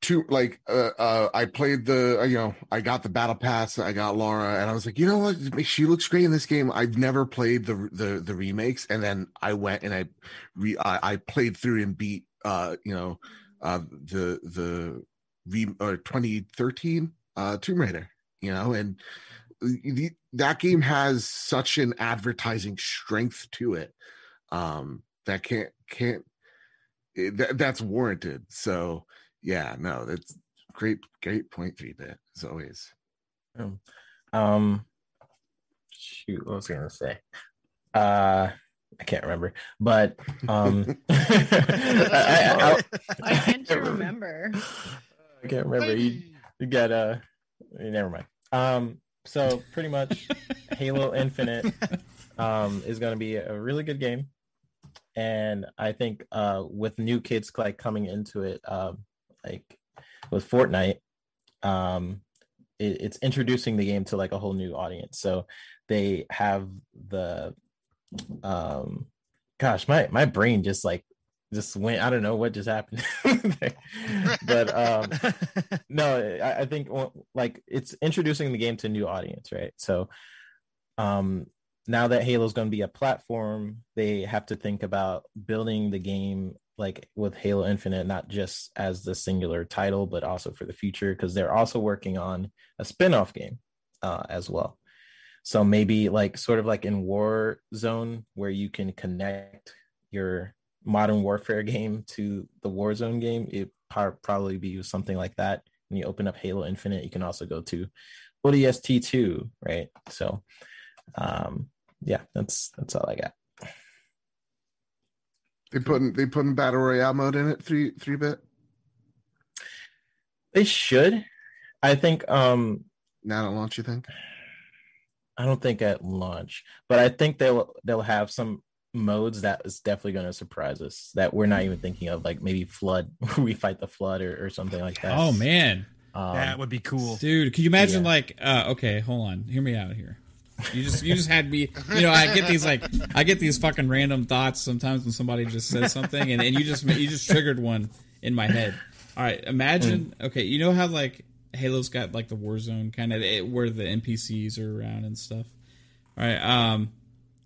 two, like uh, uh, I played the, you know, I got the battle pass, I got Lara, and I was like, you know what, she looks great in this game. I've never played the the, the remakes, and then I went and I re I, I played through and beat. Uh, you know, uh, the the re or twenty thirteen uh, Tomb Raider. You know, and the, that game has such an advertising strength to it um, that can't can't it, that, that's warranted. So yeah, no, that's great great point. three bit as always. Um, um, shoot, what was I gonna say? Uh. I can't remember, but um, I, I, I, I can't remember. I can't remember. You, you got uh, never mind. Um, so pretty much, Halo Infinite um is going to be a really good game, and I think uh with new kids like coming into it, um like with Fortnite, um it, it's introducing the game to like a whole new audience. So they have the um gosh my my brain just like just went, I don't know what just happened. But um, no, I, I think like it's introducing the game to a new audience, right? So um, now that Halo is going to be a platform, they have to think about building the game like with Halo Infinite, not just as the singular title, but also for the future, because they're also working on a spin-off game uh, as well. So maybe like sort of like in Warzone, where you can connect your Modern Warfare game to the Warzone game, it probably be something like that. When you open up Halo Infinite, you can also go to O D S T two, right? So um, yeah, that's that's all I got. They putting they putting battle royale mode in it, three three bit. They should, I think. Um, Not at launch, you think? I don't think at launch, but I think they'll they'll have some modes that is definitely going to surprise us that we're not even thinking of, like maybe flood, we fight the flood or, or something like that. Oh man, um, that would be cool, dude. Could you imagine? Yeah. Like, uh, okay, hold on, hear me out here. You just you just had me. You know, I get these like I get these fucking random thoughts sometimes when somebody just says something, and, and you just you just triggered one in my head. All right, imagine. Mm. Okay, you know how like Halo's got like the Warzone kind of it, where the N P Cs are around and stuff. All right, um,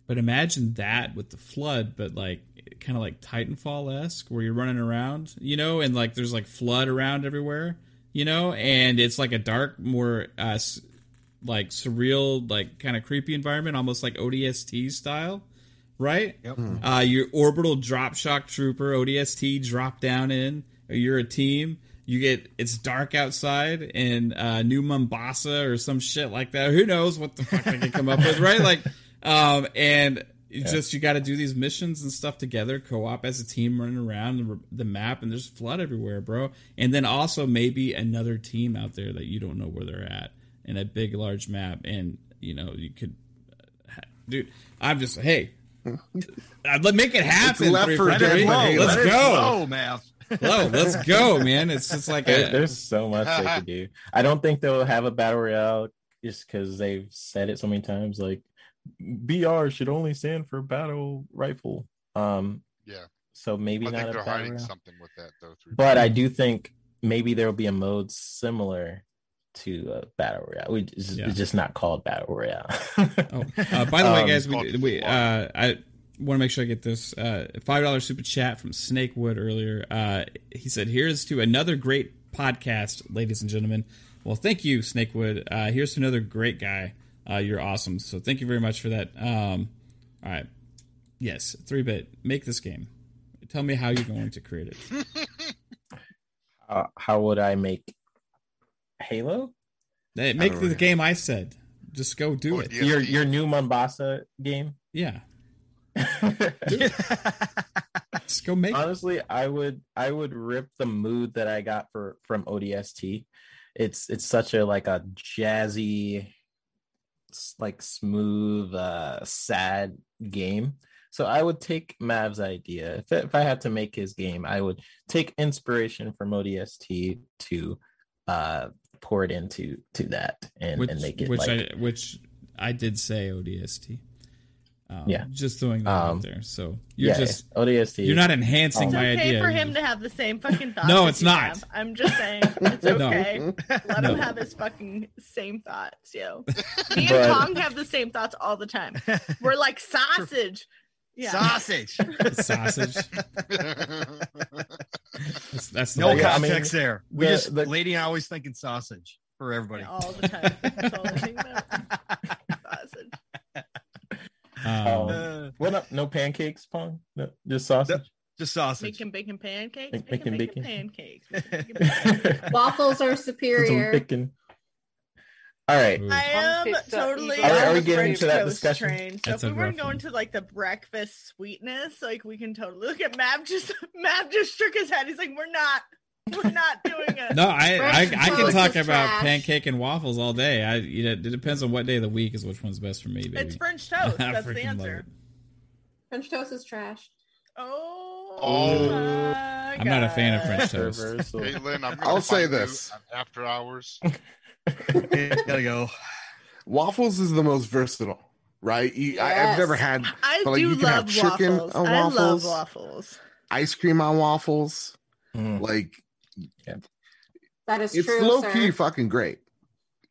but imagine that with the flood, but like kind of like Titanfall-esque, where you're running around, you know, and like there's like flood around everywhere, you know, and it's like a dark, more uh, like surreal, like kind of creepy environment, almost like O D S T style, right? Yep. Uh, your orbital drop shock trooper O D S T drop down in. You're a team. You get it's dark outside in uh, New Mombasa or some shit like that. Who knows what the fuck they can come up with, right? Like, um, and yeah. just you got to do these missions and stuff together, co-op as a team, running around the, the map, and there's flood everywhere, bro. And then also maybe another team out there that you don't know where they're at in a big, large map, and you know you could, dude. I'm just hey, let make it happen. Left for dead. Hey, let's let go, oh man. Whoa, let's go, man. It's just like a... there's so much they could do. I don't think they'll have a battle royale just because they've said it so many times, like B R should only stand for battle rifle. Um yeah, so maybe I not think they're hiding royale. Something with that though, but people. I do think maybe there will be a mode similar to uh, battle royale. We just, yeah. It's just not called battle royale. Oh, uh, by the um, way guys, we, we uh I want to make sure I get this uh, five dollars super chat from Snakewood earlier. Uh, he said, here's to another great podcast, ladies and gentlemen. Well, thank you, Snakewood. Uh, here's to another great guy. Uh, you're awesome. So thank you very much for that. Um, all right. Yes, three bit. Make this game. Tell me how you're going to create it. Uh, how would I make Halo? Hey, make the really game know. I said. Just go do oh, it. Your, your new Mombasa game? Yeah. Just go make honestly it. I would I would rip the mood that I got for from O D S T. It's it's such a like a jazzy, like smooth, uh, sad game. So I would take Mav's idea. If if I had to make his game, I would take inspiration from O D S T to uh, pour it into to that and, which, and make it which like I, which I did say O D S T. Um, yeah, just throwing that um, out there. So you're yeah, just O D S T. You're not enhancing my idea. It's okay idea. For him to have the same fucking thought. No, it's not. Have. I'm just saying it's okay. No. Let no. him have his fucking same thoughts, yo. Me but... and Kong have the same thoughts all the time. We're like sausage. Yeah. Sausage. Sausage. that's, that's no context I mean, there. We the, just the... Lady and I always thinking sausage for everybody yeah, all the time. That's all I think about. Sausage. Um, uh, what up? No pancakes, Pong? No, just sausage? No, just sausage. Making bacon pancakes? Make, making bacon pancakes. Bacon pancakes. Waffles are superior. All right. Ooh. I am totally are, are we getting to that discussion? Train. So That's if we weren't going one. To like the breakfast sweetness, like we can totally look at Mav just Mav just shook his head. He's like, we're not. We're not doing it. No, I I, I can talk about trash. Pancake and waffles all day. I you know, it depends on what day of the week is which one's best for me. Baby. It's French toast. That's the answer. French toast is trash. Oh, oh I'm God. Not a fan of French toast. Hey, Lynn, I'm I'll say this after hours. Gotta go. Waffles is the most versatile, right? You, yes. I, I've never had. I like, do you can love have chicken waffles. On waffles. I love waffles. ice cream on waffles. Mm. Like, yeah. That is it's true. It's low sir. key fucking great.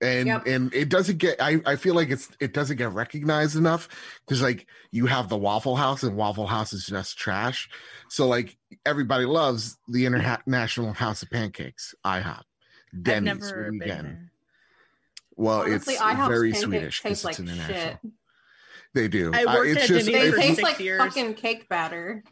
And yep. and it doesn't get I, I feel like it's it doesn't get recognized enough, because like you have the Waffle House, and Waffle House is just trash. So like everybody loves the International House of Pancakes, I hop, Denny's weekend. Well, honestly, it's IHOP's very Swedish because it's like international. Shit. They do. I worked I, it's at just, Denny's for six like years. They taste like fucking cake batter.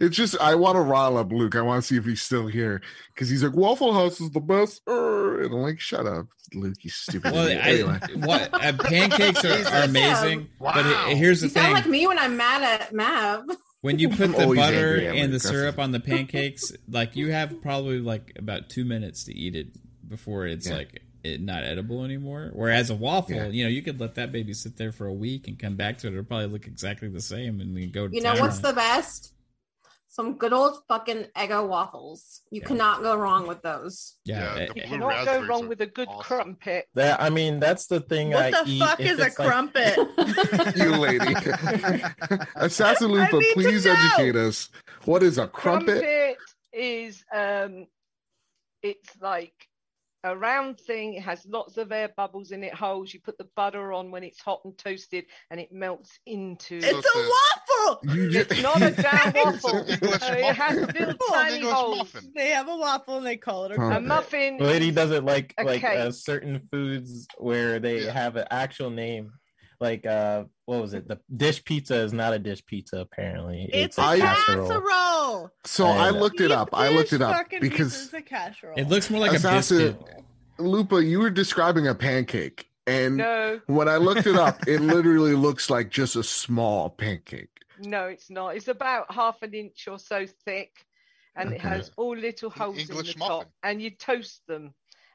It's just, I want to rile up Luke. I want to see if he's still here. Because he's like, Waffle House is the best. And I'm like, shut up, Luke, you stupid. Well, anyway. I, what? Uh, pancakes are, are amazing. Wow. But it, here's the you thing. You sound like me when I'm mad at Mav. When you put I'm the butter and the syrup on the pancakes, like you have probably like about two minutes to eat it before it's yeah. like... it not edible anymore. Whereas a waffle, yeah. you know, you could let that baby sit there for a week and come back to it. It'll probably look exactly the same. And then go to You know what's the best? Some good old fucking Eggo waffles. You yeah. cannot go wrong with those. Yeah. yeah. You cannot go wrong with a good awesome. crumpet. That, I mean, that's the thing what I the eat. What the fuck is a like... crumpet? You lady. Assassin Lupa, please educate us. What is a crumpet? Crumpet is, um, it's like, a round thing, it has lots of air bubbles in it, holes. You put the butter on when it's hot and toasted, and it melts into. It's, it's a, a waffle. It's not a damn waffle. So it has little tiny holes. Muffin. They have a waffle and they call it a, a muffin. The lady doesn't like a like uh, certain foods where they yeah. have an actual name. Like uh, what was it? The dish pizza is not a dish pizza. Apparently, it's, it's a I, casserole. casserole. So I, I looked it up. I looked it up because a casserole. It looks more like Assassin, a biscuit. Lupa, you were describing a pancake, and no. when I looked it up, it literally looks like just a small pancake. No, it's not. It's about half an inch or so thick, and okay. it has all little holes English in the muffin. top. And you toast them.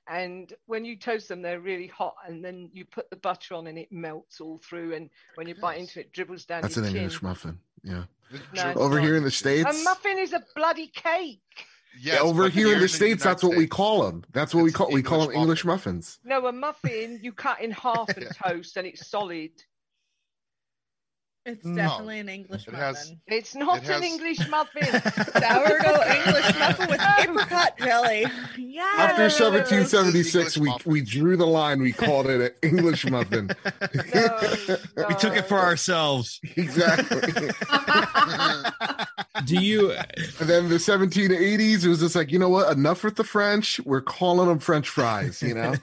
And when you toast them, they're really hot, and then you put the butter on, and it melts all through. And when you yes. bite into it, it dribbles down That's your chin. That's an English muffin, yeah. No, over here in the States, a muffin is a bloody cake. Yes, over here in the States, that's what we call them. That's what we call we call them English muffins. No, a muffin you cut in half and toast, and it's solid. It's definitely no. an English it muffin. Has, it's not it has... an English muffin. Sourdough English muffin with apricot jelly. Yeah. After seventeen seventy-six, we, we drew the line. We called it an English muffin. No, no. We took it for ourselves. Exactly. Do you? And then the seventeen eighties, it was just like, you know what? Enough with the French. We're calling them French fries, you know?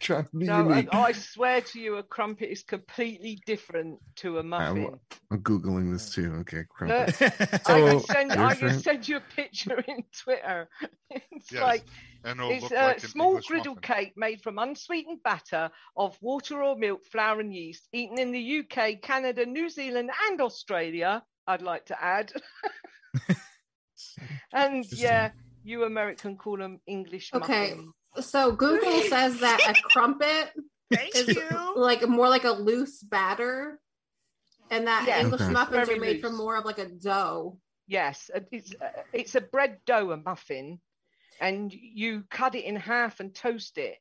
Trying to be no, I, I swear to you, a crumpet is completely different to a muffin. I'm, I'm googling this too. Okay, crumpet. So, I can send, I can send you a picture in Twitter. It's yes. like it's a like small griddle muffin. cake made from unsweetened batter of water or milk, flour and yeast, eaten in the U K, Canada, New Zealand, and Australia. I'd like to add. And yeah, you American call them English muffins. Okay. So Google says that a crumpet Thank is you. like more like a loose batter, and that yeah, English okay. muffins Very are made loose. from more of like a dough. Yes, it's a, it's a bread dough, a muffin, and you cut it in half and toast it.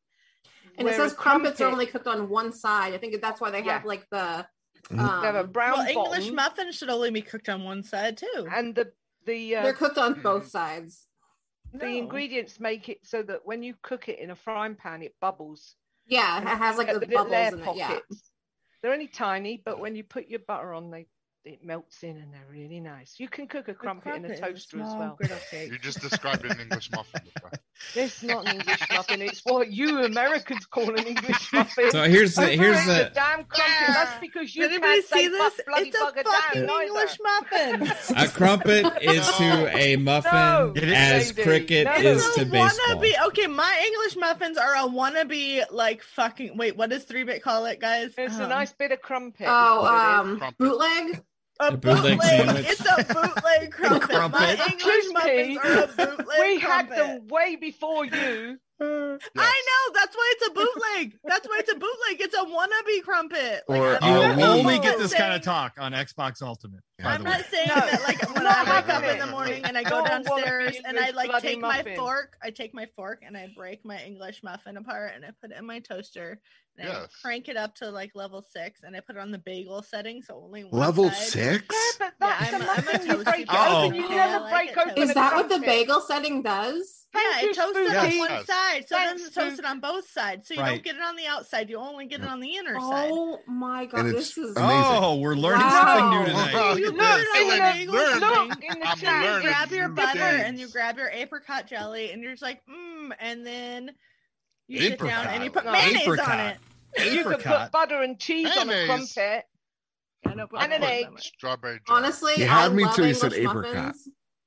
And Where it says crumpets crumpet, are only cooked on one side. I think that's why they have yeah. like the um, they have a brown. Well, bottom. English muffins should only be cooked on one side too, and the the uh, they're cooked on both sides. The no. ingredients make it so that when you cook it in a frying pan, it bubbles. Yeah, it has like the, the bubbles air in pockets. It. Yeah. They're only tiny, but when you put your butter on, they it melts in, and they're really nice. You can cook a crumpet in a toaster as well. You just described an English muffin. It's not an English muffin. It's what you Americans call an English muffin. So here's the here's the, the damn crumpet. Yeah. That's because you Did can't see this. It's a fucking English either. muffin. A crumpet is to a muffin no, as lady. cricket no. is to baseball. Wannabe. Okay, my English muffins are a wannabe like fucking. Wait, what does three bit call it, guys? It's um, a nice bit of crumpet. Oh, um, crumpet. bootleg. A, a bootleg, bootleg it's a bootleg crumpet. My English muffins are a bootleg We crumpet. had them way before you. Yes. I know. That's why it's a bootleg. That's why it's a bootleg. It's a wannabe crumpet. Like, or uh, we only get this saying, kind of talk on Xbox Ultimate. By I'm the not way. saying no. that like when I wake up in the morning and I go downstairs and I like take my muffin. fork, I take my fork and I break my English muffin apart and I put it in my toaster and yes. I crank it up to like level six and I put it on the bagel setting so only one level side. six. Yeah, but that's yeah, I'm, I'm a toaster. Break open. You never break like open. Is that what the bagel setting does? Yeah, it toasts it on one side. So then it's toasted on both sides. So you right. don't get it on the outside. You only get yeah. it on the inner oh, side. Oh my god, this is amazing. Oh, we're learning wow. something new tonight. Oh, you look, it on the look in the I'm chat. Learning. You grab your butter and you grab your apricot jelly and you're just like, mmm, and then you apricot. sit down and you put no. mayonnaise apricot. on it. Apricot. You could put butter and cheese mayonnaise. on a crumpet. And, a and an egg. Strawberry jelly. Honestly, you had I me till you said apricot.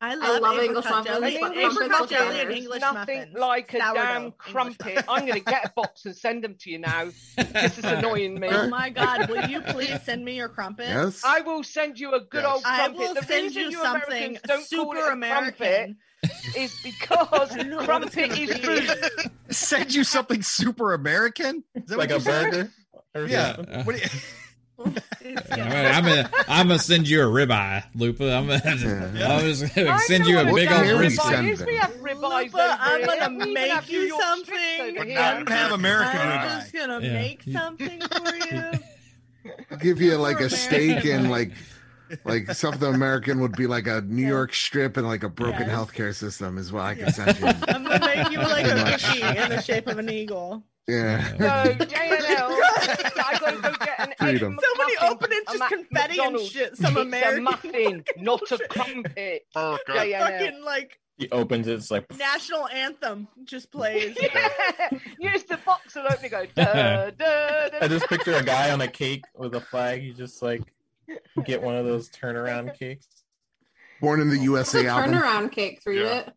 I love, I love English muffins. Apricot jelly and English nothing muffins. like a Sourdough damn crumpet. I'm going to get a box and send them to you now. This is annoying me. Oh my God! Will you please send me your crumpet? Yes. I will send you a good yes. old crumpet. I will the send you something don't super American. Is because crumpet is food. Send you something super American? Is that like a burger? Yeah. Uh, what do you... All right, I'm gonna, I'm gonna send you a ribeye, Lupa. I'm gonna, yeah. I'm just gonna send you a big old ribeye. We have ribeyes. Lupa, I'm gonna we make you something. But not have American ribeye. I'm ribeye. just gonna yeah. make something for you. I'll give you like a American steak and like, like something American would be like a New York strip and like a broken yes. healthcare system is what I can yes. send you. I'm gonna make you like a cookie in the shape of an eagle. Yeah. No, J N L. I gotta go get an egg. So many openings, just confetti McDonald's. and shit. Some it's American muffin, not a crumpet. Oh, God. Fucking like. He opens it, it's like national anthem just plays. yeah. Use the box and open it. Go. Duh, duh, duh. I just picture a guy on a cake with a flag. You just like get one of those turnaround cakes. Born in the U S A. Album. Turnaround cake through yeah. it.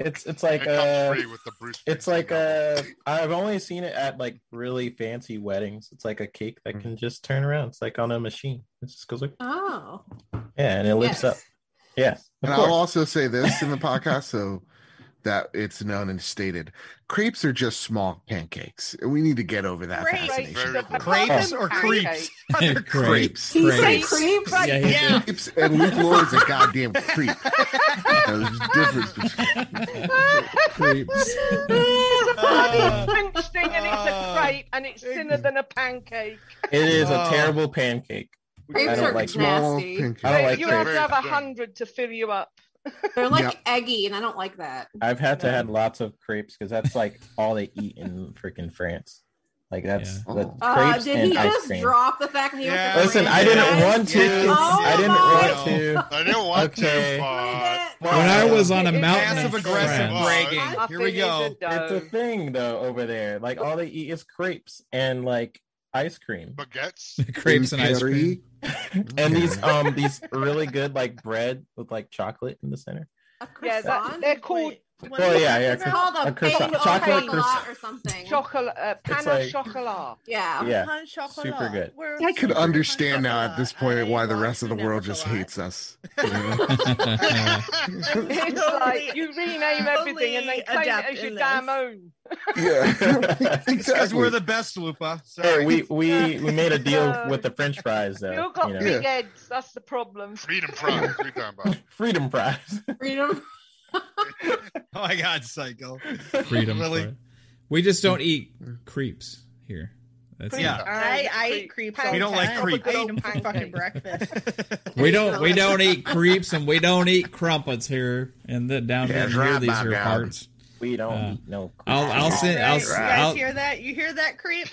It's it's like it uh with the Bruce it's like uh I've only seen it at like really fancy weddings. It's like a cake that can just turn around. It's like on a machine. It just goes like oh yeah, and it lifts yes. up. Yeah, and course. I'll also say this in the podcast so that it's known and stated: crepes are just small pancakes. We need to get over that Crepes. fascination. Cool. Crepes or crepes? Crepes. crepes. He said crepes. Yeah, he yeah. crepes. And Luke Lord's a goddamn creep. There's a difference between crepes. It's a bloody French thing, and it's a crepe, and it's thinner than a pancake. It is a terrible pancake. Crepes I don't are like nasty. Small I don't like you crepes. have to have a hundred to fill you up. They're like yep. eggy, and I don't like that. I've had to no. have lots of crepes because that's like all they eat in freaking France. Like that's yeah. the uh, crepes did and he ice just cream. Drop the fact that he yeah. was listen? I didn't want to. Yes. Oh, I didn't no. want to. I didn't want okay. to. Uh, when I was on a mountain, passive aggressive bragging. Here we go. It's a thing though over there. Like all they eat is crepes and like ice cream, baguettes, crepes and ice cream. and these um these really good like bread with like chocolate in the center. Yeah, that, they're called. Wait, oh yeah, yeah. They're called a, a croissant, chocolate croissant or something. Chocolate, uh, pan au like, chocolat. Yeah, yeah. Pan chocolat. Super good. We're I could understand now at this point I why the rest of the world just hates us. You know? It's like you rename everything and they claim it as your damn own. Yeah, because we're the best, Lupa. Sorry. Hey, we we we made a deal with the French fries, though. You've got you know. big yeah. heads. That's the problem. Freedom fries. Freedom fries. Freedom. Oh my God, psycho! Freedom. Really? Fries. We just don't eat crepes here. That's yeah, I, I eat crepes. We don't like crepes. I eat them for fucking breakfast. We don't. We don't eat crepes, and we don't eat crumpets here. And the down yeah, here, these are parts. We don't uh, no. I'll, I'll send. I'll, right. I'll, you guys hear that? You hear that, creeps?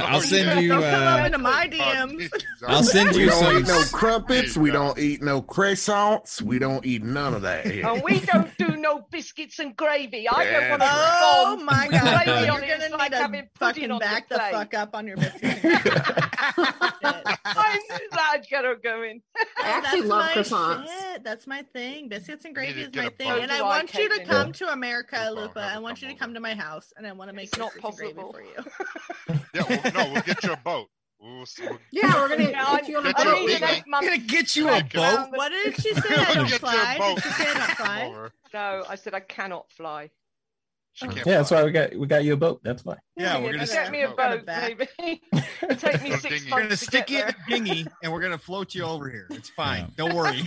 I'll send you. Don't come uh, up into my D Ms. I'll send you. We don't some... eat no crumpets. We don't eat no croissants. We don't eat none of that here. And we don't do no biscuits and gravy. I don't want to. Oh my God! Gravy on You're gonna like need having fucking back the, the fuck up on your biscuits. I'm glad you're going. I actually That's love croissants. Shit. That's my thing. Biscuits and gravy is my thing, and I want you to come to America. But I want you to come to my house, and I want to make it's not possible for you. yeah, well, no, we'll get you a boat. We'll, we'll... Yeah, we're gonna yeah, get you on a boat. We're gonna get you a boat. What did she say? I don't fly. Did she say I don't fly? No, I said I cannot fly. She can't yeah, fly. That's why we got we got you a boat. That's why. Yeah, yeah we're gonna get me a boat, baby. Take me six months. We're gonna stick you in the dinghy, and we're gonna float you over here. It's fine. Yeah. Don't worry.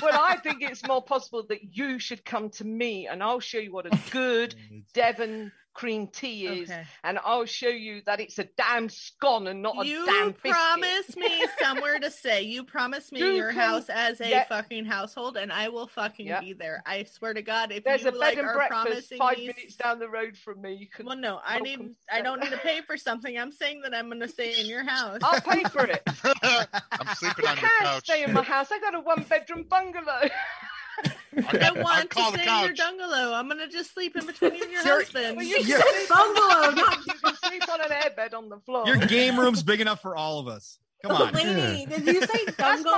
Well, I think it's more possible that you should come to me, and I'll show you what a good Devon cream tea is, okay. And I'll show you that it's a damn scone and not a you damn biscuit. You promise me somewhere to stay. You promise me you your can, house as a yeah. fucking household, and I will fucking yeah. be there. I swear to God, if there's you a bed like and are promising five these... minutes down the road from me, you can. Well, no, I need. I don't need to pay for something. I'm saying that I'm going to stay in your house. I'll pay for it. I'm sleeping you on your couch. You can't stay in my house. I got a one-bedroom bungalow. I, I want to stay in your bungalow. I'm going to just sleep in between you and your husband. Well, you yeah. sleep bungalow, not you can sleep on an airbed on the floor. Your game room's big enough for all of us. Come on. Lady, did you say bungalow?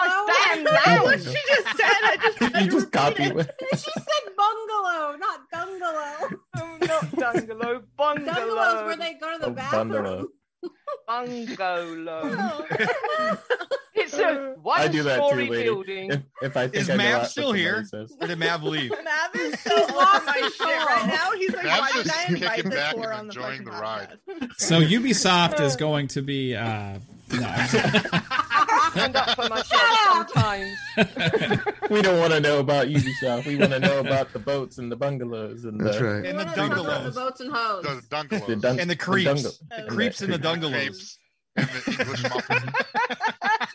That's not what she just said. I just, I you just copied it. She said bungalow, not dungalow. Oh, not dungalow, bungalow. Bungalow's where they go to the oh, bathroom. Bungalow. Bungalow. It's a one-story building. If, if I think is I Mav still here? Or did Mav leave? Mav is so lost my shit right now. He's like, Mav's why did I invite this whore on the fucking the ride. So Ubisoft is going to be. Uh, no. Stand up for myself sometimes. We don't want to know about Ubisoft. We want to know about the boats and the bungalows and that's the right. and the dungalows. The boats and hoes. The dungalows. The dun- and the creeps. The oh. Creeps and the dungalows. And the English muffin.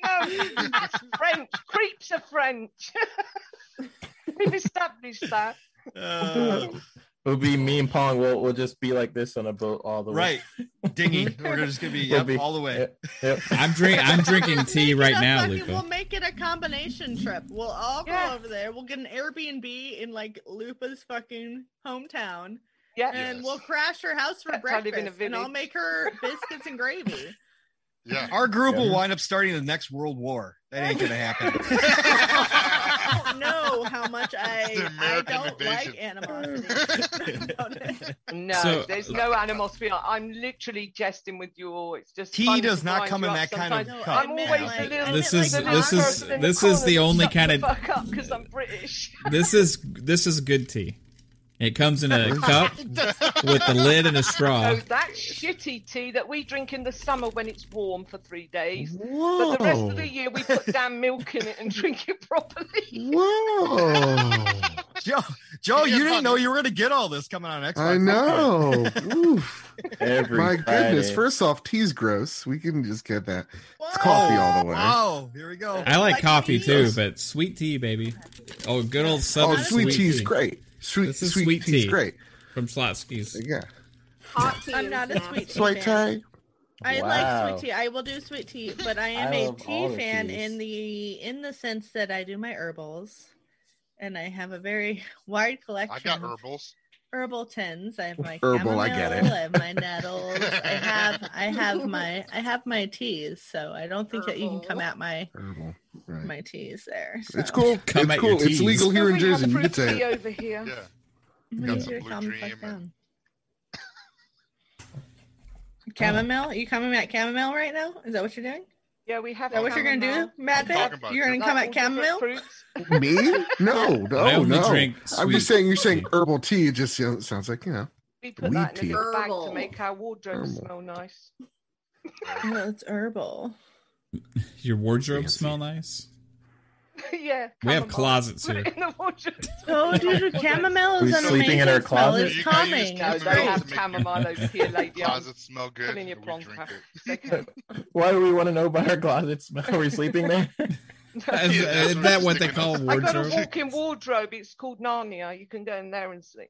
No, that's French. Creeps are French. We've established that. Uh, It'll be me and Pong. We'll we'll just be like this on a boat all the way. Right, dinghy. We're just gonna be, yep, be all the way. Yep, yep. I'm drink. I'm drinking tea right now, Lupa. We'll make it a combination trip. We'll all go yeah. over there. We'll get an Airbnb in like Lupa's fucking hometown. Yeah, and yes. we'll crash her house for That's breakfast, and I'll make her biscuits and gravy. Yeah, our group yeah. will wind up starting the next World War. That ain't gonna happen. I don't know how much I, I don't like animosity. No, so, there's no animosity. I'm literally jesting with you all. It's just tea does not come in that sometimes. Kind of cup. I'm always like, a little, this is little this is this is the only kind of fuck up because I'm British. This is this is good tea. It comes in a cup with the lid and a straw. Oh, that shitty tea that we drink in the summer when it's warm for three days. Whoa. But the rest of the year we put damn milk in it and drink it properly. Whoa. Joe, Joe, you didn't know you were going to get all this coming on Xbox. I know. Oof. Every My Friday. Goodness. First off, tea's gross. We can just get that. Whoa. It's coffee all the way. Oh, here we go. I like, like coffee tea. Too, but sweet tea, baby. Oh, good old southern oh, sweet, sweet tea. Is great. Sweet, this is sweet, sweet tea. Tea. Great. From Slotsky's. Yeah. Hot tea. I'm not a sweet tea. Sweet fan. Tea. I wow. like sweet tea. I will do sweet tea, but I am I a tea fan the in the in the sense that I do my herbals, and I have a very wide collection. I got herbals. Herbal tins. I have my herbal. I get it. I have my nettles. I have I have my I have my teas. So I don't think herbal. That you can come at my herbal. Right. My teas there. So. It's cool. Come it's cool. It's legal here in Jersey. You get to over here. Yeah. You got some blue dream and... Chamomile? Are you coming at chamomile right now? Is that what you're doing? Yeah, we have. Is that what chamomile. You're gonna do, Matt? You're gonna come at chamomile? Me? No, no, no. Drink I'm just saying. You're saying herbal tea. It just you know, sounds like you know. We put weed that in tea. A bag to make our wardrobe herbal. Smell nice. Well, it's herbal. Your wardrobe Fancy. Smell nice? Yeah. We have closets here. Oh, dude, chamomile is an amazing in our smell. It's calming. No, they have chamomile over here, lady. Closets smell good. In your why do we want to know about our closets? Are we sleeping there? Is, yeah, is that what they call wardrobe? I got a walk-in wardrobe. It's called Narnia. You can go in there and sleep.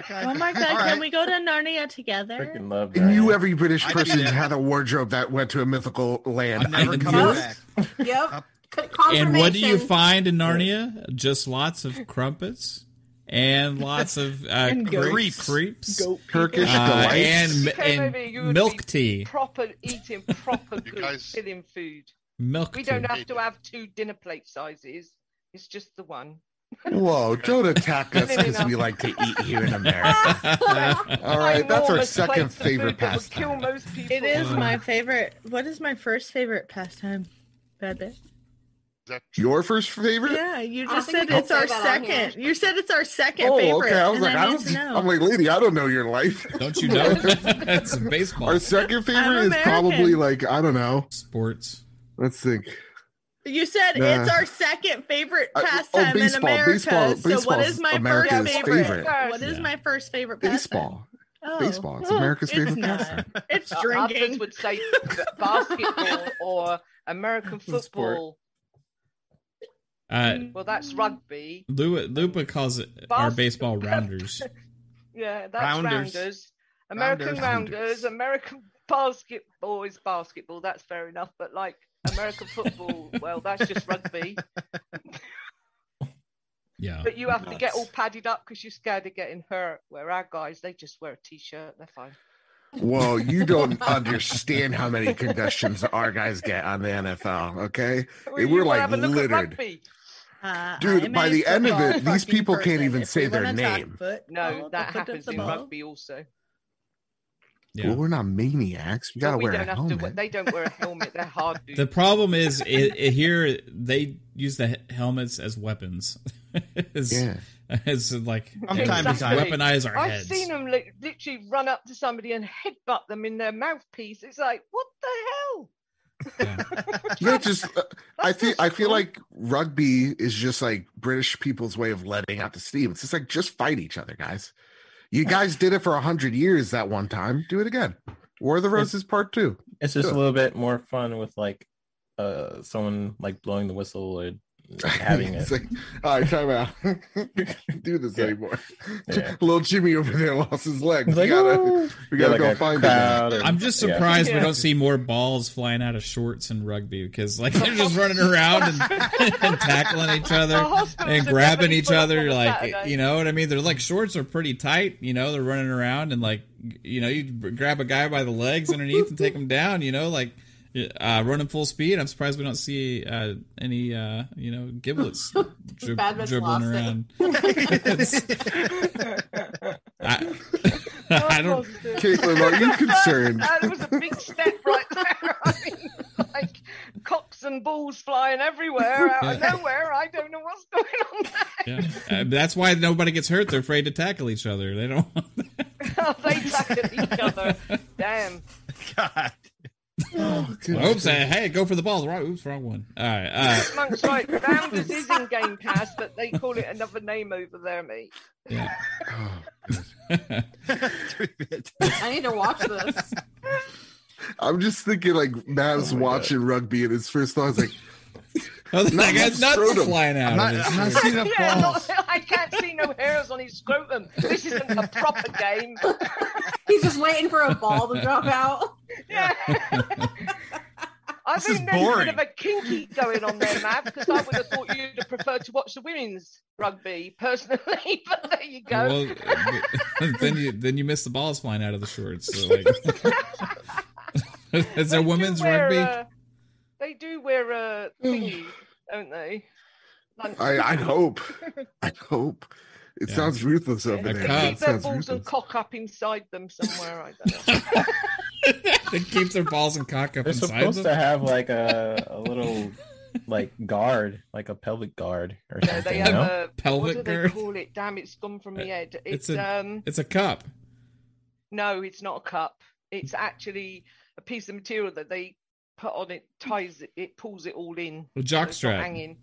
Okay. Oh my God! All can right. we go to Narnia together? Love and you, every British person had a wardrobe that went to a mythical land. I'm never coming back. Yep. And what do you find in Narnia? Just lots of crumpets and lots of uh, and creeps, creeps, Turkish uh, and, and okay, milk tea. Proper eating, proper good guys... filling food. Milk we tea. Don't have to have two dinner plate sizes. It's just the one. Whoa, don't attack us because we like to eat here in America. All right, that's our second favorite pastime. It is my favorite. What is my first favorite pastime? Bad bit. that true? Your first favorite? Yeah, you just said it's our second. You said it's our second oh, favorite. Oh, okay. I was like, I, I don't know. I'm like, lady, I don't know your life. Don't you know? It's baseball. Our second favorite is probably like, I don't know. Sports. Let's think. You said nah. it's our second favorite pastime I, oh, baseball, in America. Baseball, so what is my America's first favorite? favorite? What is yeah. my first favorite pastime? Baseball. Oh. Baseball. It's oh, America's it's favorite not. pastime. It's uh, drinking. I would say basketball or American football. Uh, well, that's rugby. Lupa, Lupa calls it Bas- our baseball rounders. Yeah, that's rounders. rounders. American rounders. rounders. rounders. American basketball is basketball. That's fair enough. But like, American football, well, that's just rugby. Yeah. But you have nuts. to get all padded up because you're scared of getting hurt. Where our guys, they just wear a t-shirt. They're fine. Well, you don't understand how many concussions our guys get on the N F L, okay? Well, we're like littered. Uh, Dude, by the end of it, these people person. can't even if say their name. Foot, no, that happens in ball. rugby also. Yeah. Well, we're not maniacs. We gotta we wear don't a helmet. To, they don't wear a helmet. They're hard dudes. The problem is it, it, here they use the helmets as weapons. it's, yeah, it's like I mean, time exactly. to time weaponize our I've heads. I've seen them li- literally run up to somebody and headbutt them in their mouthpiece. It's like, what the hell? Yeah, yeah just uh, I feel I feel cool. like rugby is just like British people's way of letting out the steam. It's just like just fight each other, guys. You guys did it for one hundred years that one time. Do it again. War of the Roses Part two. It's just a little bit more fun with, like, uh, someone, like, blowing the whistle or having it. It's like, all right, time out. Can't do this yeah. anymore. Yeah. Little Jimmy over there lost his leg. Like, we gotta, oh. we gotta yeah, go like find him. I'm just surprised yeah. we don't see more balls flying out of shorts in rugby because, like, they're just running around and, and tackling each other and grabbing each other. Like, you know what I mean? They're like, shorts are pretty tight. You know, they're running around and, like, you know, you grab a guy by the legs underneath and take him down, you know, like. Uh, running full speed. I'm surprised we don't see uh, any, uh, you know, giblets drib- dribbling around. I, I don't. Caitlin, are you concerned? That was a big step right there. I mean, like cocks and balls flying everywhere out of nowhere. I don't know what's going on there. Yeah. Uh, that's why nobody gets hurt. They're afraid to tackle each other. They don't. Oh, they tackle each other. Damn. God. Oh, well, oops! Uh, hey, go for the ball. Right? Oops, wrong one. All right. Uh, Monk's right. Rounders is in Game Pass, but they call it another name over there, mate. Yeah. Oh, I need to watch this. I'm just thinking, like, Mav's oh watching God. rugby, and his first thought is like, oh, "That guy's nuts flying out." I'm not, I'm not seeing a yeah, not, I can't see no hairs on his scrotum. This isn't a proper game. He's just waiting for a ball to drop out. Yeah. I this think there's boring. a bit of a kinky going on there, Mav, because I would have thought you'd have preferred to watch the women's rugby personally, but there you go. Well, then you then you miss the balls flying out of the shorts. So like... Is there they women's wear, rugby? Uh, they do wear a thingy, don't they? Like... I, I hope. I hope. It yeah. sounds ruthless over yeah. there. They keep their balls ruthless. and cock up inside them somewhere. I don't know. They keep their balls and cock up They're inside them? They're supposed to have like a, a little like guard, like a pelvic guard or yeah, something. They have no? a pelvic what do guard? They call it? Damn, it's gone from my head. It's, it's a um, it's a cup. No, it's not a cup. It's actually a piece of material that they put on it, ties it, it pulls it all in. A jockstrap. So hanging.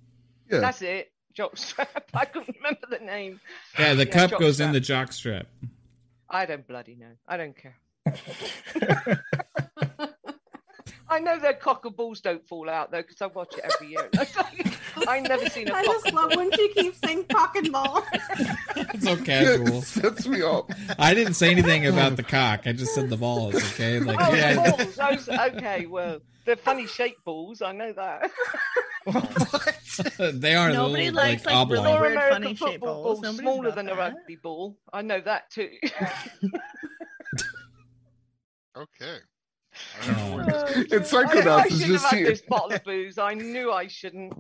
Yeah. That's it. Jockstrap. I couldn't remember the name. Yeah, the yeah, cup jockstrap. goes in the jockstrap. I don't bloody know. I don't care. I know their cock and balls don't fall out though because I watch it every year. I've never seen a I cock just love ball. When she keeps saying cock and balls. It's okay, cool. It sets me up. I didn't say anything about the cock. I just said the balls. Okay, like oh, yeah. balls. Was, okay, well they're funny shaped balls. I know that. They are. Nobody little, likes like, like really weird American funny shaped balls. Balls smaller than that. A rugby ball. I know that too. Okay. Oh. It's like I, I shouldn't just have had this bottle of booze. I knew I shouldn't.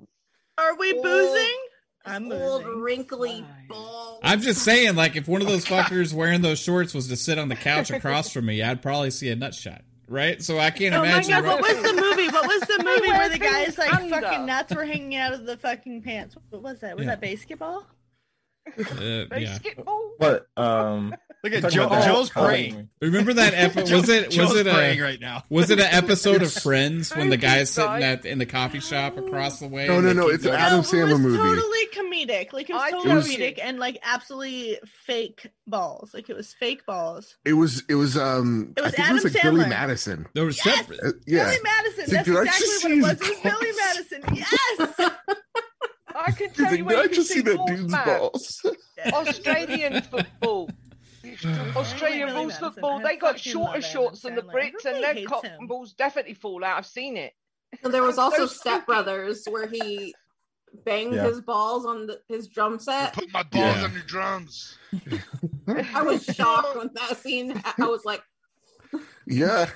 Are we oh, boozing? I'm old, wrinkly balls. I'm just saying, like, if one of those fuckers wearing those shorts was to sit on the couch across from me, I'd probably see a nut shot. right? So I can't oh imagine. Oh my god! Right? What was the movie? What was the movie where the guys like under. fucking nuts were hanging out of the fucking pants? What was that? Was yeah. that basketball? Uh, basketball. Yeah. What? Um, Look at Joe, Joe's praying. Remember that episode? Was it? Was it a? Right now. Was it an episode of Friends when the guy's sitting at in the coffee shop across the way? No, no, no. It's an Adam Sandler movie. Totally comedic. Like it was so comedic and like absolutely fake balls. Like it was fake balls. It was. It was. Um. It was Adam Sandler. Billy Madison. There was separate. Yeah. Billy Madison. That's exactly what it was. It was Billy Madison. Yes. I can tell you where you can see that dude's balls. Australian football. Australia really rules football. They got shorter shorts than the Brits, and their cotton balls definitely fall out. I've seen it. And there was also Step Brothers, where he banged yeah. his balls on the, his drum set. I put my balls yeah. on your drums. I was shocked when that scene. I was like, "Yeah."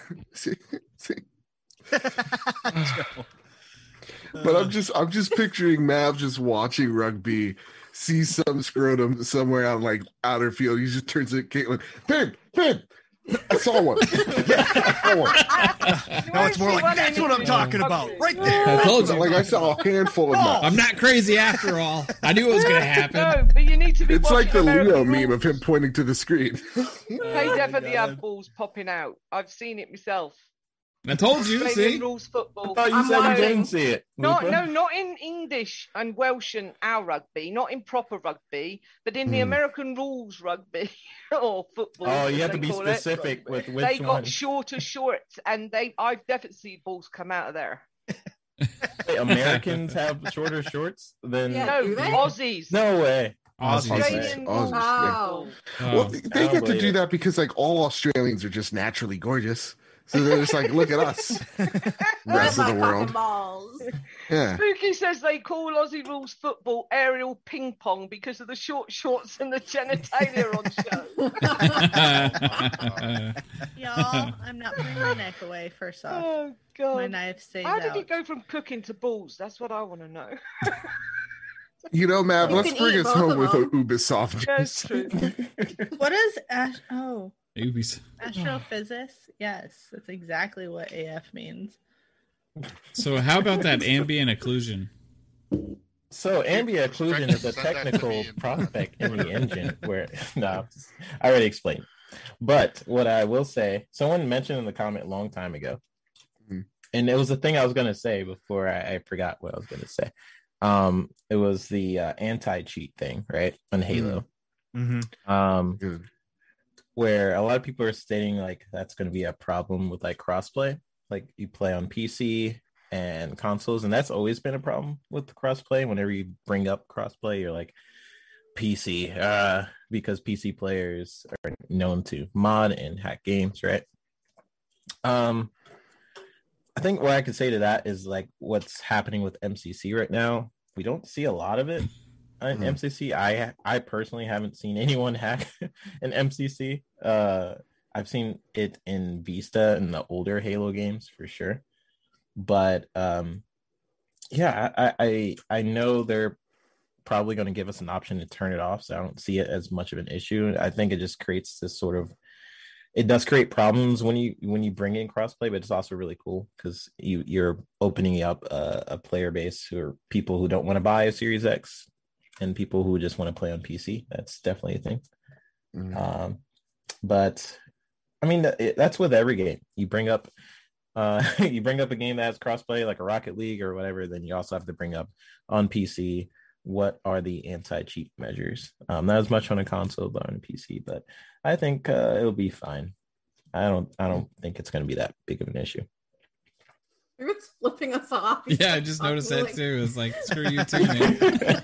But I'm just, I'm just picturing Mav just watching rugby. See some scrotum somewhere on like outer field. He just turns to Caitlin. Babe, babe, I saw one. I saw one. Now it's more like that's what I'm talking about, right there. I told you, like I saw a handful of them. I'm not crazy after all. I knew it was going to happen. No, but you need to be. It's like the Leo meme of him pointing to the screen. They definitely have balls popping out. I've seen it myself. I told you, see? Rules football. I thought you said you didn't see it. Not, no, not in English and Welsh and our rugby, not in proper rugby, but in mm. the American rules rugby or football. Oh, you have to be specific it. with which They one. got shorter shorts, and they I've definitely seen balls come out of there. Wait, Americans have shorter shorts than... Yeah, no, Aussies. No way. Australian. Australian. Wow. Oh. Well, they get to do it. that because like all Australians are just naturally gorgeous. So they're just like, look at us, rest of the world. Yeah. Spooky says they call Aussie rules football aerial ping pong because of the short shorts and the genitalia on show. Y'all, I'm not putting my knife away, first off. Oh, God. My knife stays out. How did it go from cooking to balls? That's what I want to know. You know, Matt, you let's bring us home with Ubisoft. That's true. What is Ash? Oh. Ubies. Astrophysics? Yes, that's exactly what A F means. So how about that ambient occlusion? So ambient occlusion is a technical prospect in the engine where... No, I already explained. But what I will say, someone mentioned in the comment a long time ago, mm-hmm. and it was the thing I was going to say before I, I forgot what I was going to say. Um, it was the uh, anti-cheat thing, right? On Halo. Mm-hmm. Um, Good. Where a lot of people are stating like that's going to be a problem with like crossplay, like you play on P C and consoles, and that's always been a problem with crossplay. Whenever you bring up crossplay, you're like P C, uh, because P C players are known to mod and hack games, right? Um, I think what I can say to that is like what's happening with M C C right now. We don't see a lot of it. In mm-hmm. M C C, I I personally haven't seen anyone hack an M C C. Uh, I've seen it in Vista and the older Halo games for sure. But um, yeah, I, I I know they're probably going to give us an option to turn it off, so I don't see it as much of an issue. I think it just creates this sort of it does create problems when you when you bring in crossplay, but it's also really cool because you you're opening up a, a player base who are people who don't want to buy a Series X. And people who just want to play on P C. That's definitely a thing. Mm-hmm. Um, but I mean, it, that's with every game. You bring up uh, you bring up a game that has crossplay, like a Rocket League or whatever, then you also have to bring up on P C, what are the anti-cheat measures? Um, not as much on a console, but on a P C. But I think uh, it'll be fine. I don't I don't think it's going to be that big of an issue. It's flipping us off. Yeah, I just noticed that like... too. It's like, screw you too, man.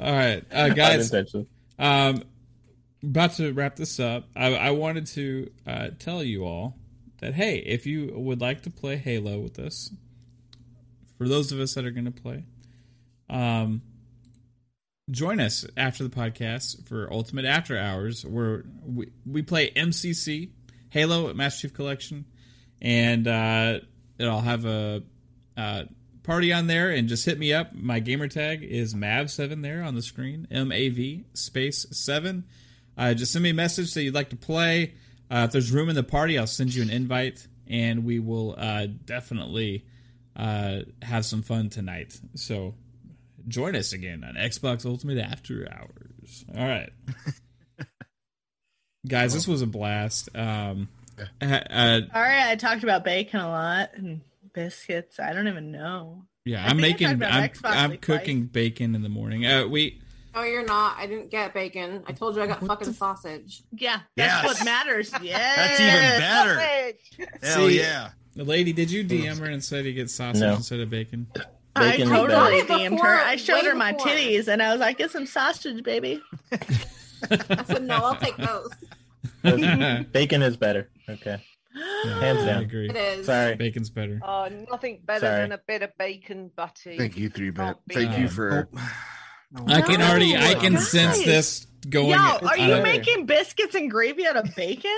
All right, uh, guys. Um, about to wrap this up. I, I wanted to uh, tell you all that, hey, if you would like to play Halo with us, for those of us that are going to play, um, join us after the podcast for Ultimate After Hours, where we, we play M C C, Halo Master Chief Collection. And uh, I'll have a uh, party on there, and just hit me up. My gamer tag is Mav seven there on the screen, M A V space seven. Uh, just send me a message that you'd like to play. Uh, if there's room in the party, I'll send you an invite, and we will uh, definitely uh, have some fun tonight. So join us again on Xbox Ultimate After Hours. All right. Guys, this was a blast. Um, uh, All right, I talked about bacon a lot and biscuits. I don't even know. Yeah, I I'm making. I'm, I'm cooking twice. Bacon in the morning. Uh, we. No, you're not. I didn't get bacon. I told you I got what fucking f- sausage. Yeah, that's yes. what matters. Yeah, that's even better. Sausage. Hell See, yeah! The lady, did you D M her and say to get sausage no. instead of bacon? Bacon I totally D M'd before, her. I showed her my before. titties, and I was like, "Get some sausage, baby." I said, "No, I'll take those." Bacon is better. Okay. Yeah, hands down. I agree. It is. Sorry. Bacon's better. Oh, nothing better Sorry. than a bit of bacon, Butty. Thank you, three bit. Thank um, you for. Oh, I can no, already. I can guys. sense this going. Yo, are you uh, making biscuits and gravy out of bacon?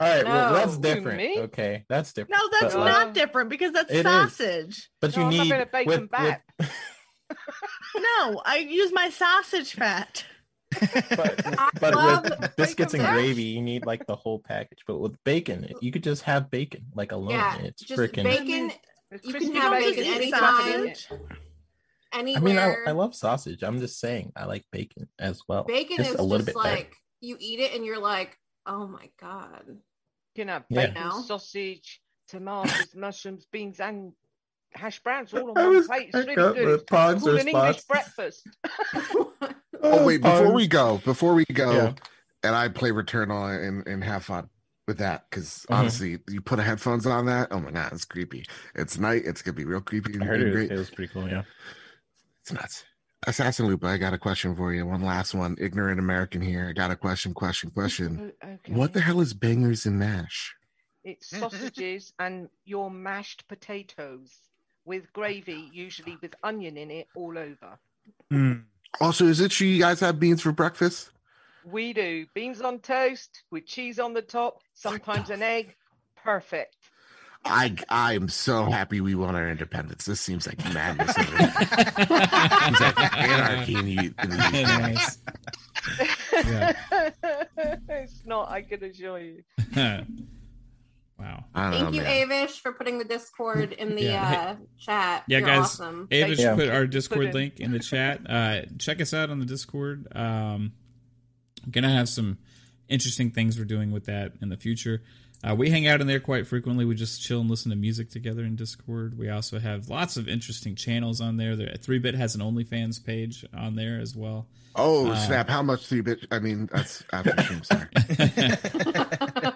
All right, no, well, that's different. Okay, that's different. No, that's but, not uh, different because that's sausage. Is. But you no, need. I'm bacon with, back. With... No, I use my sausage fat. but but with biscuits and gravy, you need like the whole package. But with bacon, you could just have bacon like alone. Yeah, it's just freaking bacon. You can have bacon anytime. Anywhere. I mean, I, I love sausage. I'm just saying, I like bacon as well. Bacon just is a little just bit like better. You eat it and you're like, oh my god, you know, bacon, yeah. sausage, tomatoes, mushrooms, beans, and hash browns all on one plate. It's really good. It's called an English breakfast. Oh wait, before we go, before we go, yeah. and I play Returnal on and, and have fun with that, because honestly, mm-hmm. you put headphones on that. Oh my god, it's creepy. It's night. It's gonna be real creepy. I heard it, great. It was pretty cool. Yeah, it's nuts. Assassin Lupa, I got a question for you. One last one. Ignorant American here. I got a question. Question. Question. Okay. What the hell is bangers and mash? It's sausages and your mashed potatoes with gravy, usually with onion in it, all over. Mm. Also, is it true you guys have beans for breakfast? We do. Beans on toast with cheese on the top, sometimes an egg. Perfect. I I'm so happy we won our independence. This seems like madness. Seems like anarchy in the, in the nice. Yeah. It's not, I can assure you. Wow. Thank know, you, man. Avish, for putting the Discord in the yeah. uh, chat. Yeah, You're guys. Awesome. Avish yeah. put our Discord put link in the chat. Uh, check us out on the Discord. Um, I'm gonna have some interesting things we're doing with that in the future. Uh, we hang out in there quite frequently. We just chill and listen to music together in Discord. We also have lots of interesting channels on there. three bit has an OnlyFans page on there as well. Oh, uh, snap. How much three bit? I mean, that's after I'm sorry.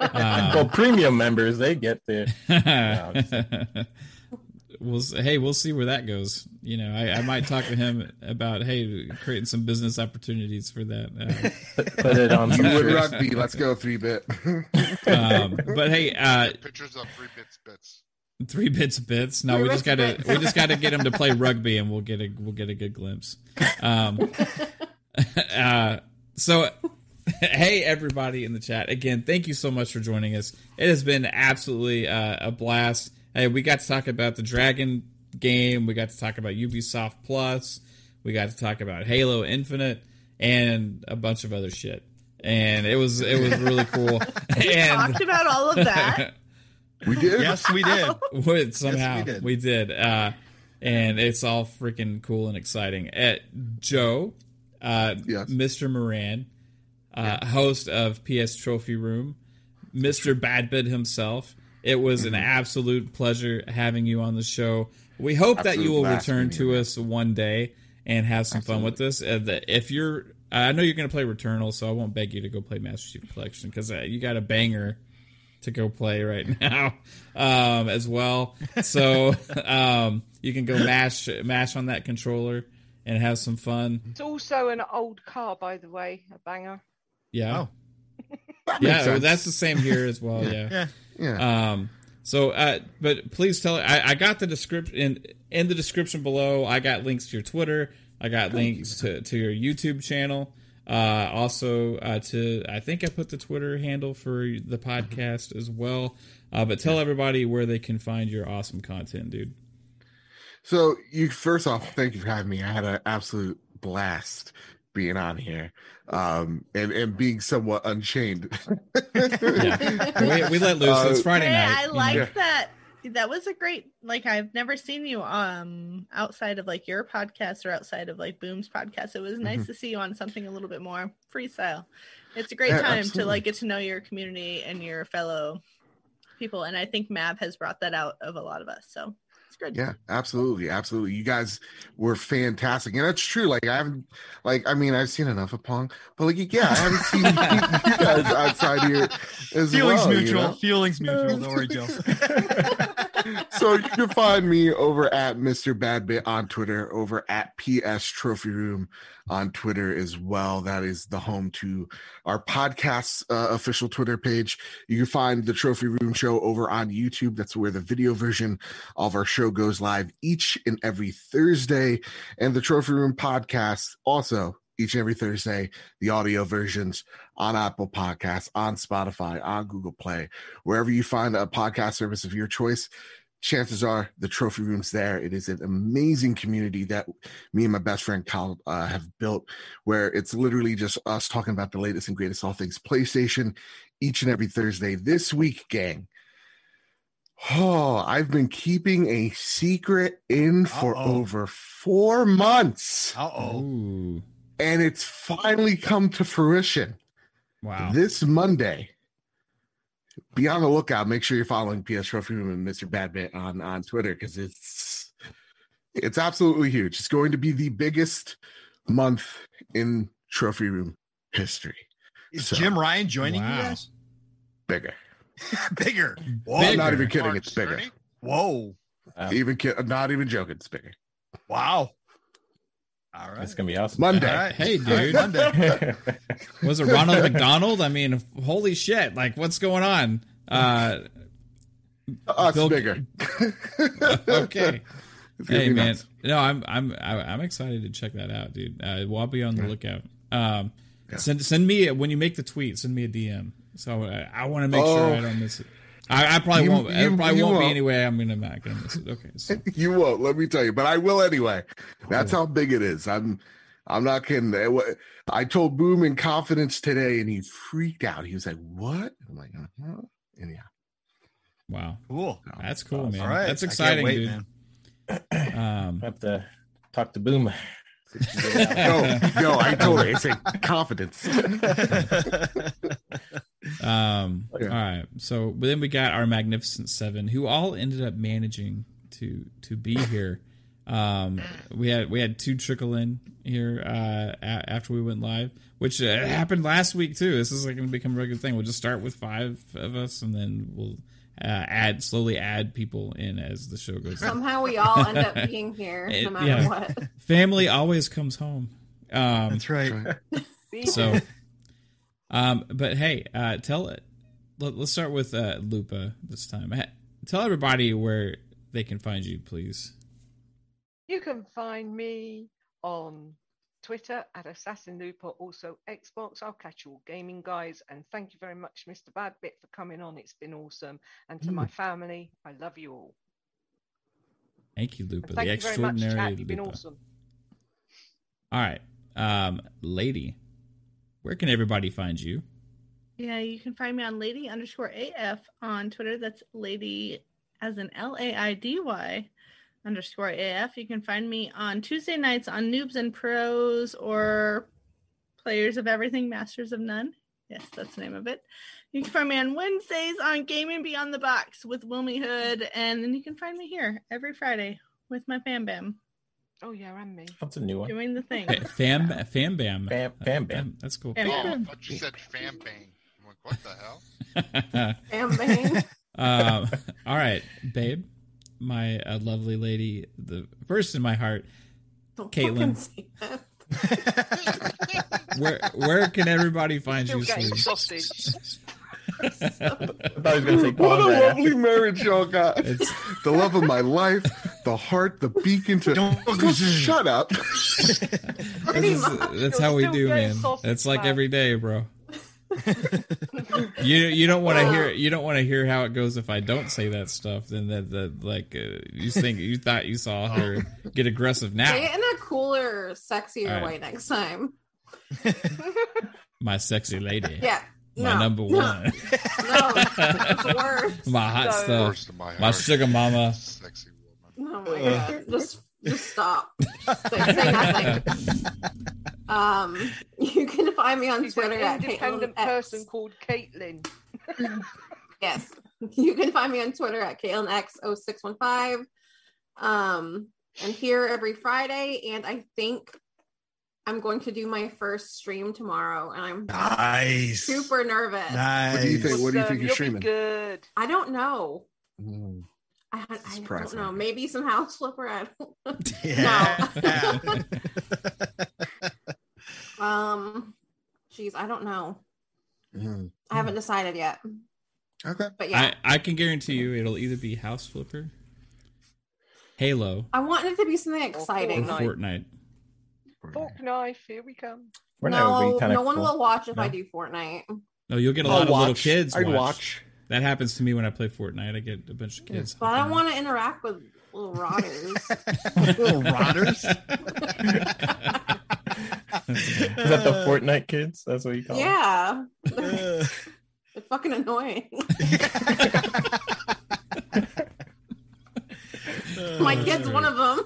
um, well, premium members, they get there. No, we'll, hey, we'll see where that goes. You know, I, I might talk to him about, hey, creating some business opportunities for that. Uh, Put it on. You would rugby. Let's go three bit. um, but hey, uh, pictures of three bit's bits. three bit's bits. No, we just gotta we just gotta get him to play rugby, and we'll get a we'll get a good glimpse. Um, uh, so. Hey, everybody in the chat. Again, thank you so much for joining us. It has been absolutely uh, a blast. Hey, we got to talk about the Dragon game. We got to talk about Ubisoft Plus. We got to talk about Halo Infinite and a bunch of other shit. And it was it was really cool. We and... talked about all of that. We did. Yes, we did. Somehow yes, we did. We did. Uh, and it's all freaking cool and exciting. Uh, Joe, uh, yes. Mister Moran, Uh, yeah. host of P S Trophy Room, Mister Badbit himself. It was mm-hmm. an absolute pleasure having you on the show. We hope absolute that you will return to us one day and have some absolutely. fun with us. If you're, I know you're going to play Returnal, so I won't beg you to go play Master Chief Collection because uh, you got a banger to go play right now um, as well. So um, you can go mash mash on that controller and have some fun. It's also an old car, by the way, a banger. Yeah, oh. that yeah, well, that's the same here as well. yeah. yeah, yeah. Um, so, uh, but please tell. I, I got the description in, in the description below. I got links to your Twitter. I got Thank links you. to, to your YouTube channel. Uh, also, uh, to I think I put the Twitter handle for the podcast mm-hmm. as well. Uh, but tell yeah. everybody where they can find your awesome content, dude. So, you first off, thank you for having me. I had an absolute blast. being on here um, and, and being somewhat unchained. yeah. we, we let loose. Uh, it's Friday hey, night. I like yeah. that. That was a great, like, I've never seen you um outside of like your podcast or outside of like Boom's podcast. It was nice mm-hmm. to see you on something a little bit more freestyle. It's a great yeah, time absolutely. to like get to know your community and your fellow people. And I think Mav has brought that out of a lot of us. So it's good. Yeah, absolutely. Absolutely. You guys were fantastic. And that's true. Like I haven't, like, I mean, I've seen enough of Pong, but like, yeah, I haven't seen you guys outside here as Feelings well, mutual. You know? Feelings mutual. Don't worry, Jill. So you can find me over at Mister Badbit on Twitter, over at P S Trophy Room on Twitter as well. That is the home to our podcast's uh, official Twitter page. You can find the Trophy Room show over on YouTube. That's where the video version of our show goes live each and every Thursday. And the Trophy Room podcast also each and every Thursday, the audio versions on Apple Podcasts, on Spotify, on Google Play, wherever you find a podcast service of your choice. Chances are the Trophy Room's there. It is an amazing community that me and my best friend Kyle uh, have built, where it's literally just us talking about the latest and greatest all things PlayStation each and every Thursday. This week, gang, oh, I've been keeping a secret in for Uh-oh. over four months. Uh-oh. Ooh. And it's finally come to fruition. Wow. This Monday. Be on the lookout. Make sure you're following P S Trophy Room and Mister Badman on, on Twitter, because it's it's absolutely huge. It's going to be the biggest month in Trophy Room history. Is so, Jim Ryan joining wow. you guys? Bigger. bigger. Whoa, bigger. I'm not even kidding. March it's bigger. thirty? Whoa. Um, even ki- I'm not even joking. It's bigger. Wow. All right. It's going to be awesome. Monday. Right. Hey, dude. Monday. Was it Ronald McDonald? I mean, holy shit. Like, what's going on? Uh, uh Bill... It's bigger. Okay. It's hey, man. Nuts. No, I'm I'm I'm excited to check that out, dude. Uh, we'll be on the lookout. Um, yeah. Send send me, a, when you make the tweet, send me a D M. So I, I want to make oh. sure I don't miss it. I, I probably you, won't. You, I probably won't, won't be anyway. I'm gonna not gonna miss it. Okay, so. You won't. Let me tell you, but I will anyway. That's how big it is. I'm, I'm not kidding. I told Boom in confidence today, and he freaked out. He was like, "What?" I'm like, "Uh-huh." And yeah, wow, cool. So, that's cool, man. All right. That's exciting, wait, dude. Man. Um, I have to talk to Boom. no, no, I told her. It's a confidence. um okay. All right, so then we got our Magnificent Seven, who all ended up managing to to be here. um we had we had two trickle in here uh a- after we went live, which uh, happened last week too. This is like going to become a regular thing. We'll just start with five of us, and then we'll uh, add slowly add people in as the show goes somehow on. We all end up being here it, no matter yeah. what. Family always comes home. Um that's right. So Um, but hey, uh, tell it. Let, let's start with uh, Lupa this time. Ha- tell everybody where they can find you, please. You can find me on Twitter at AssassinLupa, also Xbox. I'll catch you all gaming guys. And thank you very much, Mister Badbit, for coming on. It's been awesome. And to mm. my family, I love you all. Thank you, Lupa. And thank the you extraordinary very much, chat. You've been Lupa. Awesome. All right, um, lady. Where can everybody find you? Yeah, you can find me on lady underscore AF on Twitter. That's lady as in L A I D Y underscore A F. You can find me on Tuesday nights on Noobs and Pros, or Players of Everything, Masters of None. Yes, that's the name of it. You can find me on Wednesdays on Gaming Beyond the Box with Wilmy Hood. And then you can find me here every Friday with my Fam Bam. Oh yeah, I'm me. That's a new one. Doing the thing. Fam, fam, bam, fam, fam, bam. That's cool. Fam, oh, I thought you said fam, bang. I'm like, what the hell? Fam, bang. Um, all right, babe, my uh, lovely lady, the first in my heart, don't Caitlin. where, where can everybody find Still you? Getting sausage. I gonna what a lovely marriage y'all got. It's... the love of my life, the heart, the beacon to don't shut up. Is, that's how we do, man. That's like every day, bro. you you don't want to wow. hear you don't want to hear how it goes if I don't say that stuff. Then that the like uh, you think you thought you saw her get aggressive now. Say it in a cooler, sexier right. way next time. My sexy lady. Yeah. My no, number one. No, that's no, worse. My hot so, stuff. Worse my, my sugar mama. Sexy woman. Oh my god! Uh, just, just stop. Say, say nothing. Um, you can find me on She's Twitter an independent at Caitlin person X. called Caitlin. Yes, you can find me on Twitter at Caitlin X zero six one five. Um, I'm here every Friday, and I think I'm going to do my first stream tomorrow, and I'm nice. super nervous. Nice. What do you think? What do you think you're streaming? Good. I don't know. Mm. I, I, I don't know. Maybe some house flipper. I don't yeah. know. um, geez, I don't know. Mm. I haven't decided yet. Okay, but yeah, I, I can guarantee you it'll either be house flipper, Halo. I want it to be something exciting. Or Fortnite. Fork knife, here we come. Fortnite no, no cool. one will watch if no. I do Fortnite. No, you'll get a I'll lot watch. of little kids watch. watch. That happens to me when I play Fortnite. I get a bunch of kids. But I don't want to interact with little rotters. Little rotters? Is that the Fortnite kids? That's what you call yeah. them? Yeah. They're fucking annoying. My kid's one of them.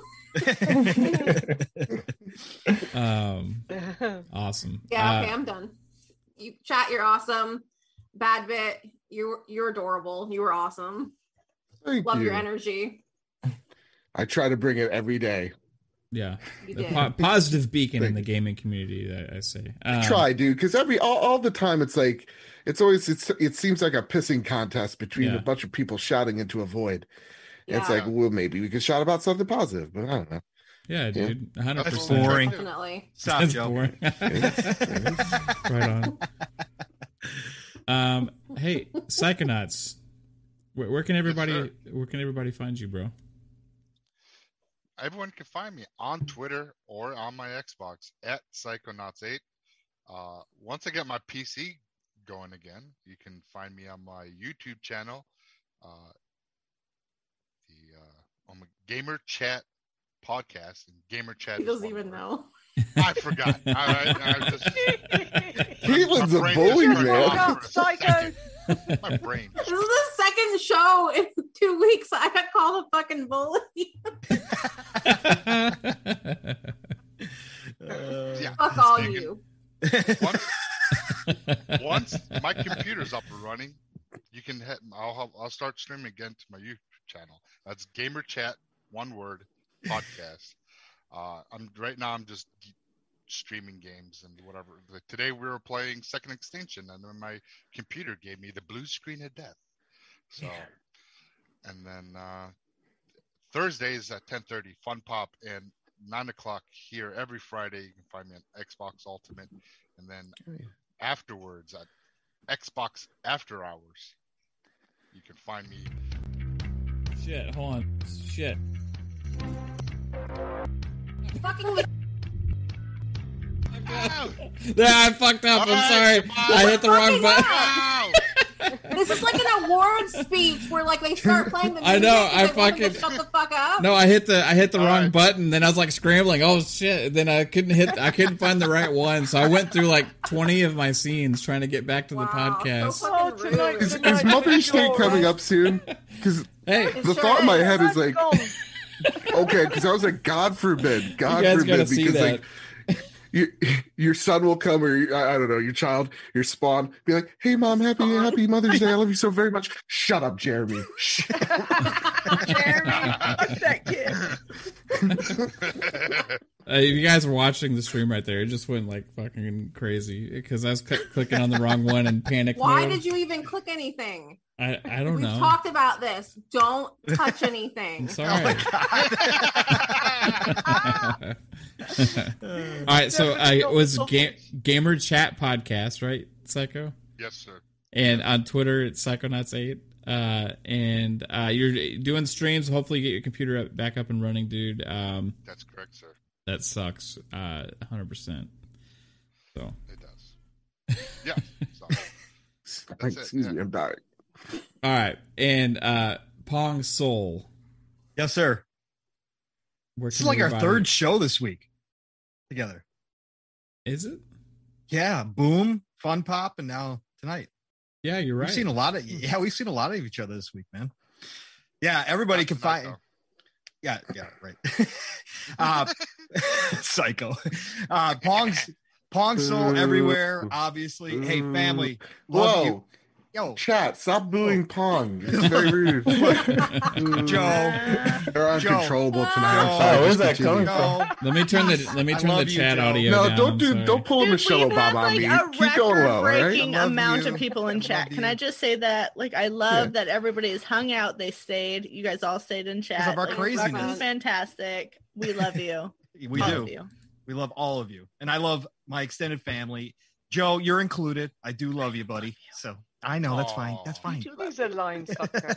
um awesome yeah okay uh, I'm done. You chat, you're awesome. Bad bit, you're you're adorable. You were awesome. Thank love you. Your energy. I try to bring it every day. Yeah, the po- positive beacon in the gaming community, I, I say. Um, I try, dude, because every all, all the time it's like it's always it's it seems like a pissing contest between yeah. a bunch of people shouting into a void. Yeah. It's like, well, maybe we could shout about something positive, but I don't know. Yeah, dude, one hundred percent. That's boring. Definitely. Stop, That's Joe. Boring. Right on. Um, hey, Psychonauts, where, where can everybody yes, where can everybody find you, bro? Everyone can find me on Twitter or on my Xbox at Psychonauts eight. Uh, once I get my P C going again, you can find me on my YouTube channel. Uh, Uh, on the Gamer Chat podcast and Gamer Chat. He doesn't even word. know. I forgot. I, I, I just, Caitlin's my, my a bully, man. Psycho. My brain. This is the second show in two weeks. I got called a fucking bully. uh, yeah, Fuck all thinking. you. Once, once my computer's up and running, you can. Have, I'll have, I'll start streaming again to my YouTube channel. That's Gamer Chat, one word, podcast. uh I'm right now I'm just streaming games and whatever. Like today we were playing Second Extinction and then my computer gave me the blue screen of death. So yeah. And then uh Thursdays at ten thirty Fun Pop and nine o'clock here every Friday. You can find me on Xbox Ultimate and then oh, yeah. afterwards at Xbox After Hours. You can find me. Shit, hold on. Shit. Fucking no, I fucked up. All I'm right, sorry. I hit the wrong button. This is like an award speech where like they start playing the music. I know. I fucking shut the fuck up. No, I hit the I hit the all wrong right. button. Then I was like scrambling. Oh shit! Then I couldn't hit. I couldn't find the right one. So I went through like twenty of my scenes trying to get back to wow, the podcast. So oh, tonight, is, tonight, is Mother's Day coming up soon? Because. Hey, it the sure thought is. in my head is like, okay, because I was like, God forbid, God forbid, because like, your your son will come or your, I don't know, your child, your spawn, be like, hey mom, happy spawn. happy Mother's Day, I love you so very much. Shut up, Jeremy. Shut up. Jeremy, fuck that kid. Uh, if you guys were watching the stream right there, it just went like fucking crazy because I was c- clicking on the wrong one and panic. Why mode. did you even click anything? I, I don't We've know. We've talked about this. Don't touch anything. I'm sorry. Oh my God. All right, so I uh, was ga- Gamer Chat Podcast, right, Psycho? Yes, sir. And on Twitter, it's Psychonauts eight. Uh, and uh, you're doing streams. Hopefully, you get your computer up, back up and running, dude. Um, That's correct, sir. That sucks, uh, one hundred percent. So. It does. Yeah. So. Excuse it. me, I'm dying. All right, and uh, Pong Soul. Yes, sir. This is like our third show this week together. Is it? Yeah, Boom, Fun Pop, and now tonight. Yeah, you're right. We've seen a lot of yeah, we've seen a lot of each other this week, man. Yeah, everybody Not can tonight, find. Though. Yeah, yeah, right. uh, psycho, uh, Pong's Pong Soul everywhere. Obviously, hey family, love Whoa. you. Yo, chat, stop booing Pong. It's very rude. Joe, they're uncontrollable Joe. tonight. Sorry, where's that continue. coming from? Let me turn the let me turn the chat you, audio. No, down, don't do don't pull Dude, a Michelle Obama on me. Like Keep going low. Breaking right? amount you. of people in chat. Can I just say that? Like, I love yeah. that everybody's hung out. They stayed. You guys all stayed in chat. Of our like, craziness. Fantastic. We love you. we all do. You. We love all of you, and I love my extended family. Joe, you're included. I do love you, buddy. So. I know, that's Aww. fine. That's fine. You do these lines up there.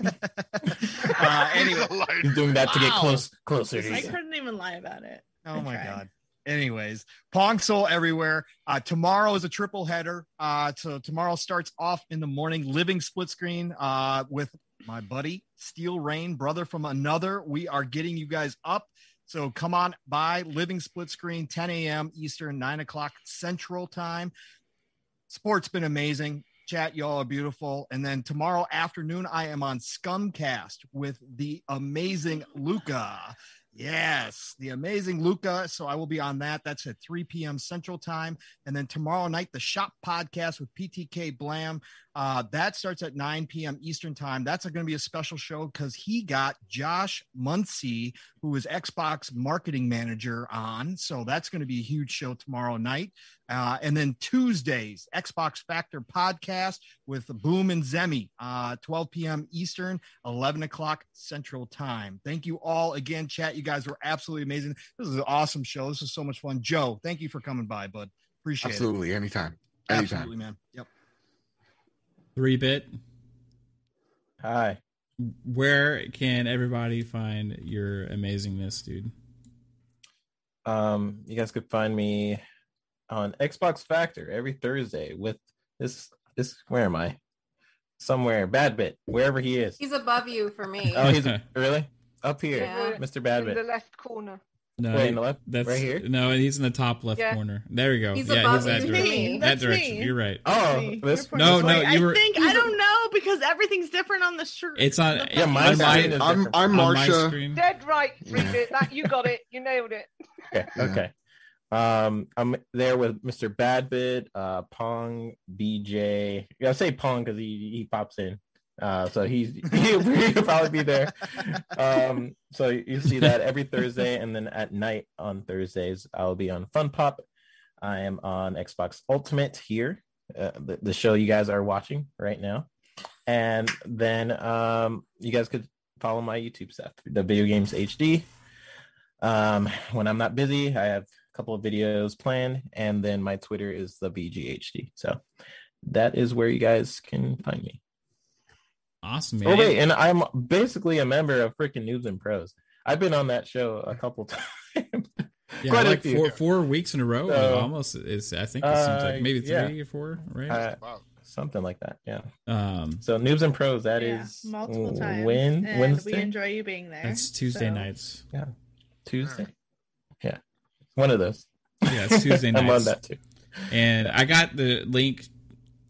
uh, anyway, he's doing that to get wow. close, closer. I couldn't even lie about it. Oh I my tried. God. Anyways, Pong Soul everywhere. Uh, tomorrow is a triple header. Uh, so tomorrow starts off in the morning, living split screen uh, with my buddy, Steel Rain, brother from another. We are getting you guys up. So come on by, living split screen, ten a.m. Eastern, nine o'clock Central Time. Sport's been amazing. Chat, y'all are beautiful. And then tomorrow afternoon, I am on Scumcast with the amazing Luca. Yes, the amazing Luca. So I will be on that. That's at three p.m. Central Time. And then tomorrow night, the Shop Podcast with P T K Blam. Uh, that starts at nine p.m. Eastern Time. That's going to be a special show because he got Josh Muncy, who is Xbox Marketing Manager, on. So that's going to be a huge show tomorrow night. Uh, and then Tuesdays, Xbox Factor Podcast with Boom and Zemi, uh, twelve p.m. Eastern, eleven o'clock Central Time. Thank you all again, chat. You guys were absolutely amazing. This is an awesome show. This is so much fun. Joe, thank you for coming by, bud. Appreciate absolutely. it. Absolutely. Anytime. Anytime. Absolutely, man. Yep. three bit Hi. Where can everybody find your amazingness, dude? Um, you guys could find me on Xbox Factor every Thursday with this. This where am I? Somewhere, Badbit, wherever he is. He's above you for me. Oh, he's really up here, yeah. Mister Badbit. In the left corner. No, Wait, in the left, that's right here. No, and he's in the top left yeah. corner. There you go. He's yeah, above he's that direction. That direction. Me. You're right. Oh, this, no, no, you were. I think I don't know because everything's different on the shirt. It's on. The yeah, my screen. Is I'm, I'm Marsha. Dead right, three bit That you got it. You nailed it. Okay. Okay. Um, I'm there with Mister Badbit, uh, Pong, B J. Yeah, I say Pong because he he pops in. Uh, so he's he'll, he'll probably be there. Um, so you see that every Thursday, and then at night on Thursdays, I'll be on Fun Pop. I am on Xbox Ultimate here, uh, the, the show you guys are watching right now. And then um, you guys could follow my YouTube stuff, the Video Games H D. Um, when I'm not busy, I have a couple of videos planned, and then my Twitter is the B G H D. So that is where you guys can find me. Awesome, man. Oh, wait, and I'm basically a member of freaking Noobs and Pros. I've been on that show a couple times. Yeah, Quite like a four, four weeks in a row. So, almost is I think it seems uh, like maybe three yeah. or four, right? Uh, wow. Something like that, yeah. Um, so Noobs and Pros, that yeah, is multiple times. When and Wednesday? We enjoy you being there. That's Tuesday so. nights. Yeah, Tuesday. Right. Yeah, one of those. Yeah, it's Tuesday nights. I love that too. And I got the link.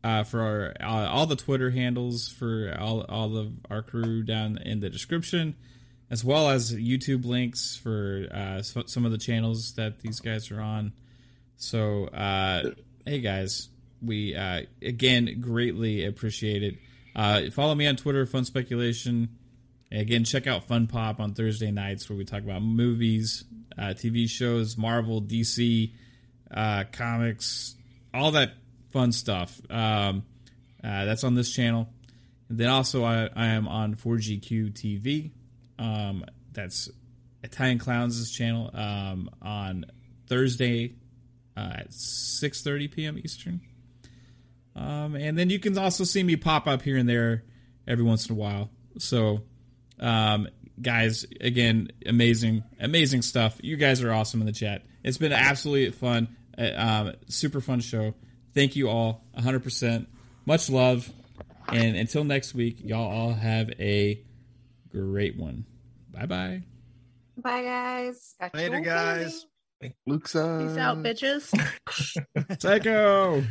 Uh, for our, uh, all the Twitter handles for all all of our crew down in the description, as well as YouTube links for uh, so, some of the channels that these guys are on. So, uh, hey guys, we uh, again greatly appreciate it. Uh, follow me on Twitter, Fun Speculation. Again, check out Fun Pop on Thursday nights where we talk about movies, uh, T V shows, Marvel, D C, uh, comics, all that. Fun stuff. Um, uh, that's on this channel. And then also I, I am on four G Q T V. Um, that's Italian Clowns' channel um, on Thursday uh, at six thirty p.m. Eastern. Um, and then you can also see me pop up here and there every once in a while. So, um, guys, again, amazing, amazing stuff. You guys are awesome in the chat. It's been absolutely fun, uh, um, super fun show. Thank you all, one hundred percent. Much love. And until next week, y'all all have a great one. Bye-bye. Bye, guys. Later, guys. Luke's out. Peace out, bitches. Psycho.